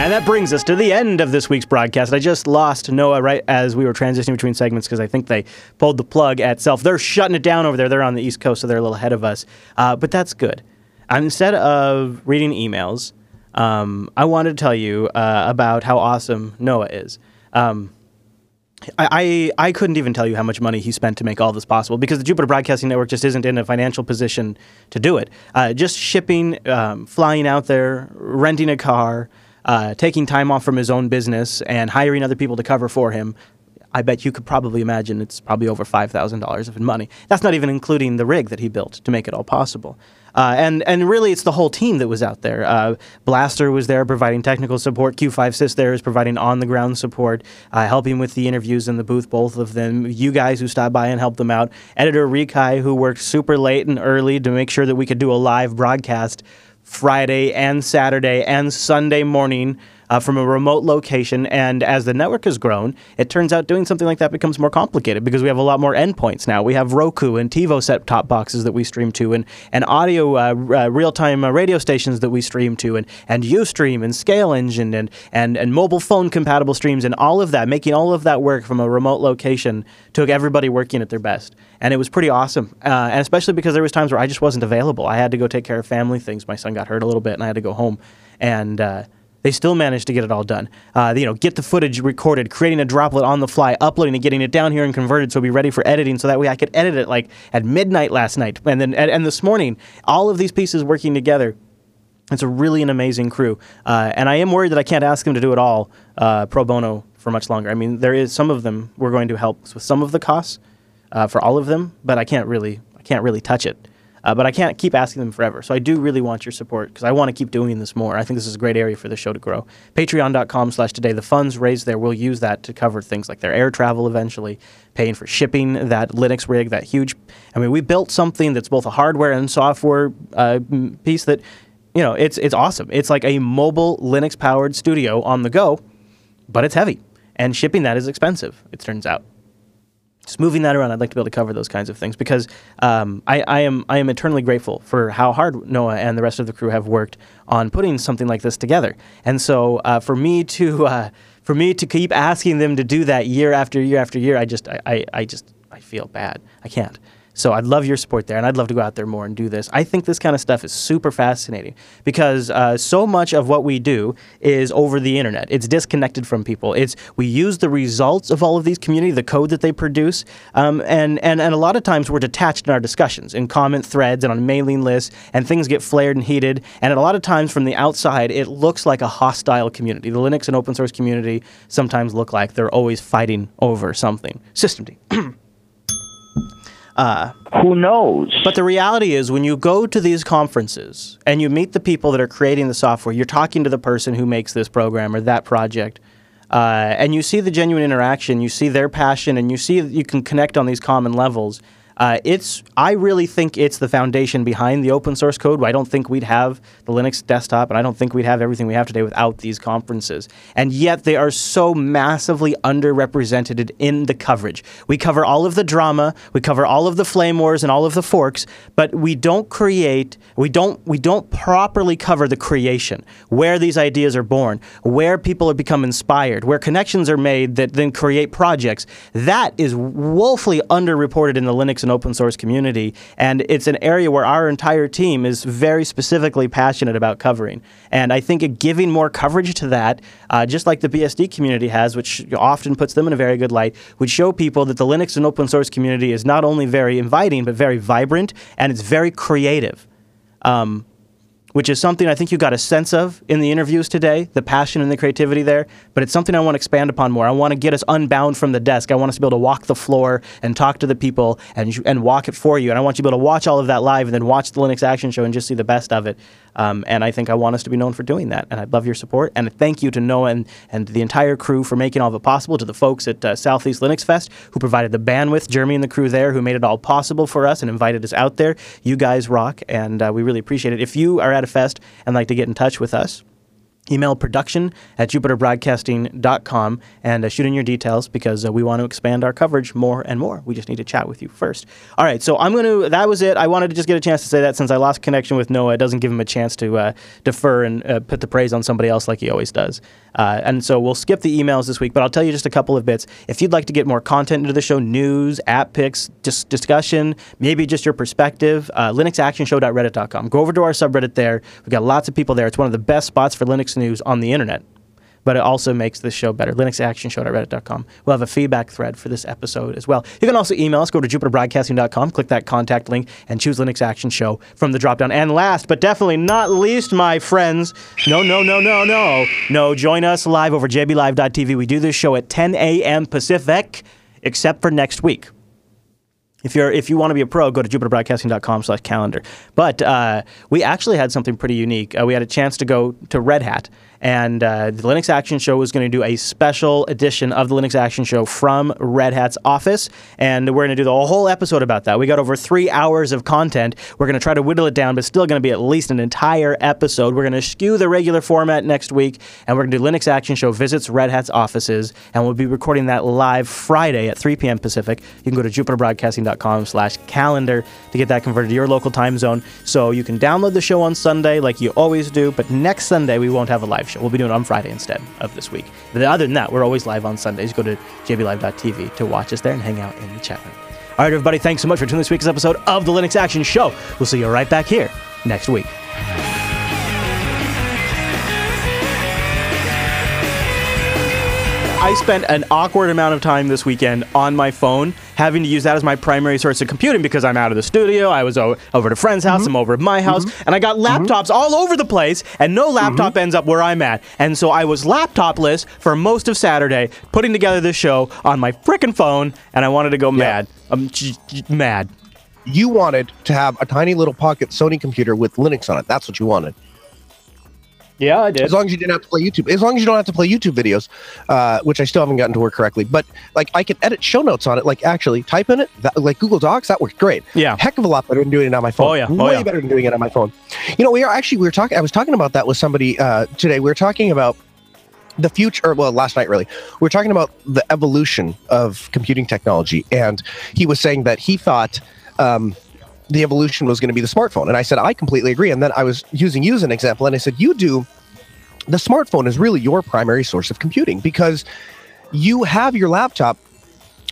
And that brings us to the end of this week's broadcast. I just lost Noah right as we were transitioning between segments because I think they pulled the plug at Self. They're shutting it down over there. They're on the East Coast, so they're a little ahead of us. Uh, but that's good. Instead of reading emails, um, I wanted to tell you uh, about how awesome Noah is. Um, I, I I couldn't even tell you how much money he spent to make all this possible because the Jupiter Broadcasting Network just isn't in a financial position to do it. Uh, just shipping, um, flying out there, renting a car, uh, taking time off from his own business, and hiring other people to cover for him. I bet you could probably imagine it's probably over five thousand dollars in money. That's not even including the rig that he built to make it all possible. Uh, and, and really, it's the whole team that was out there. Uh, Blaster was there providing technical support. Q five Sys there is providing on-the-ground support, uh, helping with the interviews in the booth, both of them. You guys who stopped by and helped them out. Editor Rikai, who worked super late and early to make sure that we could do a live broadcast Friday and Saturday and Sunday morning uh, from a remote location. And as the network has grown, it turns out doing something like that becomes more complicated because we have a lot more endpoints now. We have Roku and TiVo set-top boxes that we stream to, and, and audio uh, uh, real-time uh, radio stations that we stream to, and, and Ustream and Scale Engine and, and, and mobile phone-compatible streams and all of that. Making all of that work from a remote location took everybody working at their best. And it was pretty awesome, uh, and especially because there was times where I just wasn't available. I had to go take care of family things. My son got hurt a little bit, and I had to go home. And uh, they still managed to get it all done. Uh, you know, get the footage recorded, creating a droplet on the fly, uploading it, getting it down here and converted so it'll be ready for editing so that way I could edit it like at midnight last night. And then and, and this morning, all of these pieces working together. It's a really an amazing crew. Uh, and I am worried that I can't ask them to do it all uh, pro bono for much longer. I mean, there is some of them we're going to help with some of the costs. Uh, for all of them, but I can't really, I can't really touch it. Uh, but I can't keep asking them forever. So I do really want your support because I want to keep doing this more. I think this is a great area for the show to grow. Patreon.com slash today. The funds raised there, we'll use that to cover things like their air travel eventually, paying for shipping, that Linux rig, that huge. I mean, we built something that's both a hardware and software uh, piece that, you know, it's it's awesome. It's like a mobile Linux-powered studio on the go, but it's heavy. And shipping that is expensive, it turns out. Just moving that around, I'd like to be able to cover those kinds of things because um, I, I am I am eternally grateful for how hard Noah and the rest of the crew have worked on putting something like this together. And so uh, for me to uh, for me to keep asking them to do that year after year after year, I just I, I, I just I feel bad. I can't. So I'd love your support there, and I'd love to go out there more and do this. I think this kind of stuff is super fascinating because uh, so much of what we do is over the internet. It's disconnected from people. It's we use the results of all of these community, the code that they produce, um, and, and, and a lot of times we're detached in our discussions, in comment threads and on mailing lists, and things get flared and heated, and a lot of times from the outside, it looks like a hostile community. The Linux and open source community sometimes look like they're always fighting over something. Systemd. Uh, Who knows? But the reality is when you go to these conferences and you meet the people that are creating the software, you're talking to the person who makes this program or that project, uh, and you see the genuine interaction, you see their passion, and you see that you can connect on these common levels. Uh, it's, I really think it's the foundation behind the open source code. I don't think we'd have the Linux desktop, and I don't think we'd have everything we have today without these conferences. And yet they are so massively underrepresented in the coverage. We cover all of the drama, we cover all of the flame wars and all of the forks, but we don't create, we don't, we don't properly cover the creation, where these ideas are born, where people have become inspired, where connections are made that then create projects. That is woefully underreported in the Linux and open source community, and it's an area where our entire team is very specifically passionate about covering. And I think giving more coverage to that, uh, just like the B S D community has, which often puts them in a very good light, would show people that the Linux and open source community is not only very inviting, but very vibrant, and it's very creative. Um, which is something I think you got a sense of in the interviews today, the passion and the creativity there, but it's something I want to expand upon more. I want to get us unbound from the desk. I want us to be able to walk the floor and talk to the people and, and walk it for you, and I want you to be able to watch all of that live and then watch the Linux Action Show and just see the best of it, um, and I think I want us to be known for doing that, and I'd love your support, and thank you to Noah and, and the entire crew for making all of it possible, to the folks at uh, Southeast Linux Fest who provided the bandwidth, Jeremy and the crew there who made it all possible for us and invited us out there. You guys rock, and uh, we really appreciate it. If you are at a fest and like to get in touch with us, email production at jupiter broadcasting dot com and uh, shoot in your details, because uh, we want to expand our coverage more and more. We just need to chat with you first. All right, so I'm going to, that was it. I wanted to just get a chance to say that since I lost connection with Noah. It doesn't give him a chance to uh, defer and uh, put the praise on somebody else like he always does. Uh, and so we'll skip the emails this week, but I'll tell you just a couple of bits. If you'd like to get more content into the show, news, app picks, dis discussion, maybe just your perspective, uh, linux action show dot reddit dot com. Go over to our subreddit there. We've got lots of people there. It's one of the best spots for Linux news on the internet, but it also makes this show better. linux action show dot reddit dot com. We'll have a feedback thread for this episode as well. You can also email us. Go to jupiter broadcasting dot com, click that contact link, and choose Linux Action Show from the drop-down. And last, but definitely not least, my friends, no, no, no, no, no, no, join us live over j b live dot t v. We do this show at ten a m Pacific, except for next week. If you're if you want to be a pro, go to jupiter broadcasting dot com slash calendar. But uh, we actually had something pretty unique. Uh, we had a chance to go to Red Hat, and uh, the Linux Action Show was going to do a special edition of the Linux Action Show from Red Hat's office, and we're going to do the whole episode about that. We got over three hours of content. We're going to try to whittle it down, but still going to be at least an entire episode. We're going to skew the regular format next week, and we're going to do Linux Action Show visits Red Hat's offices, and we'll be recording that live Friday at three p m Pacific. You can go to jupiter broadcasting dot com slash calendar to get that converted to your local time zone, so you can download the show on Sunday like you always do, but next Sunday we won't have a live show. We'll be doing it on Friday instead of this week. But other than that, we're always live on Sundays. Go to j b live dot t v to watch us there and hang out in the chat room. All right, everybody, thanks so much for tuning in this week's episode of the Linux Action Show. We'll see you right back here next week. I spent an awkward amount of time this weekend on my phone, having to use that as my primary source of computing because I'm out of the studio. I was over to a friend's house, mm-hmm. I'm over at my house, mm-hmm. and I got laptops mm-hmm. all over the place, and no laptop mm-hmm. ends up where I'm at. And so I was laptopless for most of Saturday, putting together this show on my frickin' phone, and I wanted to go yeah. mad. I'm mad. You wanted to have a tiny little pocket Sony computer with Linux on it. That's what you wanted. Yeah, I did. As long as you didn't have to play YouTube. As long as you don't have to play YouTube videos, uh, which I still haven't gotten to work correctly. But like, I could edit show notes on it. Like, actually, type in it. That, like Google Docs, that worked great. Yeah, heck of a lot better than doing it on my phone. Oh yeah, oh, way yeah. better than doing it on my phone. You know, we are actually we were talking. I was talking about that with somebody uh, today. We were talking about the future. Well, last night really, we were talking about the evolution of computing technology, and he was saying that he thought. Um, the evolution was going to be the smartphone. And I said, I completely agree. And then I was using you as an example. And I said, you do, the smartphone is really your primary source of computing because you have your laptop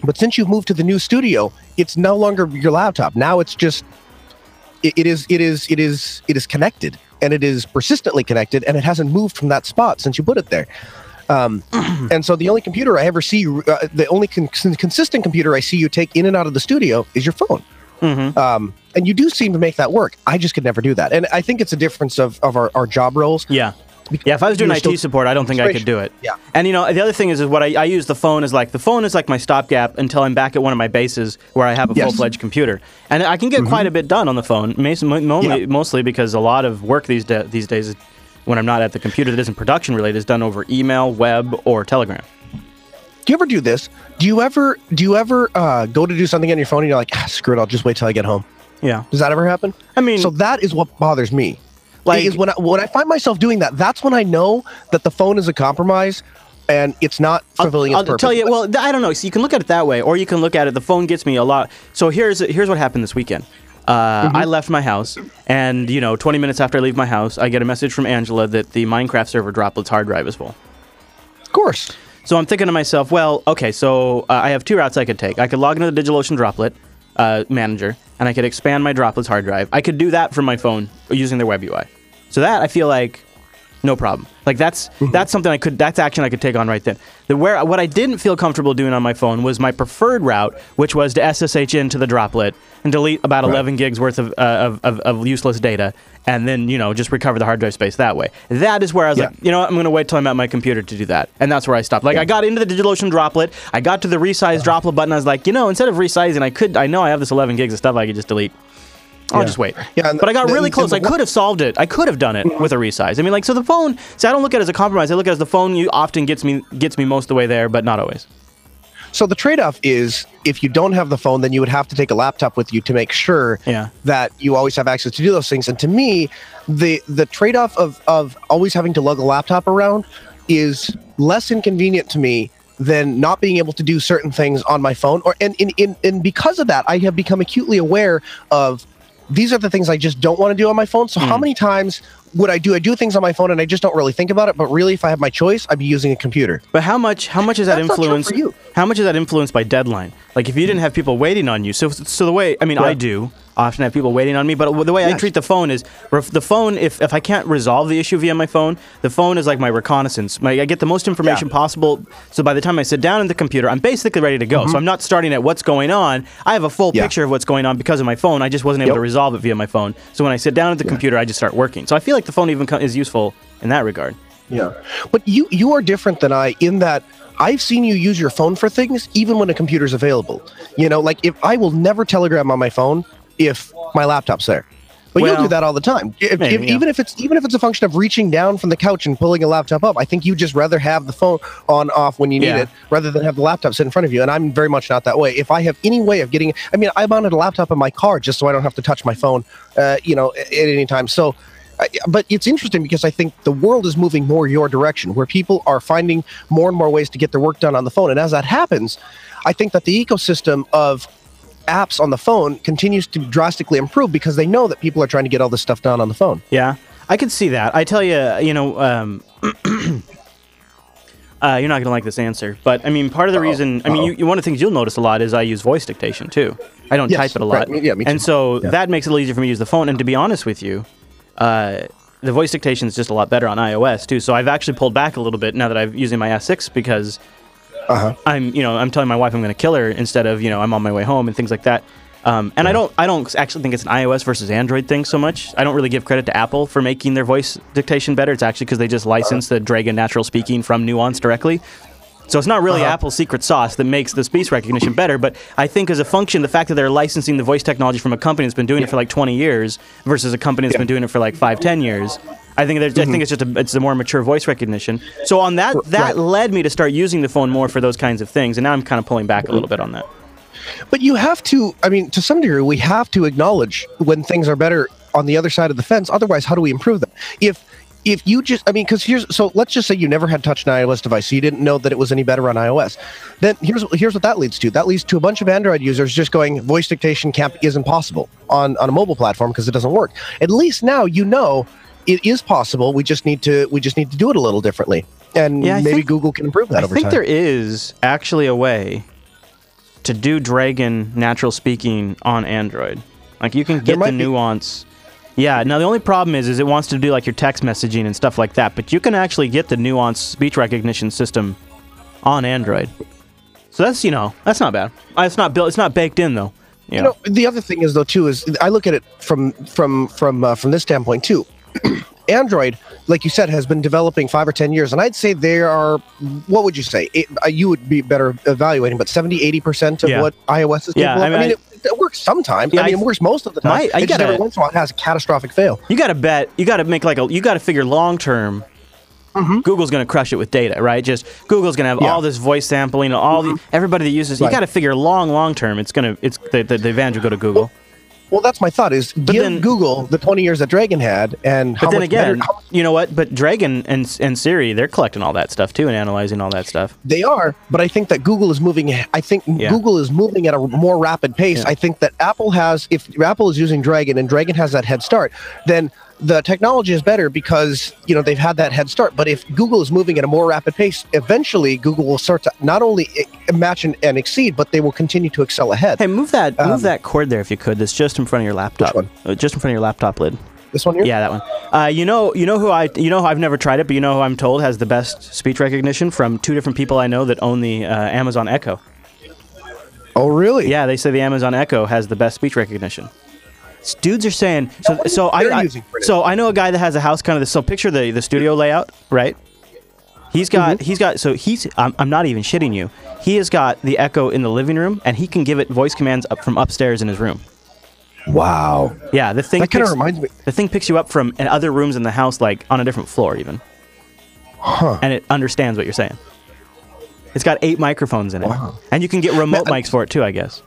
But since you've moved to the new studio, it's no longer your laptop. Now it's just, it, it is, it is, it is, it is connected, and it is persistently connected, and it hasn't moved from that spot since you put it there. Um, and so the only computer I ever see, uh, the only con consistent computer I see you take in and out of the studio is your phone. Mm-hmm. Um, and you do seem to make that work. I just could never do that. And I think it's a difference of, of our, our job roles. Yeah. Yeah, if I was doing I T support, I don't think I could do it. Yeah. And, you know, the other thing is, is what I, I use the phone is like, the phone is like my stopgap until I'm back at one of my bases where I have a yes. full-fledged computer. And I can get mm-hmm. quite a bit done on the phone, mostly, yeah. mostly because a lot of work these, de these days, when I'm not at the computer that isn't production-related, is done over email, web, or Telegram. Do you ever do this? Do you ever, do you ever uh, go to do something on your phone and you're like, ah, screw it, I'll just wait till I get home? Yeah. Does that ever happen? I mean... So that is what bothers me. Like, is when I, when I find myself doing that, that's when I know that the phone is a compromise and it's not fulfilling its purpose. I'll tell you, well, I don't know. So you can look at it that way, or you can look at it, the phone gets me a lot. So here's, here's what happened this weekend. Uh, mm-hmm. I left my house, and, you know, twenty minutes after I leave my house, I get a message from Angela that the Minecraft server Droplet's hard drive is full. Of course. So I'm thinking to myself, well, okay, so uh, I have two routes I could take. I could log into the DigitalOcean Droplet uh, manager, and I could expand my Droplet's hard drive. I could do that from my phone using their web U I. So that, I feel like, no problem. Like, that's mm-hmm. that's something I could, that's action I could take on right then. The where What I didn't feel comfortable doing on my phone was my preferred route, which was to S S H into the Droplet and delete about right. eleven gigs worth of, uh, of, of, of useless data, and then, you know, just recover the hard drive space that way. That is where I was yeah. like, you know what, I'm going to wait till I'm at my computer to do that. And that's where I stopped. Like, yeah. I got into the DigitalOcean Droplet, I got to the resize yeah. Droplet button, I was like, you know, instead of resizing, I could, I know I have this eleven gigs of stuff I could just delete. I'll yeah. just wait. Yeah, but I got really close. I could have solved it. I could have done it with a resize. I mean, like, so the phone, so I don't look at it as a compromise. I look at it as the phone you often gets me gets me most of the way there, but not always. So the trade-off is, if you don't have the phone, then you would have to take a laptop with you to make sure yeah. that you always have access to do those things. And to me, the the trade-off of, of always having to lug a laptop around is less inconvenient to me than not being able to do certain things on my phone. Or and, and, and, and because of that, I have become acutely aware of these are the things I just don't want to do on my phone. So mm. how many times would I do? I do things on my phone and I just don't really think about it. But really, if I had my choice, I'd be using a computer. But how much? How much is that influenced? How much is that influenced by deadline? Like, if you didn't have people waiting on you. So, so the way I mean, yeah. I do often have people waiting on me. But the way yes. I treat the phone is the phone. If if I can't resolve the issue via my phone, the phone is like my reconnaissance. My, I get the most information yeah. possible. So by the time I sit down at the computer, I'm basically ready to go. Mm-hmm. So I'm not starting at what's going on. I have a full yeah. picture of what's going on because of my phone. I just wasn't able yep. to resolve it via my phone. So when I sit down at the yeah. computer, I just start working. So I feel like the phone even is useful in that regard. Yeah, but you you are different than I in that I've seen you use your phone for things even when a computer's available. You know, like, if I will never Telegram on my phone if my laptop's there, but well, you'll do that all the time. If, maybe, if, yeah. Even if it's even if it's a function of reaching down from the couch and pulling a laptop up, I think you just rather have the phone on off when you need yeah. it rather than have the laptop sit in front of you. And I'm very much not that way. If I have any way of getting, I mean, I mounted a laptop in my car just so I don't have to touch my phone, uh, you know, at, at any time. So. I, but it's interesting because I think the world is moving more your direction, where people are finding more and more ways to get their work done on the phone. And as that happens, I think that the ecosystem of apps on the phone continues to drastically improve because they know that people are trying to get all this stuff done on the phone. Yeah, I can see that. I tell you, you know, um, uh, you're not going to like this answer, but I mean, part of the uh-oh. reason, I mean, you, you, one of the things you'll notice a lot is I use voice dictation too. I don't yes, type it a lot. Right. Yeah, me too. And so yeah. that makes it a little easier for me to use the phone. And to be honest with you, Uh, the voice dictation is just a lot better on iOS too. So I've actually pulled back a little bit now that I'm using my S six because uh-huh. I'm, you know, I'm telling my wife I'm going to kill her instead of, you know, I'm on my way home and things like that. Um, and yeah. I don't, I don't actually think it's an iOS versus Android thing so much. I don't really give credit to Apple for making their voice dictation better. It's actually because they just licensed uh-huh. the Dragon Natural Speaking from Nuance directly. So it's not really uh-huh. Apple's secret sauce that makes the speech recognition better, but I think as a function, the fact that they're licensing the voice technology from a company that's been doing yeah. it for like twenty years versus a company that's yeah. been doing it for like five, ten years, I think mm-hmm. I think it's just a, it's a more mature voice recognition. So on that, that right. led me to start using the phone more for those kinds of things, and now I'm kind of pulling back a little bit on that. But you have to, I mean, to some degree, we have to acknowledge when things are better on the other side of the fence. Otherwise, how do we improve them? If If you just, I mean, because here's, so let's just say you never had touched an iOS device, so you didn't know that it was any better on iOS. Then here's here's what that leads to. That leads to a bunch of Android users just going, voice dictation camp isn't possible on, on a mobile platform because it doesn't work. At least now you know it is possible. We just need to we just need to do it a little differently, and yeah, maybe think, Google can improve that I over time. I think there is actually a way to do Dragon natural speaking on Android. Like, you can get the nuance. Yeah, now the only problem is is it wants to do like your text messaging and stuff like that, but you can actually get the nuance speech recognition system on Android. So that's, you know, that's not bad. It's not built, it's not baked in though. You know, the other thing is though too is I look at it from from from uh, from this standpoint too. Android, like you said, has been developing five or ten years, and I'd say there are, what would you say? It, uh, you would be better evaluating, but seventy, eighty percent of yeah. what iOS is capable yeah, I mean, of. I mean, it, it works sometimes. Yeah, I mean, I, it works most of the time. My, I gotta, every once in a while, it has a catastrophic fail. You got to bet. You got to make like a. You got to figure long term. Mm-hmm. Google's going to crush it with data, right? Just Google's going to have yeah. all this voice sampling, all mm-hmm. the everybody that uses. Right. You got to figure long, long term. It's going to. It's the the, the advantage will go to Google. Well, Well, that's my thought is but give then, Google the twenty years that Dragon had, and how but then much again, better, how you know what? But Dragon and and Siri, they're collecting all that stuff too and analyzing all that stuff. They are, but I think that Google is moving. I think yeah. Google is moving at a more rapid pace. Yeah. I think that Apple has, if Apple is using Dragon and Dragon has that head start, then the technology is better because you know they've had that head start. But if Google is moving at a more rapid pace, eventually Google will start to not only match and, and exceed, but they will continue to excel ahead. Hey, move that um, move that cord there if you could. That's just in front of your laptop. Which one? Just in front of your laptop lid. This one here? Yeah, that one. Uh, you know, you know who I you know I've never tried it, but you know who I'm told has the best speech recognition from two different people I know that own the uh, Amazon Echo. Oh, really? Yeah, they say the Amazon Echo has the best speech recognition. Dudes are saying so. So I, I so I know a guy that has a house kind of this. So picture the the studio layout, right? He's got mm-hmm. he's got so he's I'm, I'm not even shitting you. He has got the Echo in the living room, and he can give it voice commands up from upstairs in his room. Wow. Yeah, the thing that kind of reminds me. The thing picks you up from in other rooms in the house, like on a different floor, even. Huh. And it understands what you're saying. It's got eight microphones in it, wow. and you can get remote now, mics for it too, I guess.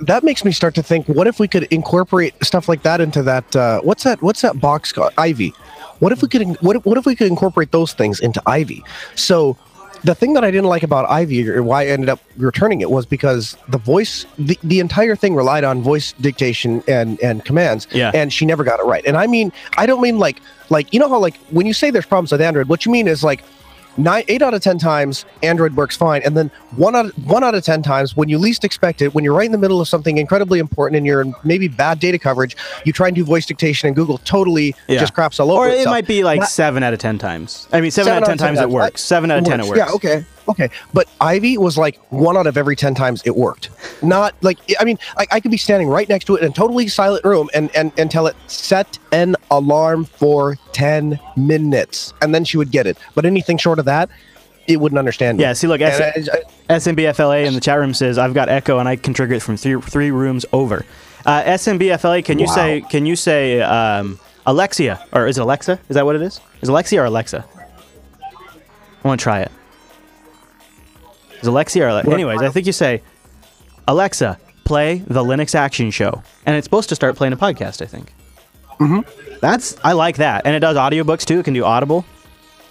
That makes me start to think, what if we could incorporate stuff like that into that, uh, what's that, what's that box called? Ivy. What if we could, what if, what if we could incorporate those things into Ivy? So the thing that I didn't like about Ivy, or why I ended up returning it, was because the voice, the, the entire thing relied on voice dictation and, and commands, yeah. and she never got it right. And I mean, I don't mean like, like, you know how like, when you say there's problems with Android, what you mean is like, Nine, eight out of ten times, Android works fine, and then one out of, one out of ten times, when you least expect it, when you're right in the middle of something incredibly important and you're in maybe bad data coverage, you try and do voice dictation, and Google totally yeah. just craps all over itself. Or it itself. might be like Not, seven out of ten times. I mean, seven, seven out of ten, ten times, times it works. I, seven out of ten works. it works. Yeah, okay. Okay, but Ivy was like one out of every ten times it worked. Not like, I mean, I, I could be standing right next to it in a totally silent room and, and, and tell it, set an alarm for ten minutes. And then she would get it. But anything short of that, it wouldn't understand. Yeah, me. see, look, S- I, I, S M B F L A in the chat room says, I've got Echo and I can trigger it from three, three rooms over. Uh, S M B F L A, can you wow. say, can you say um, Alexia? Or is it Alexa? Is that what it is? Is Alexia or Alexa? I want to try it. Is Alexia or Alexa? Anyways, I think you say, Alexa, play the Linux Action Show. And it's supposed to start playing a podcast, I think. Mm-hmm. That's, I like that. And it does audiobooks, too. It can do Audible.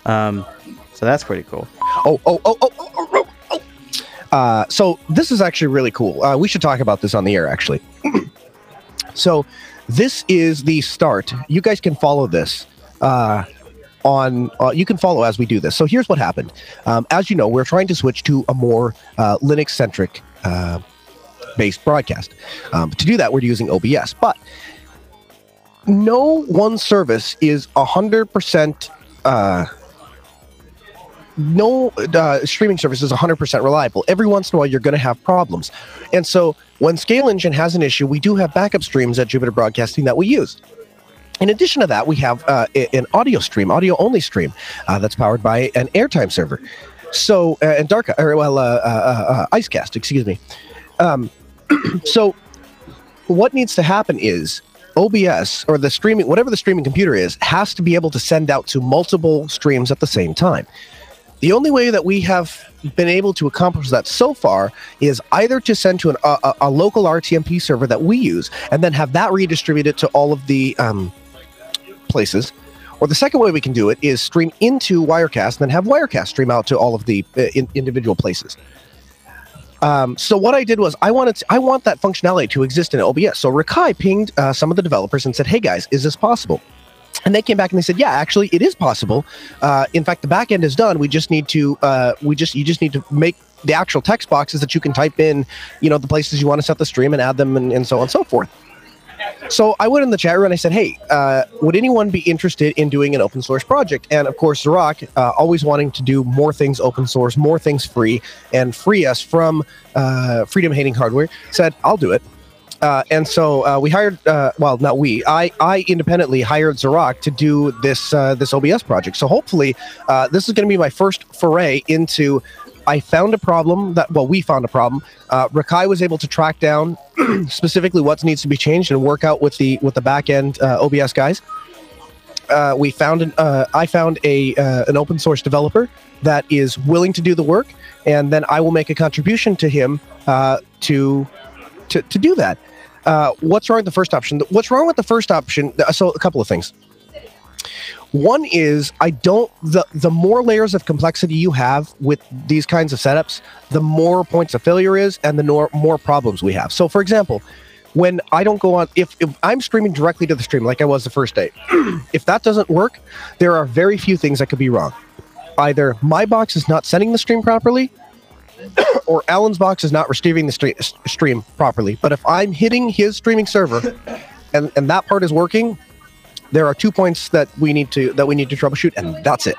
Um, so that's pretty cool. Oh, oh, oh, oh, oh, oh, oh. Uh, so this is actually really cool. Uh, we should talk about this on the air, actually. So this is the start. You guys can follow this. Uh On uh, you can follow as we do this. So here's what happened. Um, as you know, we're trying to switch to a more uh, Linux-centric uh, based broadcast. Um, to do that, we're using O B S. But no one service is a hundred percent. No uh, streaming service is a hundred percent reliable. Every once in a while, you're going to have problems. And so when Scale Engine has an issue, we do have backup streams at Jupiter Broadcasting that we use. In addition to that, we have uh, an audio stream, audio-only stream, uh, that's powered by an airtime server. So, uh, and Dark, or well, uh, uh, uh, Icecast, excuse me. Um, so, what needs to happen is O B S, or the streaming, whatever the streaming computer is, has to be able to send out to multiple streams at the same time. The only way that we have been able to accomplish that so far is either to send to an, a, a local R T M P server that we use, and then have that redistributed to all of the... Um, places, or the second way we can do it is stream into Wirecast and then have Wirecast stream out to all of the uh, in, individual places. Um, so what I did was I wanted to, I want that functionality to exist in O B S. So Rakai pinged uh, some of the developers and said, "Hey guys, is this possible?" And they came back and they said, "Yeah, actually, it is possible. Uh, in fact, the backend is done. We just need to uh, we just you just need to make the actual text boxes that you can type in, you know, the places you want to set the stream and add them, and, and so on and so forth. So I went in the chat room and I said, hey, uh, would anyone be interested in doing an open source project? And of course, Zorak, uh, always wanting to do more things open source, more things free, and free us from uh, freedom-hating hardware, said, I'll do it. Uh, and so uh, we hired, uh, well, not we, I, I independently hired Zorak to do this, uh, this O B S project. So hopefully, uh, this is going to be my first foray into... I found a problem that, well, we found a problem. Uh, Rakai was able to track down specifically what needs to be changed and work out with the with the backend uh, O B S guys. Uh, we found an, uh, I found a uh, an open source developer that is willing to do the work, and then I will make a contribution to him uh, to, to to do that. Uh, what's wrong with the first option? What's wrong with the first option? So a couple of things. One is I don't the the more layers of complexity you have with these kinds of setups, the more points of failure is and the more, more problems we have. So for example, when I don't go on, if, if I'm streaming directly to the stream like I was the first day, if that doesn't work, there are very few things that could be wrong. Either my box is not sending the stream properly or Alan's box is not receiving the stream, stream properly. But if I'm hitting his streaming server and, and that part is working, there are two points that we need to that we need to troubleshoot, and that's it.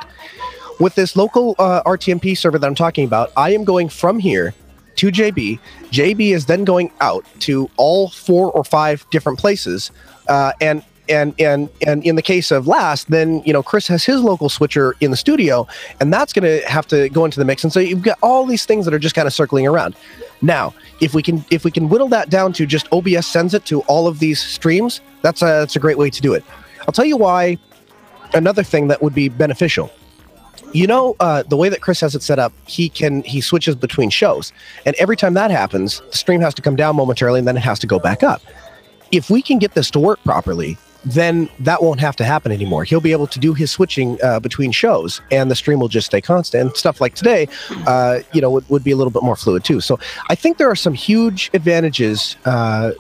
With this local uh, R T M P server that I'm talking about, I am going from here to J B. J B is then going out to all four or five different places, uh, and and and and in the case of last, then you know Chris has his local switcher in the studio, and that's going to have to go into the mix. And so you've got all these things that are just kind of circling around. Now, if we can if we can whittle that down to just O B S sends it to all of these streams, that's a, that's a great way to do it. I'll tell you why another thing that would be beneficial. You know, uh, the way that Chris has it set up, he can he switches between shows. And every time that happens, the stream has to come down momentarily and then it has to go back up. If we can get this to work properly, then that won't have to happen anymore. He'll be able to do his switching uh, between shows and the stream will just stay constant. And stuff like today, uh, you know, would, would be a little bit more fluid too. So I think there are some huge advantages uh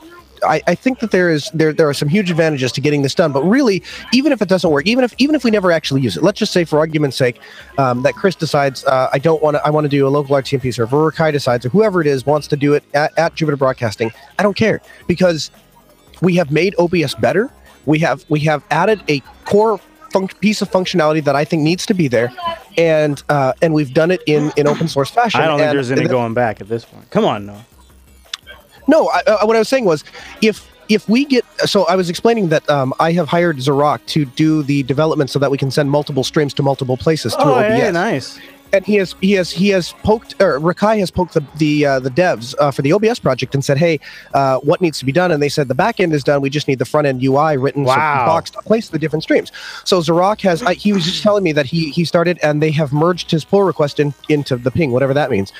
I, I think that there is there there are some huge advantages to getting this done, but really, even if it doesn't work, even if even if we never actually use it, let's just say for argument's sake um, that Chris decides uh, I don't want to I want to do a local R T M P server, or Kai decides, or whoever it is wants to do it at, at Jupiter Broadcasting. I don't care because we have made O B S better. We have we have added a core func- piece of functionality that I think needs to be there, and uh, and we've done it in in open source fashion. I don't and, think there's any th- going back at this point. Come on, Noah. No, I, I, what I was saying was, if if we get, so I was explaining that um, I have hired Zorak to do the development so that we can send multiple streams to multiple places through O B S. Oh, yeah, nice. And he has he has he has poked, or Rakai has poked the the, uh, the devs uh, for the O B S project and said, hey, uh, what needs to be done? And they said the back end is done. We just need the front end U I written wow. so we can box to place the different streams. So Zorak has I, he was just telling me that he he started and they have merged his pull request in, into the ping, whatever that means.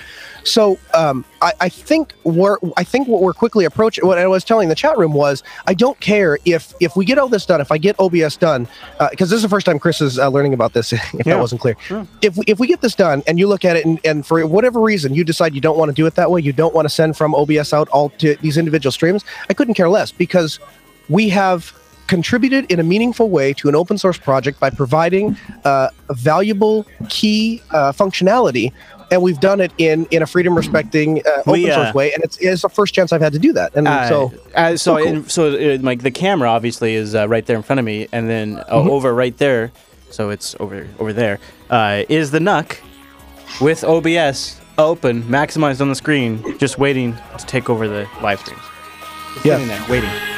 So um, I, I think we're I think what we're quickly approaching. What I was telling the chat room was I don't care if if we get all this done, if I get O B S done, because uh, this is the first time Chris is uh, learning about this. If yeah. that wasn't clear, yeah. if we, if we get this done and you look at it and, and for whatever reason you decide you don't want to do it that way, you don't want to send from O B S out all to these individual streams, I couldn't care less because we have contributed in a meaningful way to an open source project by providing uh, valuable key uh, functionality, and we've done it in in a freedom respecting uh, open we, uh, source way, and it's it's the first chance I've had to do that. And uh, so uh, so oh, cool. in, so it, like the camera obviously is uh, right there in front of me, and then uh, mm-hmm. over right there, so it's over over there uh, is the N U C with O B S open, maximized on the screen, just waiting to take over the live stream. Just yeah. sitting there waiting.